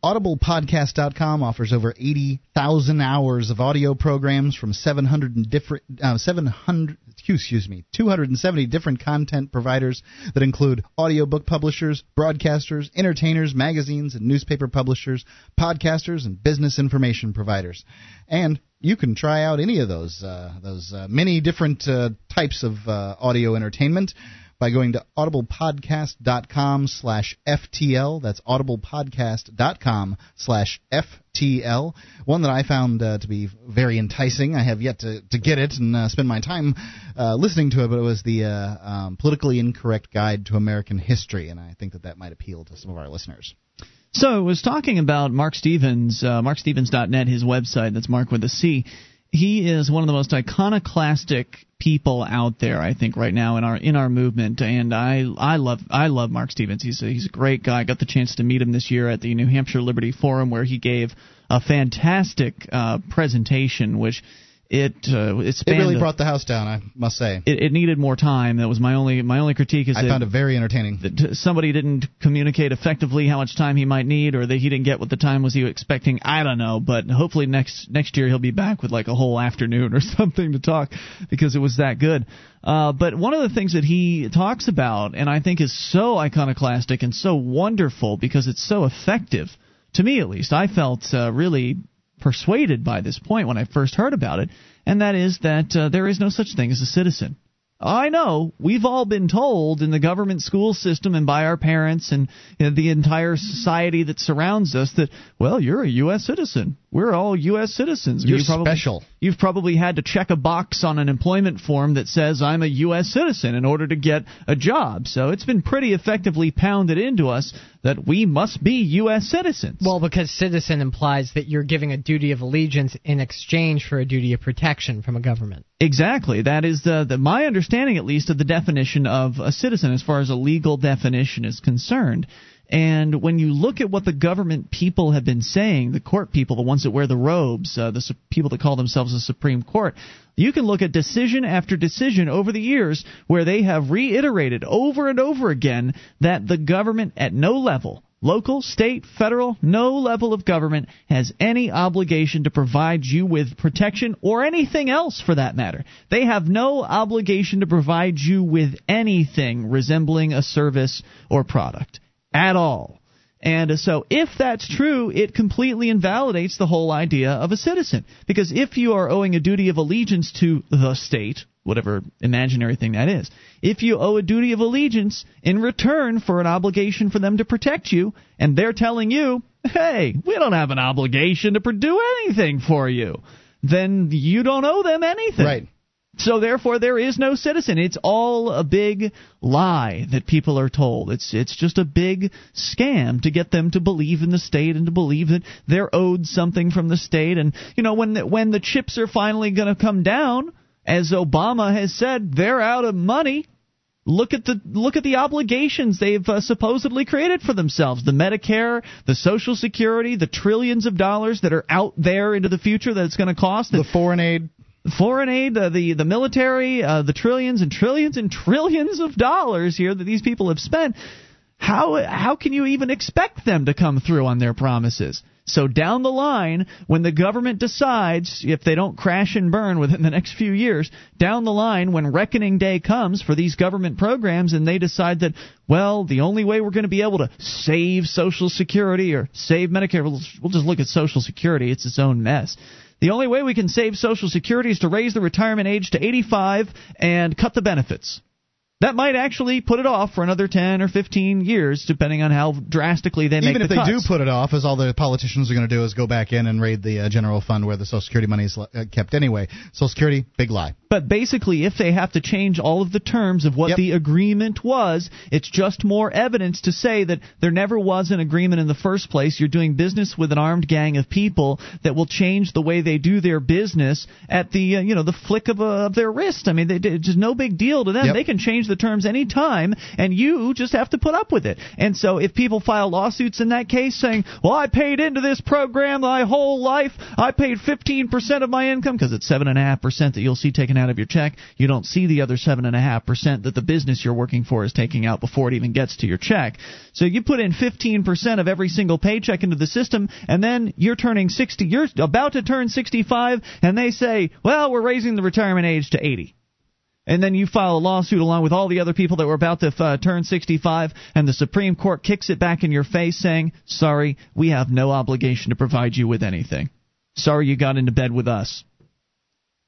Audible Podcast dot com offers over eighty thousand hours of audio programs from seven hundred and different uh, seven hundred excuse me two hundred seventy different content providers that include audiobook publishers, broadcasters, entertainers, magazines and newspaper publishers, podcasters and business information providers. And you can try out any of those uh, those uh, many different uh, types of uh, audio entertainment by going to audible podcast dot com slash F T L. That's audible podcast dot com slash F T L. One that I found uh, to be very enticing. I have yet to, to get it and uh, spend my time uh, listening to it, but it was the uh, um, Politically Incorrect Guide to American History, and I think that that might appeal to some of our listeners. So I was talking about Mark Stevens, uh, Mark Stevens dot net, his website. That's Mark with a C. He is one of the most iconoclastic people out there, I think, right now in our in our movement, and I I love I love Mark Stevens. He's a, he's a great guy. I got the chance to meet him this year at the New Hampshire Liberty Forum, where he gave a fantastic uh, presentation, which it uh, it, spanned it really brought the house down. I must say it, it needed more time. That was my only my only critique. Is I that found it very entertaining. That somebody didn't communicate effectively how much time he might need, or that he didn't get what the time was he was expecting. I don't know, but hopefully next next year he'll be back with like a whole afternoon or something to talk, because it was that good. Uh, but one of the things that he talks about, and I think is so iconoclastic and so wonderful because it's so effective, to me at least, I felt uh, really persuaded by this point when I first heard about it, and that is that uh, there is no such thing as a citizen. I know we've all been told in the government school system and by our parents and you know, the entire society that surrounds us that, well, you're a U S citizen. We're all U S citizens. You're you probably, special. You've probably had to check a box on an employment form that says I'm a U S citizen in order to get a job. So it's been pretty effectively pounded into us that we must be U S citizens. Well, because citizen implies that you're giving a duty of allegiance in exchange for a duty of protection from a government. Exactly. That is the, the my understanding, at least, of the definition of a citizen as far as a legal definition is concerned. And when you look at what the government people have been saying, the court people, the ones that wear the robes, uh, the su- people that call themselves the Supreme Court, you can look at decision after decision over the years where they have reiterated over and over again that the government at no level, local, state, federal, no level of government has any obligation to provide you with protection or anything else for that matter. They have no obligation to provide you with anything resembling a service or product at all. And so if that's true, it completely invalidates the whole idea of a citizen. Because if you are owing a duty of allegiance to the state, whatever imaginary thing that is, if you owe a duty of allegiance in return for an obligation for them to protect you, and they're telling you, hey, we don't have an obligation to do anything for you, then you don't owe them anything. Right. So therefore, there is no citizen. It's all a big lie that people are told. It's it's just a big scam to get them to believe in the state and to believe that they're owed something from the state. And, you know, when the, when the chips are finally going to come down, as Obama has said, they're out of money. Look at the look at the obligations they've uh, supposedly created for themselves. The Medicare, the Social Security, the trillions of dollars that are out there into the future that it's going to cost. The foreign aid. Foreign aid, uh, the, the military, uh, the trillions and trillions and trillions of dollars here that these people have spent. How how can you even expect them to come through on their promises? So down the line, when the government decides, if they don't crash and burn within the next few years, down the line when reckoning day comes for these government programs and they decide that, well, the only way we're going to be able to save Social Security or save Medicare, we'll, we'll just look at Social Security. It's its own mess. The only way we can save Social Security is to raise the retirement age to eighty-five and cut the benefits. That might actually put it off for another ten or fifteen years, depending on how drastically they make the cuts. Even if they do put it off, as all the politicians are going to do is go back in and raid the uh, general fund where the Social Security money is uh, kept anyway. Social Security, big lie. But basically, if they have to change all of the terms of what yep. the agreement was, it's just more evidence to say that there never was an agreement in the first place. You're doing business with an armed gang of people that will change the way they do their business at the uh, you know the flick of, uh, of their wrist. I mean, they, it's just no big deal to them. Yep. They can change the terms any time, and you just have to put up with it. And so if people file lawsuits in that case saying, well, I paid into this program my whole life, I paid fifteen percent of my income, because it's seven point five percent that you'll see taken out of your check. You don't see the other seven point five percent that the business you're working for is taking out before it even gets to your check. So you put in fifteen percent of every single paycheck into the system, and then you're turning sixty, you're about to turn sixty-five, and they say, well, we're raising the retirement age to eighty. And then you file a lawsuit along with all the other people that were about to uh, turn sixty-five, and the Supreme Court kicks it back in your face saying, sorry, we have no obligation to provide you with anything. Sorry you got into bed with us.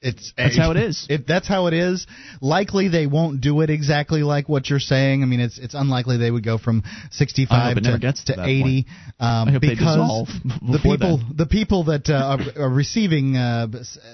It's, that's how it is. If that's how it is, likely they won't do it exactly like what you're saying. I mean, it's it's unlikely they would go from sixty-five to, to, to eighty um, I hope because they dissolve the people that. the people that uh, are, are receiving uh,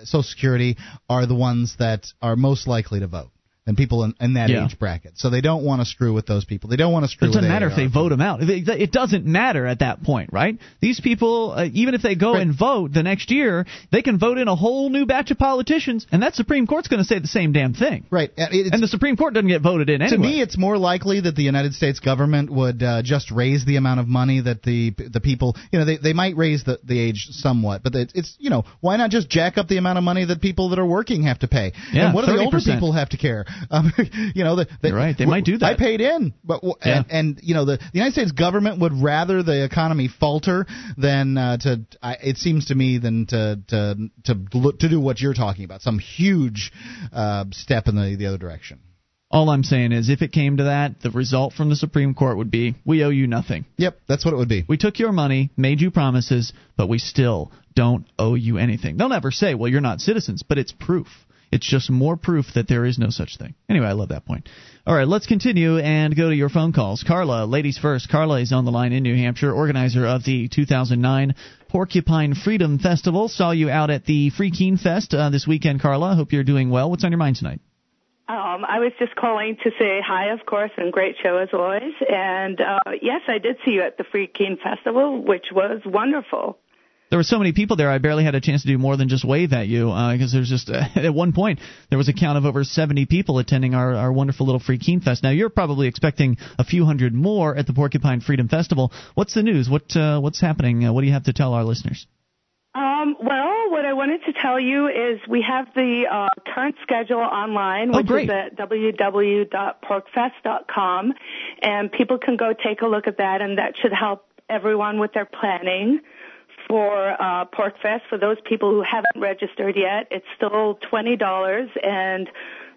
Social Security are the ones that are most likely to vote. And people in, in that yeah. age bracket. So they don't want to screw with those people. They don't want to screw with them. It doesn't matter if they vote them out. It doesn't matter at that point, right? These people, uh, even if they go right. and vote the next year, they can vote in a whole new batch of politicians, and that Supreme Court's going to say the same damn thing. Right. It's, and the Supreme Court doesn't get voted in anyway. To me, it's more likely that the United States government would uh, just raise the amount of money that the the people, you know, they, they might raise the, the age somewhat, but it's, you know, why not just jack up the amount of money that people that are working have to pay? Yeah, and what do the older people have to care? Um, you know, the, the, You're right. They w- might do that. I paid in, but w- yeah. and, and you know, the, the United States government would rather the economy falter than uh, to. I, it seems to me than to to to look, to do what you're talking about, some huge uh, step in the, the other direction. All I'm saying is, if it came to that, the result from the Supreme Court would be, we owe you nothing. Yep, that's what it would be. We took your money, made you promises, but we still don't owe you anything. They'll never say, well, you're not citizens, but it's proof. It's just more proof that there is no such thing. Anyway, I love that point. All right, let's continue and go to your phone calls. Carla, ladies first. Carla is on the line in New Hampshire, organizer of the two thousand nine Porcupine Freedom Festival. Saw you out at the Free Keene Fest uh, this weekend, Carla. Hope you're doing well. What's on your mind tonight? Um, I was just calling to say hi, of course, and great show as always. And, uh, yes, I did see you at the Free Keene Festival, which was wonderful. There were so many people there, I barely had a chance to do more than just wave at you, because uh, there's just uh, at one point there was a count of over seventy people attending our, our wonderful little Free Keene Fest. Now you're probably expecting a few hundred more at the Porcupine Freedom Festival. What's the news? What uh, what's happening? Uh, what do you have to tell our listeners? Um, well, what I wanted to tell you is we have the uh, current schedule online, which oh, is at w w w dot porcfest dot com, and people can go take a look at that, and that should help everyone with their planning for uh, PorcFest. For those people who haven't registered yet, it's still twenty dollars, and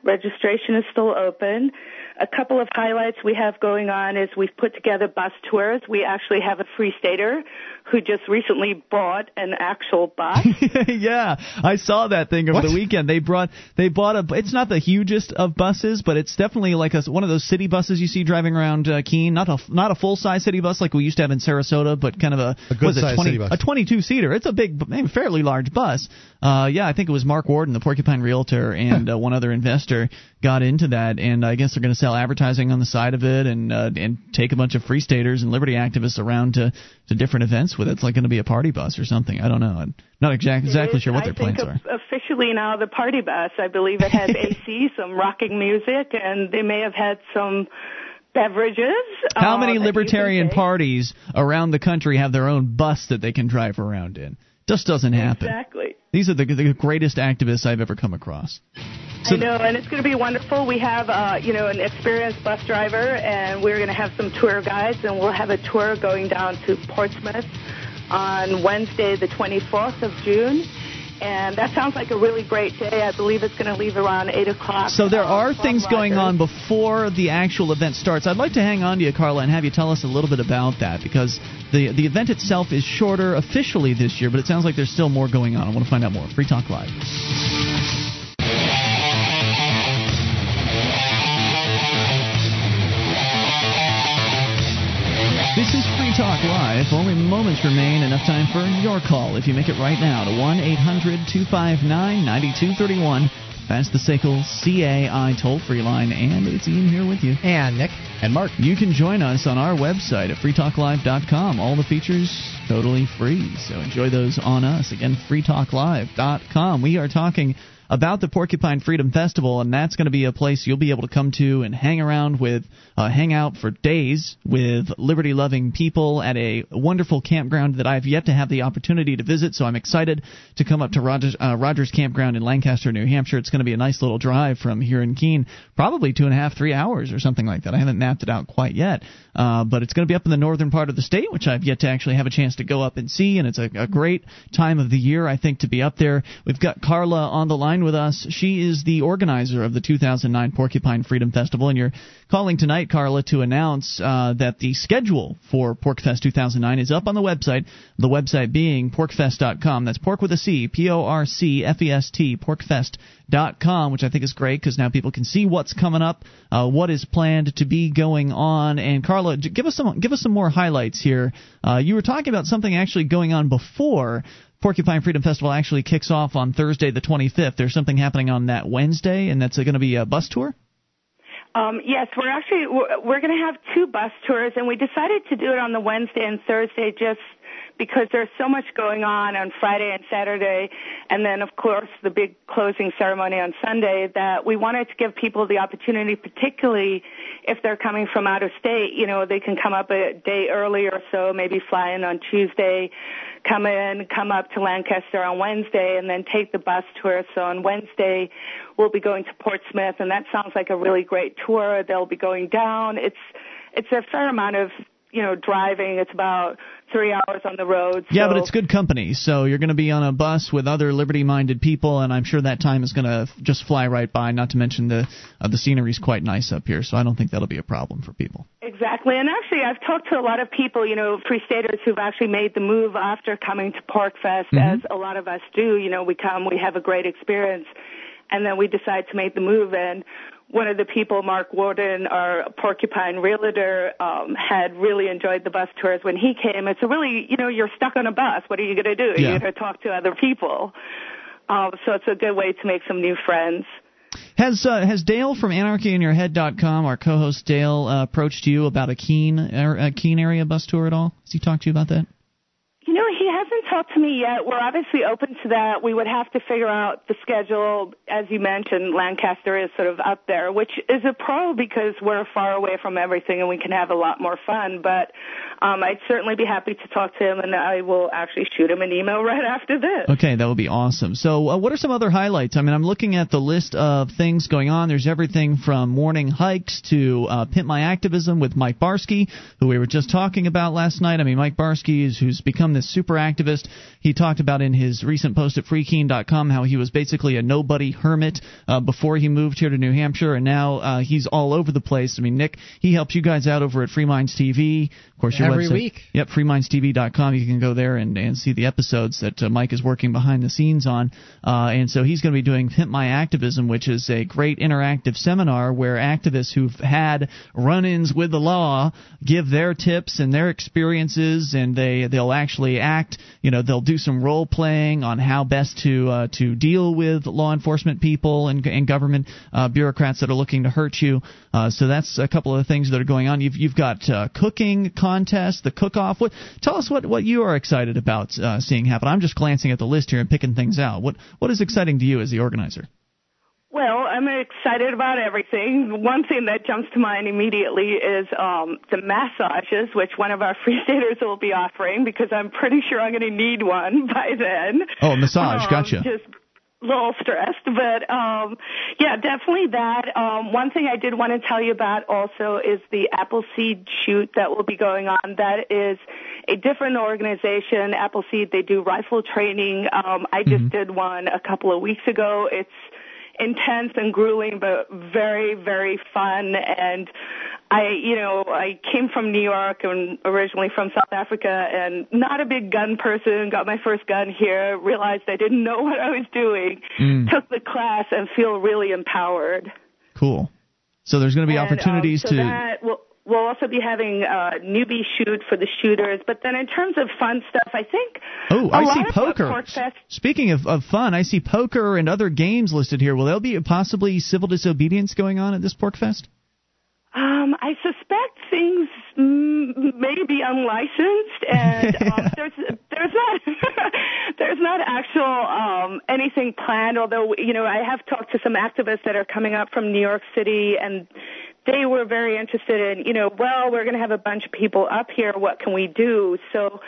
registration is still open. A couple of highlights we have going on is we've put together bus tours. We actually have a Free Stater who just recently bought an actual bus. Yeah, I saw that thing over what? the weekend. They brought, they bought a, it's not the hugest of buses, but it's definitely like a, one of those city buses you see driving around uh, Keene. Not a, not a full-size city bus like we used to have in Sarasota, but kind of a, a good size city bus. A twenty-two seater. It's a big, fairly large bus. Uh, yeah, I think it was Mark Warden, the Porcupine Realtor, and uh, one other investor got into that, and I guess they're going to sell advertising on the side of it, and uh, and take a bunch of Free Staters and liberty activists around to, to different events with it. It's like going to be a party bus or something. I don't know. I'm not exact, exactly is, sure what I their think plans are. Officially now the party bus, I believe it has A C, some rocking music, and they may have had some beverages. How um, many libertarian parties around the country have their own bus that they can drive around in? Just doesn't happen. Exactly. These are the, the greatest activists I've ever come across. So I know, and it's going to be wonderful. We have, uh, you know, an experienced bus driver, and we're going to have some tour guides, and we'll have a tour going down to Portsmouth on Wednesday, the twenty-fourth of June. And that sounds like a really great day. I believe it's going to leave around eight o'clock. So there are things going on before the actual event starts. I'd like to hang on to you, Carla, and have you tell us a little bit about that, because the, the event itself is shorter officially this year, but it sounds like there's still more going on. I want to find out more. Free Talk Live. This is Free Talk Live. Only moments remain. Enough time for your call. If you make it right now to one eight hundred two five nine nine two three one. That's the Sakel C A I toll-free line. And it's Ian here with you. And Nick. And Mark. You can join us on our website at free talk live dot com. All the features totally free. So enjoy those on us. Again, free talk live dot com. We are talking about the Porcupine Freedom Festival, and that's going to be a place you'll be able to come to and hang around with, uh, hang out for days with liberty-loving people at a wonderful campground that I've yet to have the opportunity to visit, so I'm excited to come up to Rogers, uh, Rogers Campground in Lancaster, New Hampshire. It's going to be a nice little drive from here in Keene, probably two and a half, three hours or something like that. I haven't mapped it out quite yet, uh, but it's going to be up in the northern part of the state, which I've yet to actually have a chance to go up and see, and it's a, a great time of the year, I think, to be up there. We've got Carla on the line with us. She is the organizer of the two thousand nine Porcupine Freedom Festival, and you're calling tonight, Carla, to announce uh, that the schedule for PorcFest two thousand nine is up on the website, the website being porc fest dot com. That's porc with a C, P O R C F E S T, porc fest dot com, which I think is great because now people can see what's coming up, uh, what is planned to be going on. And Carla, give us some, give us some more highlights here. Uh, you were talking about something actually going on before Porcupine Freedom Festival actually kicks off on Thursday the twenty-fifth. There's something happening on that Wednesday, and that's going to be a bus tour? Um, yes, we're actually we're going to have two bus tours, and we decided to do it on the Wednesday and Thursday just because there's so much going on on Friday and Saturday, and then, of course, the big closing ceremony on Sunday, that we wanted to give people the opportunity, particularly if they're coming from out of state. You know, they can come up a day early or so, maybe fly in on Tuesday, come in, come up to Lancaster on Wednesday, and then take the bus tour. So on Wednesday, we'll be going to Portsmouth, and that sounds like a really great tour. They'll be going down. It's, it's a fair amount of, you know, driving. It's about three hours on the road. So. Yeah, but it's good company. So you're going to be on a bus with other liberty-minded people, and I'm sure that time is going to just fly right by, not to mention the uh, the scenery's quite nice up here, so I don't think that'll be a problem for people. Exactly. And actually, I've talked to a lot of people, you know, Free Staters who've actually made the move after coming to PorcFest, mm-hmm. as a lot of us do. You know, we come, we have a great experience, and then we decide to make the move. And one of the people, Mark Warden, our Porcupine Realtor, um, had really enjoyed the bus tours when he came. It's a really, you know, you're stuck on a bus. What are you going to do? Yeah. You're going to talk to other people. Um, so it's a good way to make some new friends. Has uh, has Dale from anarchy in your head dot com, our co-host Dale, uh, approached you about a Keene, a Keene area bus tour at all? Has he talked to you about that? You know, he has. hasn't talked to me yet. We're obviously open to that. We would have to figure out the schedule. As you mentioned, Lancaster is sort of up there, which is a pro because we're far away from everything and we can have a lot more fun. But um, I'd certainly be happy to talk to him, and I will actually shoot him an email right after this. Okay, that would be awesome. So uh, what are some other highlights? I mean, I'm looking at the list of things going on. There's everything from morning hikes to uh, Pimp My Activism with Mike Barsky, who we were just talking about last night. I mean, Mike Barsky is who's become this super activist. He talked about in his recent post at free keene dot com how he was basically a nobody hermit uh, before he moved here to New Hampshire, and now uh, he's all over the place. I mean, Nick, he helps you guys out over at Free Minds T V. Of course, your Every website, week. Yep, free minds t v dot com. You can go there and, and see the episodes that uh, Mike is working behind the scenes on. Uh, and so he's going to be doing Pimp My Activism, which is a great interactive seminar where activists who've had run-ins with the law give their tips and their experiences, and they, they'll actually act. You know, they'll do some role playing on how best to uh, to deal with law enforcement people and, and government uh, bureaucrats that are looking to hurt you. Uh, so that's a couple of the things that are going on. You've you've got uh, cooking contests, the cook-off. What, tell us what, what you are excited about uh, seeing happen. I'm just glancing at the list here and picking things out. What what is exciting to you as the organizer? Well, I'm excited about everything. One thing that jumps to mind immediately is um, the massages, which one of our Free Staters will be offering, because I'm pretty sure I'm going to need one by then. Oh, massage. Um, gotcha. Just a little stressed, but um, yeah, definitely that. Um, one thing I did want to tell you about also is the Appleseed shoot that will be going on. That is a different organization, Appleseed. They do rifle training. Um, I just mm-hmm. did one a couple of weeks ago. It's intense and grueling, but very, very fun. And I, you know, I came from New York and originally from South Africa, and not a big gun person. Got my first gun here, realized I didn't know what I was doing, mm. took the class, and feel really empowered. Cool. So there's going to be and, opportunities um, so to. That will- We'll also be having a newbie shoot for the shooters. But then in terms of fun stuff, I think oh, I see poker. Speaking of, of fun, I see poker and other games listed here. Will there be possibly civil disobedience going on at this PorcFest? Um, I suspect things may be unlicensed, and um, there's there's not there's not actual um, anything planned. Although, you know, I have talked to some activists that are coming up from New York City, and they were very interested in, you know, well, we're going to have a bunch of people up here. What can we do? So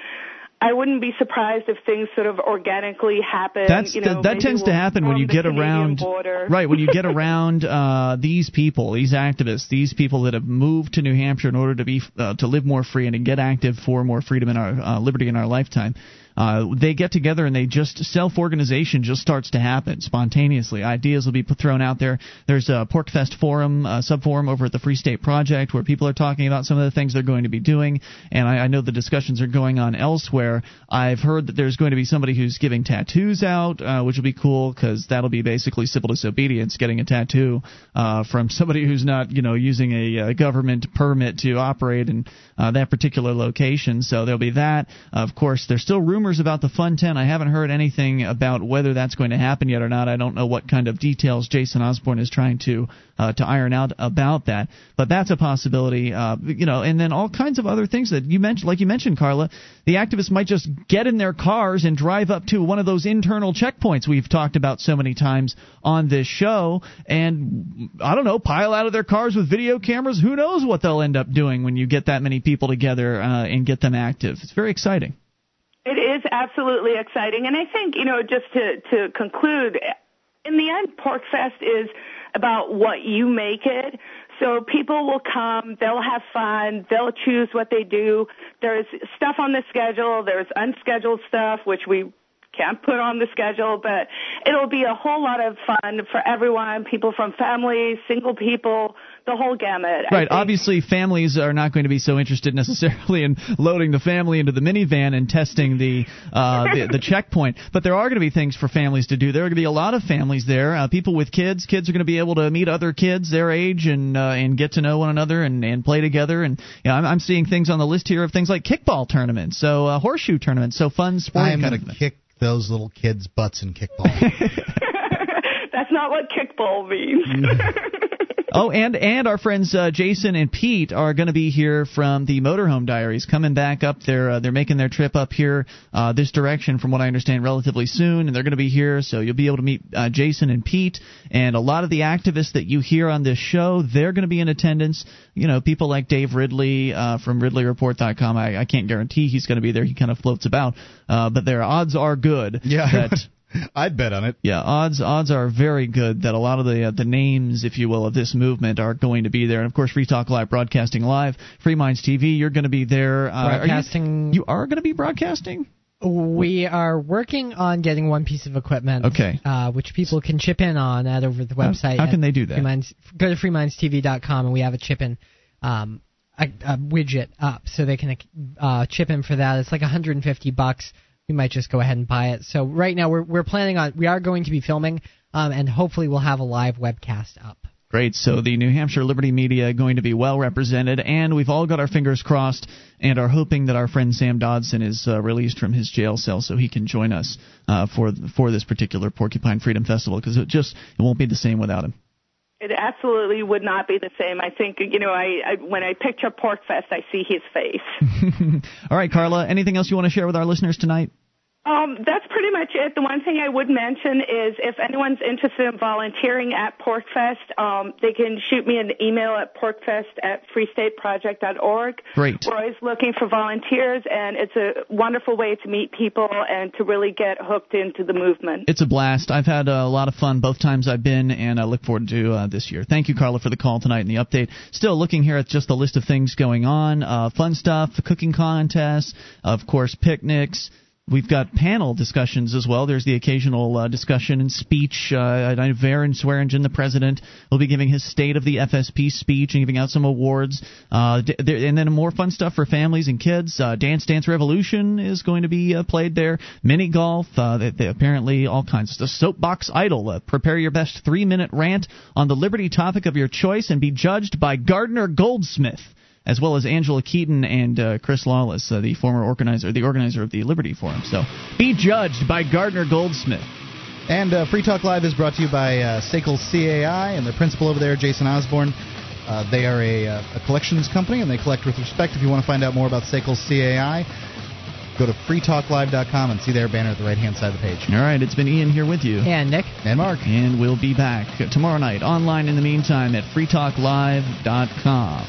I wouldn't be surprised if things sort of organically happen. That's, you know, that that tends we'll to happen when you get around, right, when you get around uh, these people, these activists, these people that have moved to New Hampshire in order to be uh, to live more free and to get active for more freedom and our uh, liberty in our lifetime. Uh, they get together and they just self-organization just starts to happen spontaneously. Ideas will be thrown out there. There's a PorcFest forum, uh, subforum over at the Free State Project where people are talking about some of the things they're going to be doing. And I, I know the discussions are going on elsewhere. I've heard that there's going to be somebody who's giving tattoos out, uh, which will be cool because that'll be basically civil disobedience, getting a tattoo uh, from somebody who's not, you know, using a, a government permit to operate in uh, that particular location. So there'll be that. Of course, there's still room rumors about the Fun ten. I haven't heard anything about whether that's going to happen yet or not. I don't know what kind of details Jason Osborne is trying to uh, to iron out about that, but that's a possibility. Uh, you know, and then all kinds of other things that you mentioned, like you mentioned, Carla, the activists might just get in their cars and drive up to one of those internal checkpoints we've talked about so many times on this show, and I don't know, pile out of their cars with video cameras. Who knows what they'll end up doing when you get that many people together uh, and get them active. It's very exciting. It is absolutely exciting, and I think, you know, just to, to conclude, in the end, PorcFest is about what you make it. So people will come, they'll have fun, they'll choose what they do. There's stuff on the schedule, there's unscheduled stuff, which we can't put on the schedule, but it'll be a whole lot of fun for everyone, people from families, single people, the whole gamut. Right. Obviously, families are not going to be so interested necessarily in loading the family into the minivan and testing the uh, the, the checkpoint, but there are going to be things for families to do. There are going to be a lot of families there. Uh, people with kids. Kids are going to be able to meet other kids their age and uh, and get to know one another and, and play together. And you know, I'm, I'm seeing things on the list here of things like kickball tournaments, so uh, horseshoe tournaments, so fun sporting. I am going to kick those little kids' butts in kickball. That's not what kickball means. Oh, and and our friends uh, Jason and Pete are going to be here from the Motorhome Diaries, coming back up there. Uh, they're making their trip up here uh, this direction, from what I understand, relatively soon, and they're going to be here, so you'll be able to meet uh, Jason and Pete, and a lot of the activists that you hear on this show, they're going to be in attendance. You know, people like Dave Ridley uh, from Ridley Report dot com. I, I can't guarantee he's going to be there. He kind of floats about, uh, but their odds are good yeah. that... I'd bet on it. Yeah, odds odds are very good that a lot of the uh, the names, if you will, of this movement are going to be there. And, of course, Free Talk Live, broadcasting live. Free Minds T V, you're going to be there. Uh, broadcasting. Are you, you are going to be broadcasting? We are working on getting one piece of equipment, okay. uh, which people can chip in on at over the website. How, how can they do that? Free Minds, go to free minds t v dot com, and we have a chip-in um, a, a widget up, so they can uh, chip in for that. It's like one hundred fifty bucks. We might just go ahead and buy it. So right now we're we're planning on we are going to be filming, um, and hopefully we'll have a live webcast up. Great. So the New Hampshire Liberty Media going to be well represented, and we've all got our fingers crossed and are hoping that our friend Sam Dodson is uh, released from his jail cell so he can join us uh, for for this particular Porcupine Freedom Festival, because it just it won't be the same without him. It absolutely would not be the same. I think, you know, I, I when I picture PorcFest, I see his face. All right, Carla, anything else you want to share with our listeners tonight? Um, that's pretty much it. The one thing I would mention is if anyone's interested in volunteering at PorcFest, um, they can shoot me an email at porcfest at free state project dot org. Great. We're always looking for volunteers, and it's a wonderful way to meet people and to really get hooked into the movement. It's a blast. I've had a lot of fun both times I've been, and I look forward to uh, this year. Thank you, Carla, for the call tonight and the update. Still looking here at just the list of things going on, uh, fun stuff, cooking contests, of course, picnics. We've got panel discussions as well. There's the occasional uh, discussion and speech. Uh, Varen Swearingen, the president, will be giving his State of the F S P speech and giving out some awards. Uh, there, and then more fun stuff for families and kids. Uh, Dance Dance Revolution is going to be uh, played there. Mini golf. Uh, they, they apparently all kinds of stuff. Soapbox Idol. Uh, prepare your best three-minute rant on the liberty topic of your choice and be judged by Gardner Goldsmith, as well as Angela Keaton and uh, Chris Lawless, uh, the former organizer, the organizer of the Liberty Forum. So be judged by Gardner Goldsmith. And uh, Free Talk Live is brought to you by uh, Sakel C A I and their principal over there, Jason Osborne. Uh, they are a, a collections company, and they collect with respect. If you want to find out more about Sakel C A I, go to free talk live dot com and see their banner at the right-hand side of the page. All right, it's been Ian here with you. And Nick. And Mark. And we'll be back tomorrow night online in the meantime at free talk live dot com.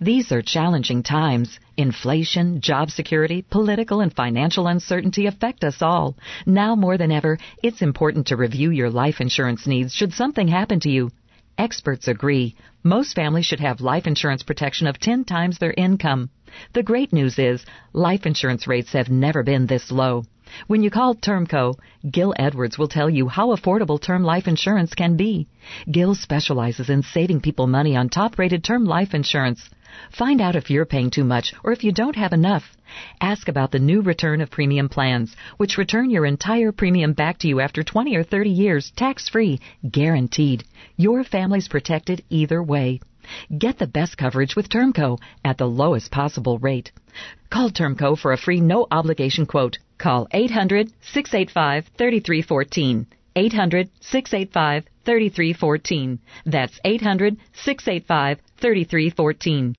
These are challenging times. Inflation, job security, political and financial uncertainty affect us all. Now more than ever, it's important to review your life insurance needs should something happen to you. Experts agree. Most families should have life insurance protection of ten times their income. The great news is life insurance rates have never been this low. When you call Termco, Gil Edwards will tell you how affordable term life insurance can be. Gil specializes in saving people money on top-rated term life insurance. Find out if you're paying too much or if you don't have enough. Ask about the new return of premium plans, which return your entire premium back to you after twenty or thirty years, tax-free, guaranteed. Your family's protected either way. Get the best coverage with Termco at the lowest possible rate. Call Termco for a free no-obligation quote. Call eight hundred, six eight five, three three one four. eight hundred, six eight five, three three one four. That's eight hundred, six eight five, three three one four.